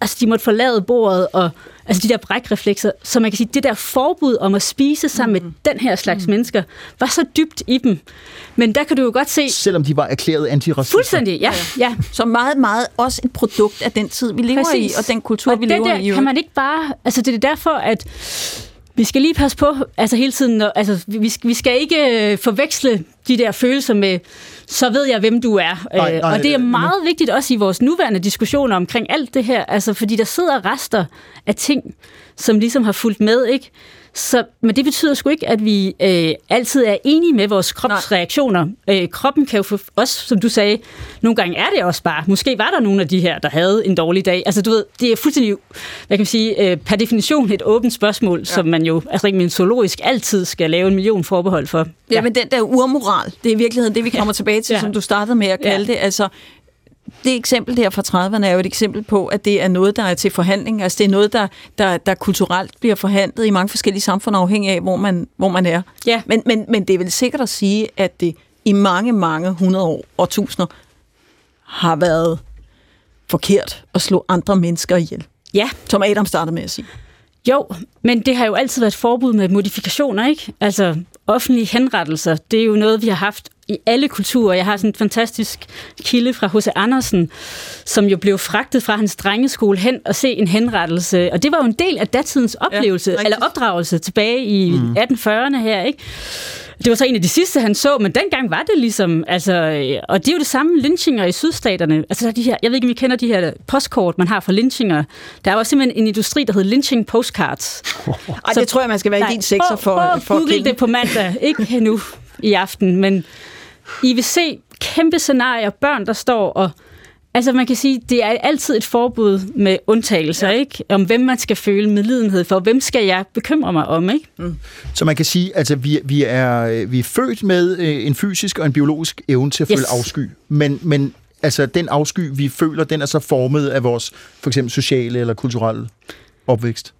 Altså, de måtte forlade bordet, og altså de der brækreflekser, så man kan sige, det der forbud om at spise sammen mm. med den her slags mm. mennesker, var så dybt i dem. Men der kan du jo godt se... Selvom de var erklæret antiracister. Fuldstændig, ja. ja. Så meget, meget også et produkt af den tid, vi lever Præcis. I, og den kultur, og vi lever der, i. Og kan man ikke bare... Altså, det er derfor, at... Vi skal lige passe på, altså hele tiden, altså vi skal, vi skal ikke forveksle de der følelser med, så ved jeg, hvem du er. Nej, nej, og det er meget nu. vigtigt også i vores nuværende diskussioner omkring alt det her, altså fordi der sidder rester af ting, som ligesom har fulgt med, ikke? Så, men det betyder sgu ikke, at vi øh, altid er enige med vores kropsreaktioner. Øh, kroppen kan jo for os, som du sagde, nogle gange er det også bare. Måske var der nogle af de her, der havde en dårlig dag. Altså du ved, det er fuldstændig, hvad kan man sige, øh, per definition et åbent spørgsmål, ja. Som man jo, altså ikke zoologisk, altid skal lave en million forbehold for. Ja, ja men den der urmoral, det er i virkeligheden det, vi kommer ja. Tilbage til, ja. Som du startede med at kalde ja. Det. Altså, det eksempel der fra trediverne er jo et eksempel på, at det er noget, der er til forhandling. Altså det er noget, der, der, der kulturelt bliver forhandlet i mange forskellige samfund, afhængig af, hvor man, hvor man er. Ja. Men, men, men det er vel sikkert at sige, at det i mange, mange hundrede år og tusinder har været forkert at slå andre mennesker ihjel. Ja. Som Adam startede med at sige. Jo, men det har jo altid været et forbud med modifikationer, ikke? Altså offentlige henrettelser, det er jo noget, vi har haft i alle kulturer. Jeg har sådan en fantastisk kilde fra H C Andersen, som jo blev fragtet fra hans drengeskole hen og se en henrettelse. Og det var jo en del af datidens oplevelse, ja, eller opdragelse tilbage i mm. atten fyrrerne her, ikke? Det var så en af de sidste, han så, men dengang var det ligesom, altså, og det er jo det samme lynchinger i sydstaterne. Altså, der er de her, jeg ved ikke, om I kender de her postkort, man har for lynchinger. Der var simpelthen en industri, der hed lynching postcards. Oh, oh. Ej, det tror jeg, man skal være nej, i din sekser for at for google det på mandag, ikke nu i aften, men I vil se kæmpe scenarier, børn, der står og... Altså, man kan sige, det er altid et forbud med undtagelser, ja, ikke? Om hvem man skal føle medlidenhed for, hvem skal jeg bekymre mig om, ikke? Mm. Så man kan sige, altså, vi, vi, er, vi er født med øh, en fysisk og en biologisk evne til at yes. føle afsky, men, men altså, den afsky, vi føler, den er så formet af vores, for eksempel, sociale eller kulturelle opvækst.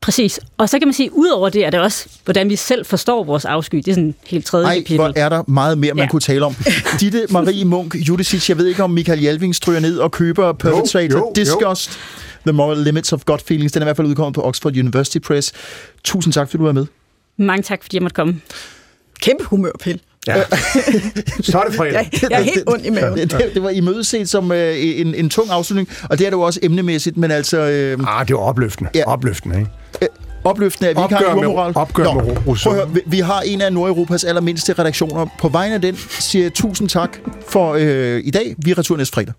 Præcis. Og så kan man sige, udover det er det også, hvordan vi selv forstår vores afsky. Det er sådan en helt tredje kapitel. Ej, hvor er der meget mere, man ja. kunne tale om. Ditte Marie Munk Judicic, jeg ved ikke, om Mikael Jalving stryger ned og køber Perpetrator, Disgust, jo. The Moral Limits of Gut Feelings. Den er i hvert fald udkommet på Oxford University Press. Tusind tak, fordi du var med. Mange tak, fordi jeg måtte komme. Kæmpe humørpil. Ja. Så er det fredag. Jeg, jeg er helt ondt i maven. Det, det, det var imødeset som øh, en, en tung afslutning, og det er det jo også emnemæssigt, men altså... Øh, ah, det var opløftende. Ja. Opløftende, ikke? Æ, opløftende, at vi opgør ikke har en umoral. Opgør Nå, med Rousseau. Prøv at høre, vi, vi har en af Nordeuropas allermindste redaktioner. På vegne af den siger tusind tak for øh, i dag. Vi er retur næste fredag.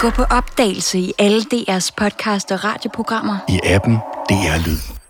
Gå på opdagelse i alle D R's podcast og radioprogrammer. I appen D R Lyd.